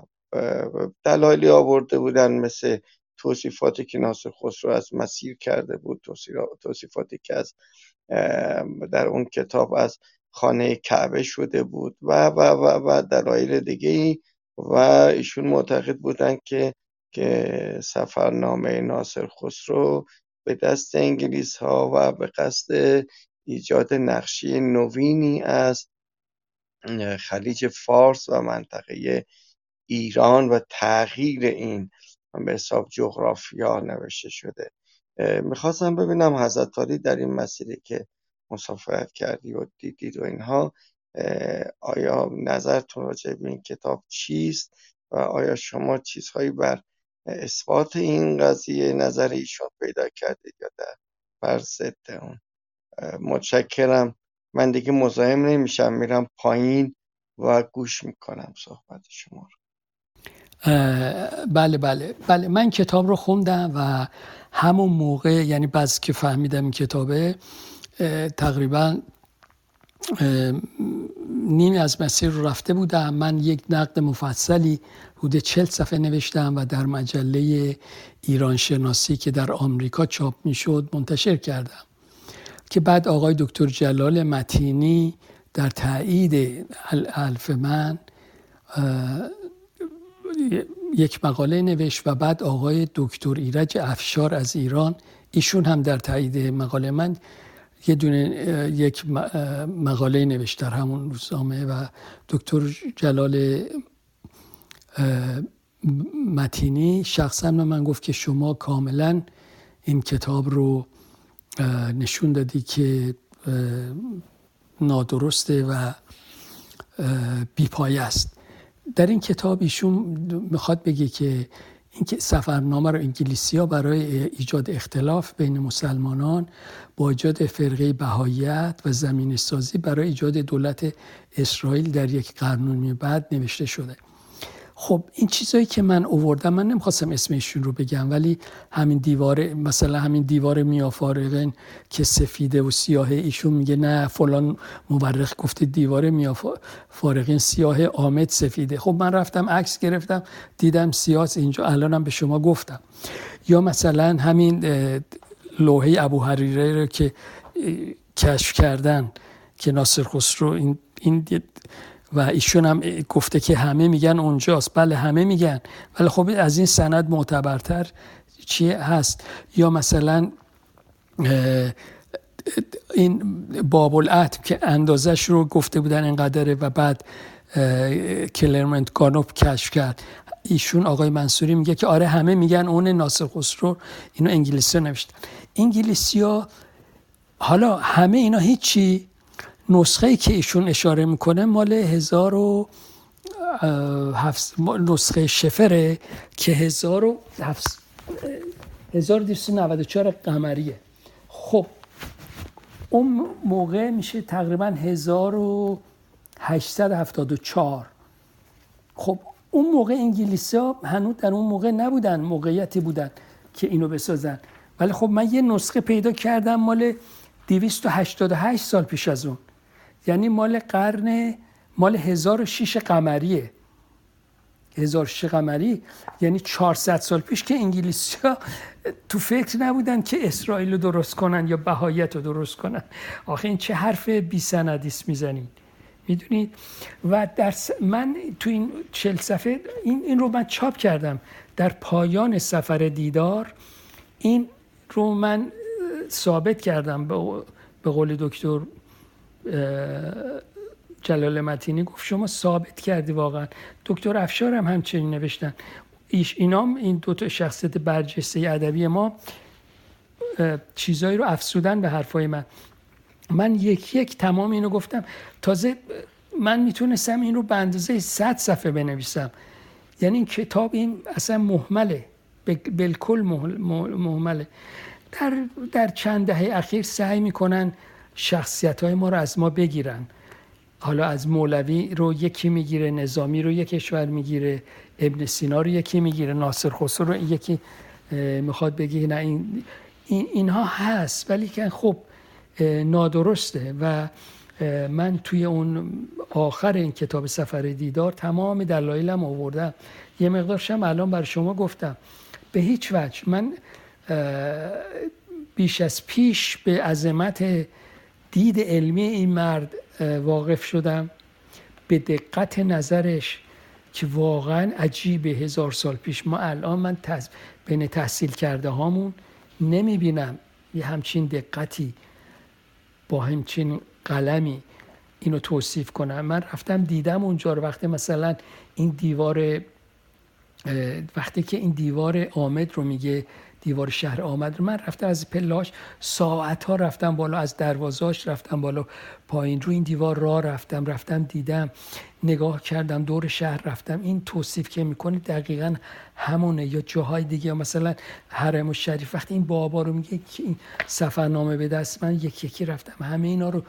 دلایلی آورده بودن مثل توصیفاتی که ناصرخسرو از مسیر کرده بود، توصیفاتی که از در اون کتاب از خانه کعبه شده بود و و و و دلایل دیگه‌ای و ایشون معتقد بودن که که سفرنامه ناصرخسرو به دست انگلیس‌ها و به قصد ایجاد نقشه نوینی از خلیج فارس و منطقه ایران و تغییر این به حساب جغرافیا نوشته شده. میخواستم ببینم حضرت عالی در این مسئله که مسافرت کردی و دیدید و اینها، آیا نظرتون راجع به این کتاب چیست و آیا شما چیزهایی بر اثبات این قضیه نظر ایشون پیدا کردید یا در بر ضد اون؟ متشکرم. من دیگه مزاحم نمیشم، میرم پایین و گوش میکنم صحبت شما رو. بله بله بله من کتاب رو خوندم و همون موقع، یعنی بس که فهمیدم کتابه، تقریبا نیم از مسیر رو رفته بودم. من یک نقد مفصلی حدود چهل صفحه نوشتم و در مجله ایران شناسی که در آمریکا چاپ میشد منتشر کردم که بعد آقای دکتر جلال متینی در تایید حرف من یک مقاله نوشت و بعد آقای دکتر ایرج افشار از ایران، ایشون هم در تایید مقاله من یه دونه یک مقاله نوشت در همون روزنامه و دکتر جلال متینی شخصا به من گفت که شما کاملا این کتاب رو نشون دادی که نادرسته و بی‌پایه است. در این کتاب ایشون میخواد بگه که این سفرنامه رو انگلیسی‌ها برای ایجاد اختلاف بین مسلمانان با ایجاد فرقه بهائیت و زمینه سازی برای ایجاد دولت اسرائیل در یک قرن بعد نوشته شده. خب این چیزایی که من آوردم، من نمیخواستم اسمشون رو بگم، ولی همین دیواره، مثلا همین دیوار میافارقین که سفیده و سیاهه، ایشون میگه نه فلان مورخ گفته دیوار میافارقین سیاهه، عامد سفیده. خب من رفتم عکس گرفتم دیدم سیاه اینجا، الانم به شما گفتم. یا مثلا همین لوحه ابو هریره رو که کشف کردن که ناصرخسرو این این و ایشون هم گفته که همه میگن اونجاست. بله همه میگن، ولی خب از این سند معتبرتر چی هست؟ یا مثلا این باب العتب که اندازش رو گفته بودن اینقدره و بعد کلرمونت گانو کشف کرد، ایشون آقای منصوری میگه که آره همه میگن اون ناصرخسرو، اینو انگلیسی ها نوشتن. انگلیسی ها حالا همه اینا هیچی. نسخه‌ای که ایشون اشاره میکنه مال هزار و هفتصد نسخه شفره که هزار و دویست و نود و چهار قمریه. خب اون موقع میشه تقریبا هزار و هشتصد و هفتاد و چهار. خب اون موقع انگلیسی‌ها هنوز در اون موقع نبودن، موقعیتی بودن که اینو بسازن. ولی خب من یه نسخه پیدا کردم مال دویست و هشتاد و هشت سال پیش از اون، یعنی مال قرن مال هزار و شش قمریه، هزار و شش قمری یعنی چهارصد سال پیش که انگلیسی‌ها تو فکر نبودن که اسرائیل رو درست کنن یا بهایت رو درست کنن. آخه این چه حرف بی سندیست میزنید، میدونید؟ و در من تو این چهل صفحه این این رو من چاپ کردم در پایان سفر دیدار. این رو من ثابت کردم به قول دکتر جلال متینی گفت شما ثابت کردی واقعا. دکتر افشار هم همچنین نوشتن. ایش اینام این دو تا شخصیت برجسته ادبی ما چیزایی رو افسودن به حرفای من. من یک یک تمام اینو گفتم. تازه من میتونستم این رو به اندازه صد صفحه بنویسم. یعنی این کتاب این اصلا مهمله، بالکل مهمله. در در چند دهه اخیر سعی میکنن شخصیت‌های ما رو از ما بگیرن. حالا از مولوی رو یکی میگیره، نظامی رو یک کشور میگیره، ابن سینا رو یکی میگیره، ناصرخسرو رو یکی میخواد بگی نه این این اینها هست، ولی که خب نادرسته. و من توی اون آخر این کتاب سفر دیدار تمام دلایلم آوردم، یه مقدارش هم الان بر شما گفتم. به هیچ وجه من بیش از پیش به عظمت دید علمی این مرد واقف شدم، به دقت نظرش که واقعا عجیبه. هزار سال پیش ما الان من تز... بین تحصیل کرده هامون نمی بینم یه همچین دقتی با همچین قلمی اینو توصیف کنم. من رفتم دیدم اونجا رو، وقتی مثلا این دیوار وقتی که این دیوار آمد رو میگه دیوار شهر آمد رو، من رفتم از پلاش ساعت‌ها رفتم بالا، از دروازه‌اش رفتم بالا پایین، رو این دیوار راه رفتم، رفتم دیدم، نگاه کردم، دور شهر رفتم. این توصیف که می‌کنه دقیقاً همونه. یا جاهای دیگه، یا مثلا حرم الشریف وقتی این بابا رو میگه که این سفرنامه به دست من، یکی یکی رفتم همه اینا رو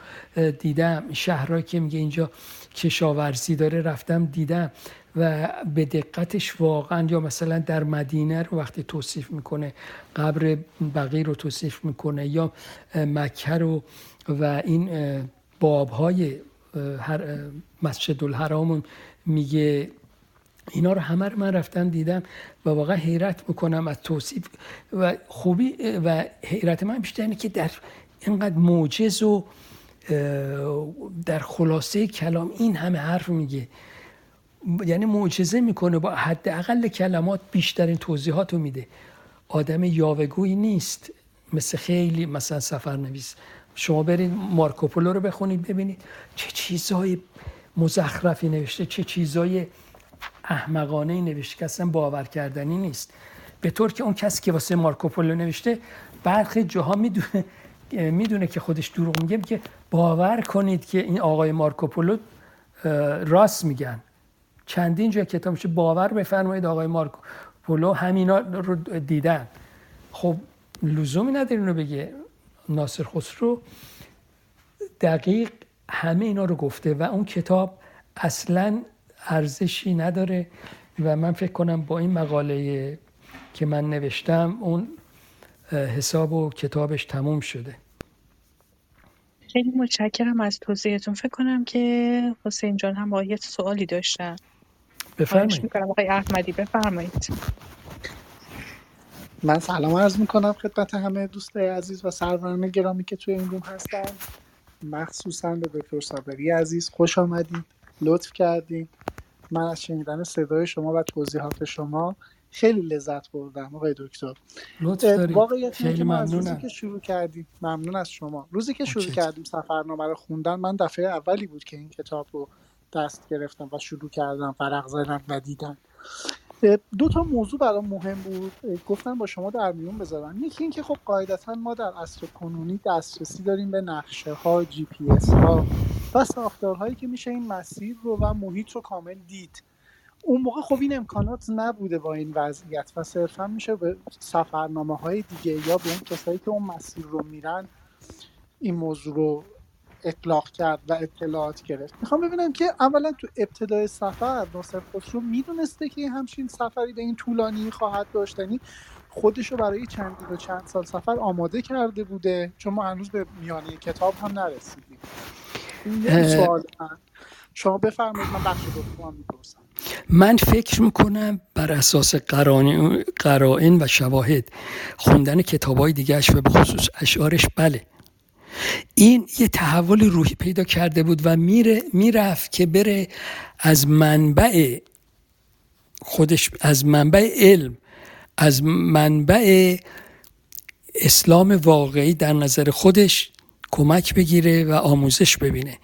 دیدم. شهرایی که میگه اینجا کشاورزی داره رفتم دیدم و به دقتش واقعا. یا مثلا در مدینه رو وقتی توصیف میکنه، قبر بقیع رو توصیف میکنه، یا مکه رو و این بابهای مسجد الحرام میگه، اینا رو همه رو من رفتم دیدم و واقعا حیرت میکنم از توصیف و خوبی. و حیرت من بیشتر اینه که در اینقدر معجز و در خلاصه کلام این همه حرف میگه، یعنی معجزه میکنه، با حداقل کلمات بیشترین توضیحات رو میده. آدم یاوه‌گویی نیست مثل خیلی مثلا سفرنویس. شما برید مارکو پولو رو بخونید ببینید چه چیزهای مزخرفی نوشته، چه چیزهای احمقانه‌ای نوشته که اصلا باور کردنی نیست. به طور که اون کسی که واسه مارکو پولو نوشته برخی جاها میدونه میدونه که خودش دروغ میگه، که باور کنید که این آقای مارکو پولو راست میگن. چندین جای کتابش باور بفرمایید آقای مارکو پولو همینا رو دیدن. خب لزومی نداره اینو بگه. ناصرخسرو دقیق همه اینا رو گفته و اون کتاب اصلاً ارزشی نداره. و من فکر کنم با این مقاله که من نوشتم اون حساب و کتابش تموم شده. خیلی متشکرم از توضیحتون. فکر کنم که حسین جان هم باید سوالی داشتن. بفرمایید. می‌کنم آقای احمدی بفرمایید. من سلام عرض می‌کنم خدمت همه دوستای عزیز و سروران گرامی که توی این روم هستن. مخصوصاً به دکتر صابری عزیز خوش آمدید. لطف کردید. من از شنیدن صدای شما و توضیحات شما خیلی لذت بردم آقای دکتر. واقعیت اینه که ما از روزی که شروع کردیم، ممنون از شما، روزی که شروع کردیم سفرنامه رو خوندن، من دفعه اولی بود که این کتاب رو دست گرفتم و شروع کردم ورق زدن و دیدن. دو تا موضوع برام مهم بود گفتم با شما در میون بذارم. یکی این که خب قاعدتاً ما در عصر کنونی دسترسی داریم به نقشه ها، جی پی اس ها و ساختارهایی که میشه این مسیر رو و محیط رو کامل دید. اون موقع خب این امکانات نبوده با این وضعیت و صرفا میشه به سفرنامه های دیگه یا به اون کسایی که اون مسیر رو میرن این موضوع رو اطلاق کرد و اطلاعات گرفت. میخوام ببینم که اولا تو ابتدای سفر ناصرخسرو میدونسته که همچین سفری به این طولانی خواهد داشتنی خودش رو برای چند و چند سال سفر آماده کرده بوده، چون ما هنوز به میانه کتاب هم نرسیدیم. این سوال من، شما بفرمایید، من بخش دکترا میپرسم. من فکر میکنم بر اساس قرائن و شواهد خوندن کتابای دیگه‌اش و به خصوص اشعارش، بله این یه تحول روحی پیدا کرده بود و میره میرفت که بره از منبع خودش، از منبع علم، از منبع اسلام واقعی در نظر خودش کمک بگیره و آموزش ببینه.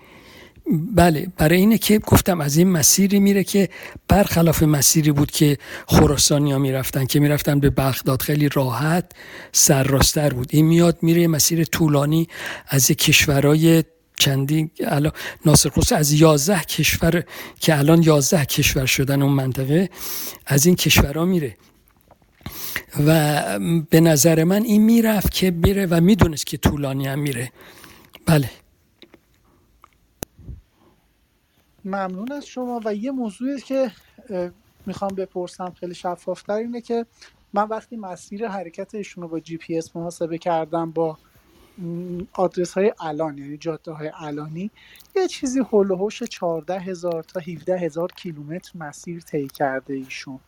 بله، برای اینه که گفتم از این مسیری میره که برخلاف مسیری بود که خراسانی‌ها میرفتن، که میرفتن به بغداد خیلی راحت سرراستر بود. این میاد میره مسیر طولانی از کشورهای چندین، الان ناصرخسرو از یازده کشور که الان یازده کشور شدن اون منطقه، از این کشورها میره و به نظر من این میرفت که بره و میدونست که طولانی هم میره. بله، ممنون از شما. و یه موضوعی که میخوام بپرسم خیلی شفافتر اینه که من وقتی مسیر حرکت ایشون رو با جی پی اس محاسبه کردم با آدرس های الان، یعنی جاده های الانی، یه چیزی هول و هوش چهارده هزار تا هفده هزار کیلومتر مسیر طی کرده ایشون.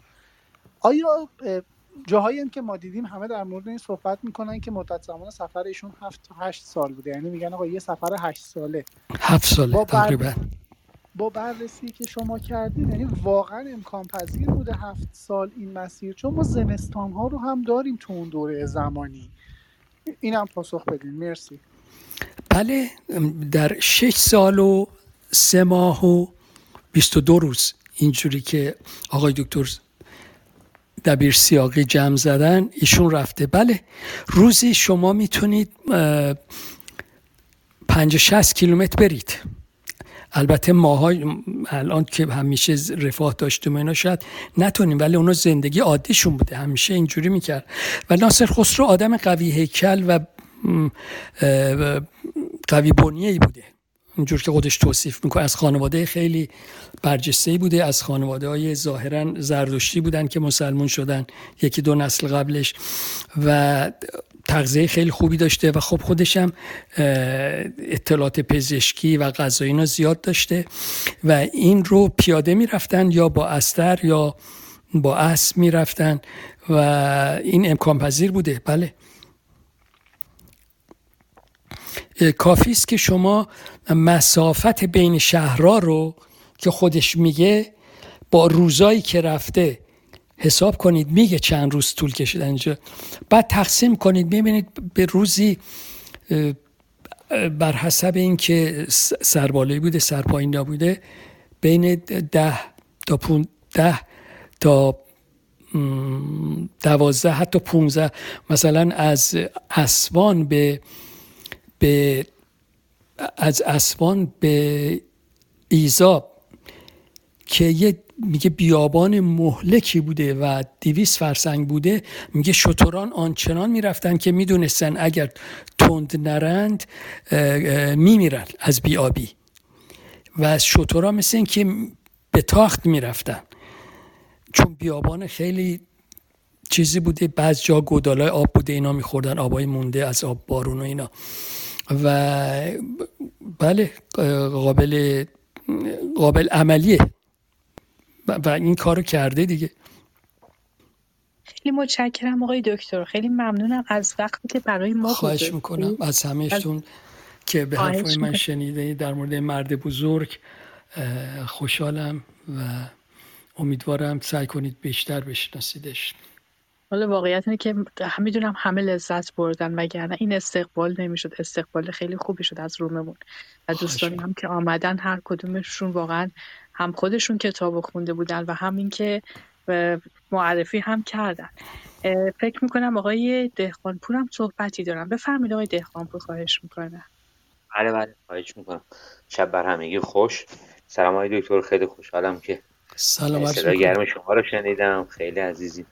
آیا جاهایی هم که ما دیدیم همه در مورد این صحبت میکنن که مدت زمان سفر ایشون هفت تا هشت سال بوده، یعنی میگن آقا یه سفر هشت ساله، هفت ساله تقریبا. با بررسی که شما کردید یعنی واقعا امکان پذیر بوده هفت سال این مسیر؟ چون ما زمستان ها رو هم داریم تو اون دوره زمانی. این هم پاسخ بدین، مرسی. بله، در شش سال و سه ماه و بیست و دو روز اینجوری که آقای دکتر دبیر سیاقی جمع زدن ایشون رفته. بله، روزی شما میتونید پنج شصت کیلومتر برید. البته ماها الان که همیشه رفاه داشتیم اینا شاید نتونیم، ولی اونا زندگی عادیشون بوده، همیشه اینجوری میکرد. و ناصرخسرو آدم قوی هیکل و قوی بنیه‌ای بوده، اونجور که خودش توصیف میکنه. از خانواده خیلی برجسته‌ای بوده، از خانواده‌های ظاهراً زردشتی بودن که مسلمان شدن یکی دو نسل قبلش، و تغذیه خیلی خوبی داشته و خب خودش هم اطلاعات پزشکی و غذایی اینا زیاد داشته و این رو پیاده میرفتن یا با استر یا با اسب میرفتن و این امکان پذیر بوده. بله، کافی است که شما مسافت بین شهرها رو که خودش میگه با روزایی که رفته حساب کنید، میگه چند روز طول کشید اینجا، بعد تقسیم کنید میبینید به روزی بر حسب این که سربالایی بوده سرپایین نبوده بین ده تا پون ده تا دوازده حتی پونزده. مثلا از اسوان به به از اسوان به ایزاب که یه میگه بیابان مهلکی بوده و دویست فرسنگ بوده، میگه شتران آنچنان میرفتن که میدونستن اگر تند نرند میمیرن از بیابی، و شتران مثل این که به تاخت میرفتن چون بیابان خیلی چیزی بوده. بعض جا گودالای آب بوده، اینا میخوردن آبای مونده از آب بارون و اینا. و بله، قابل قابل عملیه و این کارو کرده دیگه. خیلی متشکرم آقای دکتر، خیلی ممنونم از وقتی که برای ما گذاشتید. خواهش میکنم از همه‌تون از... که به حرفای من شنیدید در مورد مرد بزرگ. خوشحالم و امیدوارم سعی کنید بیشتر بشناسیدش. حالا واقعیت اینه که میدونم همه لذت بردن، وگرنه این استقبال نمیشد. استقبال خیلی خوبی شد از روممون و دوستانی هم که آمدن، هر کدومشون واقعا هم خودشون کتابو خونده بودن و هم این که معرفی هم کردن. فکر میکنم آقای دهقانپور هم صحبتی دارن. بفرمایید آقای دهقانپور، خواهش میکنم. بله بله، خواهش میکنم. شب بر همگی خوش. سلام آقای دکتر، خیلی خوشحالم که سلام صدای گرم شما رو شنیدم، خیلی عزیزی.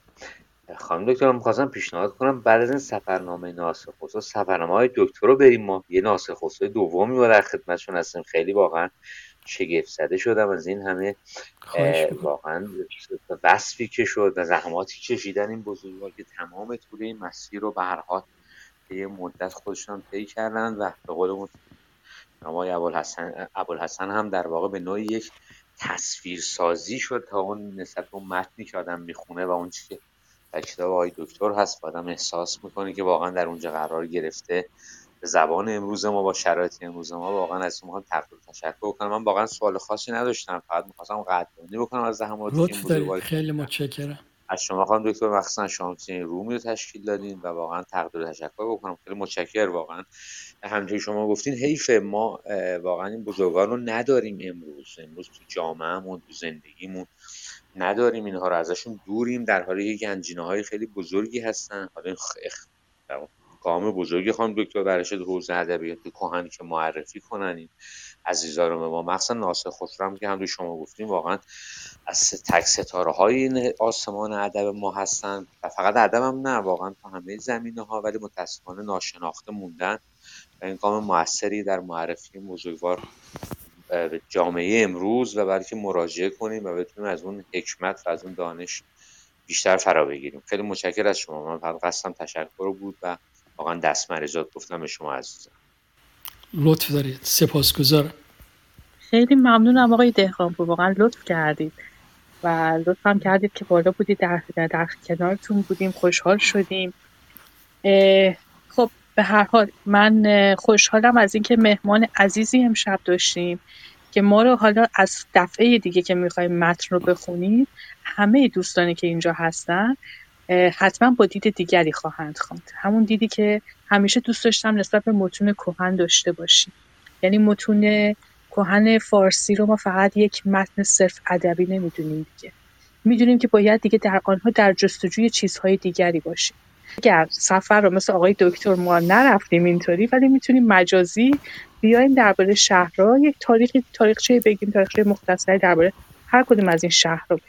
خانم دکتر، من می‌خواستم پیشنهاد کنم بعد از این سفرنامه ناصرخسرو سفرنامه‌های دکتر رو بریم. ما یه ناصرخسرو دومی رو در خدمتشون هستیم. خیلی واقعا شگفت زده شدم از این همه واقعا وصفی که شد و زحماتی کشیدن این بزرگوار که تمام طول این مسیر رو به هر حال یه مدت خودشون طی کردن و به قولمون نامای ابوالحسن ابوالحسن هم در واقع به نوعی یک تصویر سازی شد تا اون نسبت اون متنی که آدم میخونه و اون چیزی که در کتاب آقای دکتر هست آدم احساس میکنه که واقعا در اونجا قرار گرفته. به زبان امروز ما با شرایط امروز ما واقعا از شما تقدیر و تشکر کنم. من واقعا سوال خاصی نداشتم، فقط می‌خواستم قدردانی بکنم از زحماتی که بزرگوار. خیلی متشکرم. از شما خانم دکتر مخصوصا شانسی رومی رو تشکیل دادین و واقعا تقدیر و تشکر بکنم. خیلی متشکرم. واقعا همونطور شما گفتین حیفه ما واقعا این بزرگان رو نداریم امروز امروز تو جامعهمون تو زندگیمون نداریم، اینها رو ازشون دوریم، در حالی که گنجینه‌های خیلی بزرگی هستن. حالا کام بزرگی خانم دکتر برشد حوزه ادبیات کهن که معرفی کنن این عزیزا رو ما، مخصوصا ناصرخسرو هم که هم دو شما گفتیم واقعا از تک ستاره‌های این آسمان ادب ما هستن و فقط ادب هم نه، واقعا تو همه زمینه‌ها، ولی متأسفانه ناشناخته موندن و این کام موثری در معرفی بزرگوار به جامعه امروز و بلکه مراجعه کنیم و بتونیم از اون حکمت و از اون دانش بیشتر فرا بگیریم. خیلی متشکرم از شما. من فقط قصدم تشکر بود و واقعا دست مریضات گفتم به شما عزیزم. لطف دارید. سپاسگزارم. خیلی ممنونم آقای دهقانپور، واقعا لطف کردید و لطف هم کردید که بالا بودید، در در, در کنارتون بودیم، خوشحال شدیم. خب به هر حال من خوشحالم از اینکه مهمان عزیزی امشب داشتیم که ما رو حالا از دفعه دیگه که می‌خوایم متن رو بخونیم همه دوستانی که اینجا هستن حتما با دید دیگری خواهند خواند، همون دیدی که همیشه دوست داشتم نسبت به متون کهن داشته باشیم. یعنی متون کهن فارسی رو ما فقط یک متن صرف ادبی نمیدونیم دیگه، میدونیم که باید دیگه در آنها در جستجوی چیزهای دیگری باشیم. اگر سفر رو مثل آقای دکتر ما نرفتیم اینطوری، ولی میتونیم مجازی بیایم درباره شهرها یک تاریخی تاریخچه بگیم، تاریخچه مختصری درباره هر کدوم از این شهر رو بگیم.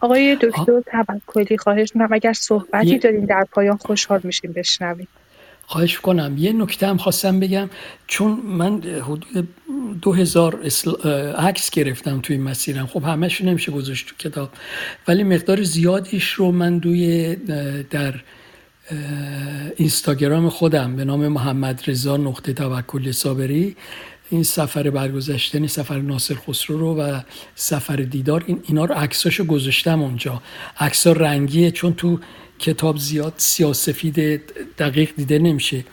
آقای دکتر توکلی خواهش می‌کنم اگر صحبتی یه... دارین در پایان خوشحال میشیم بشنویم. خواهش کنم. یه نکته هم خواستم بگم، چون من حدود دو هزار عکس گرفتم توی مسیرم، خب همه‌شو نمیشه گذاشت تو کتاب، ولی مقدار زیادیش رو من دوی در اینستاگرام خودم به نام محمد رضا نقطه توکلی صابری، این سفر برگذشتنی، سفر ناصرخسرو رو و سفر دیدار، این اینا رو عکساشو گذاشتم اونجا. عکس‌ها رنگیه چون تو کتاب زیاد سیاه‌سفید دقیق دیده نمیشه.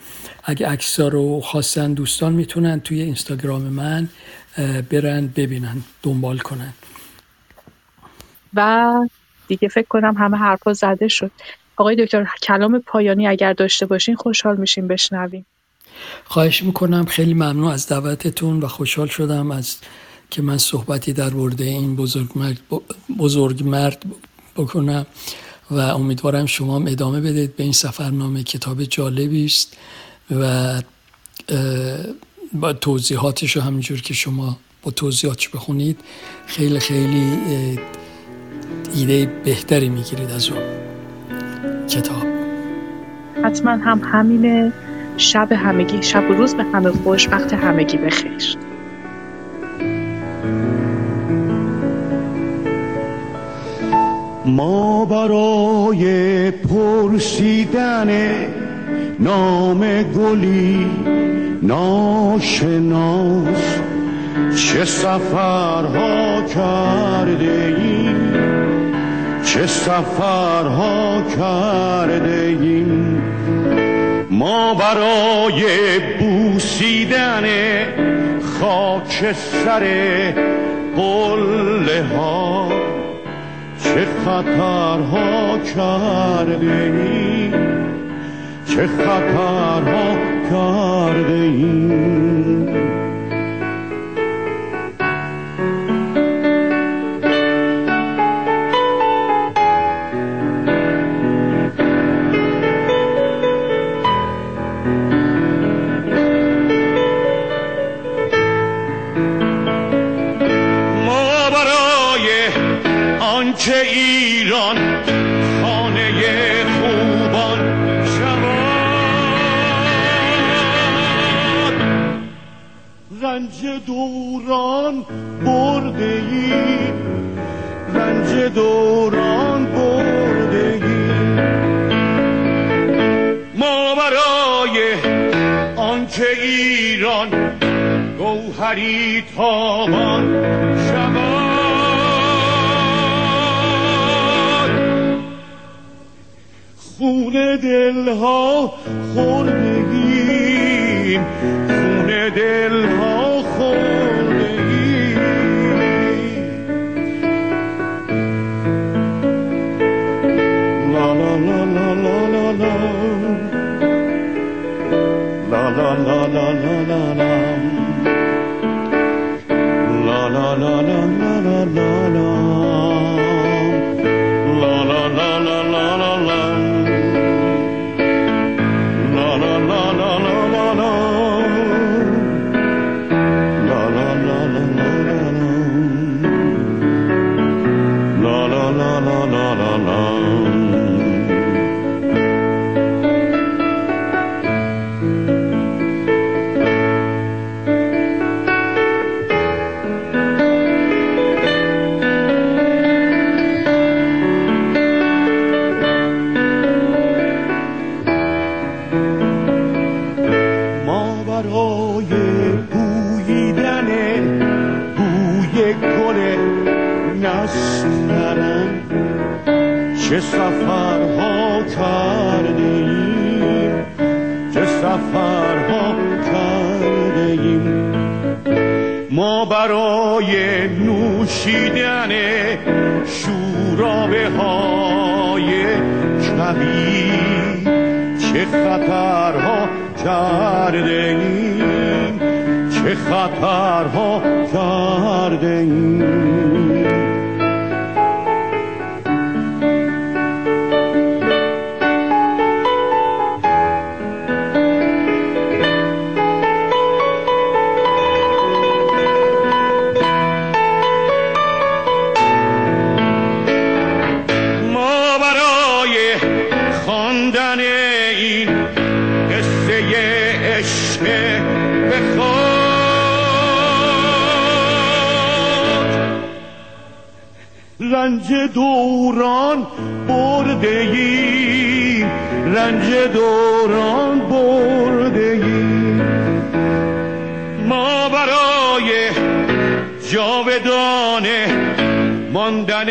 اگه عکس‌ها رو خواستن دوستان میتونن توی اینستاگرام من برن ببینن، دنبال کنن. و دیگه فکر کنم همه حرفا زده شد. آقای دکتر کلام پایانی اگر داشته باشین خوشحال میشیم بشنویم. خواهش میکنم. خیلی ممنون از دعوتتون و خوشحال شدم از که من صحبتی در برده این بزرگ مرد, بزرگ مرد بکنم و امیدوارم شما هم ادامه بدید به این سفرنامه. کتاب جالبی است و با توضیحاتش رو همینجور که شما با توضیحاتش بخونید خیلی خیلی ایده بهتری میگیرید از اون کتاب. حتما هم همینه. شب همگی، شب و روز به همه خوش، وقت همگی بخیر. ما برای پرسیدن نام گلی ناشناس چه سفرها کرده ایم، چه سفرها کرده ایم. ما برای بوسیدن خاک سر قله ها چه خطرها کرده ایم، چه خطرها کرده ایم. چه ایران خانه خوبان شبان رنج دوران برده ایم، رنج دوران برده ایم. ما برای آنچه ایران گوهری تابان شبان خون دلها خوردگیم، خون دلها خوردگیم. la la la la la. La la la la la la la. چه سفرها کردیم، چه سفرها کردیم، ما برای نوشیدن شورابه های کبی چه خطرها کردیم، چه خطرها کردیم. رنج دوران برده ای، رنج دوران برده ای، ما برای جاودانه ماندن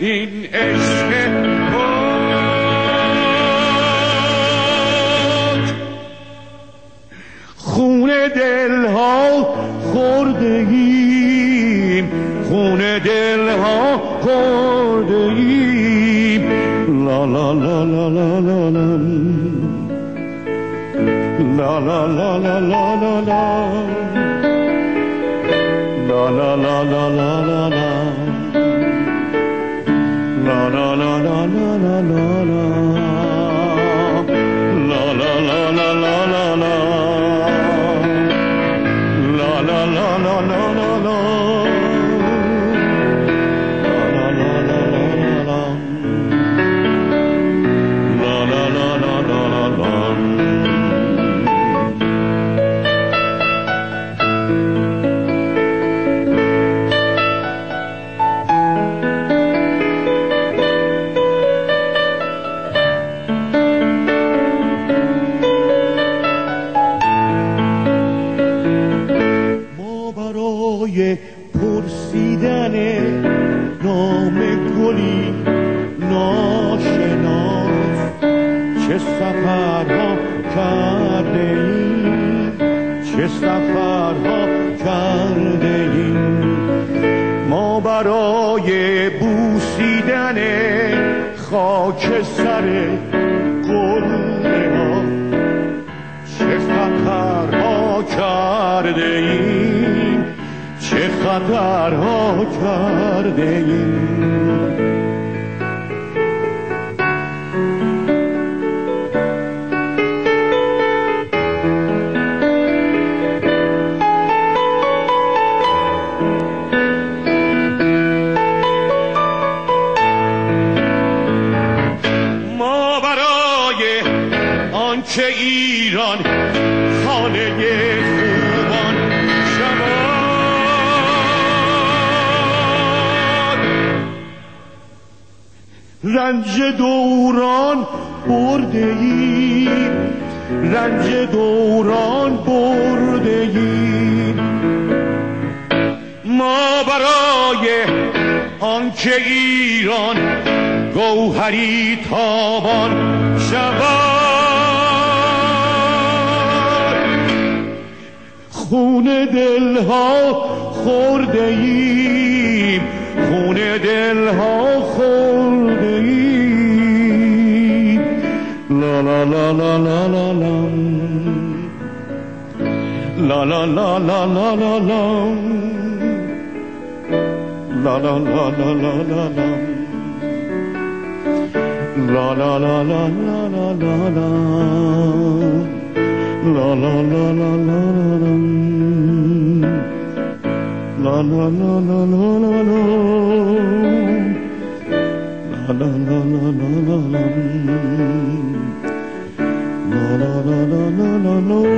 این عشق بود خون دلها خورده ایم، خون دلها خورده ایم. لا لا لا لا لا لا لا لا لا لا لا لا لا لا لا لا لا لا لا لا رنج دوران برده ای، رنج دوران برده ای، ما برای آنکه ایران گوهری تابان شود خون دلها خورده ایم، خون دلها خورده ایم. لا لا لا لا لا لا لا لا لا لا لا لا لا لا لا لا لا لا لا La la la la la la la la La la la la la la La la la la la la La la la la la la La la la la la la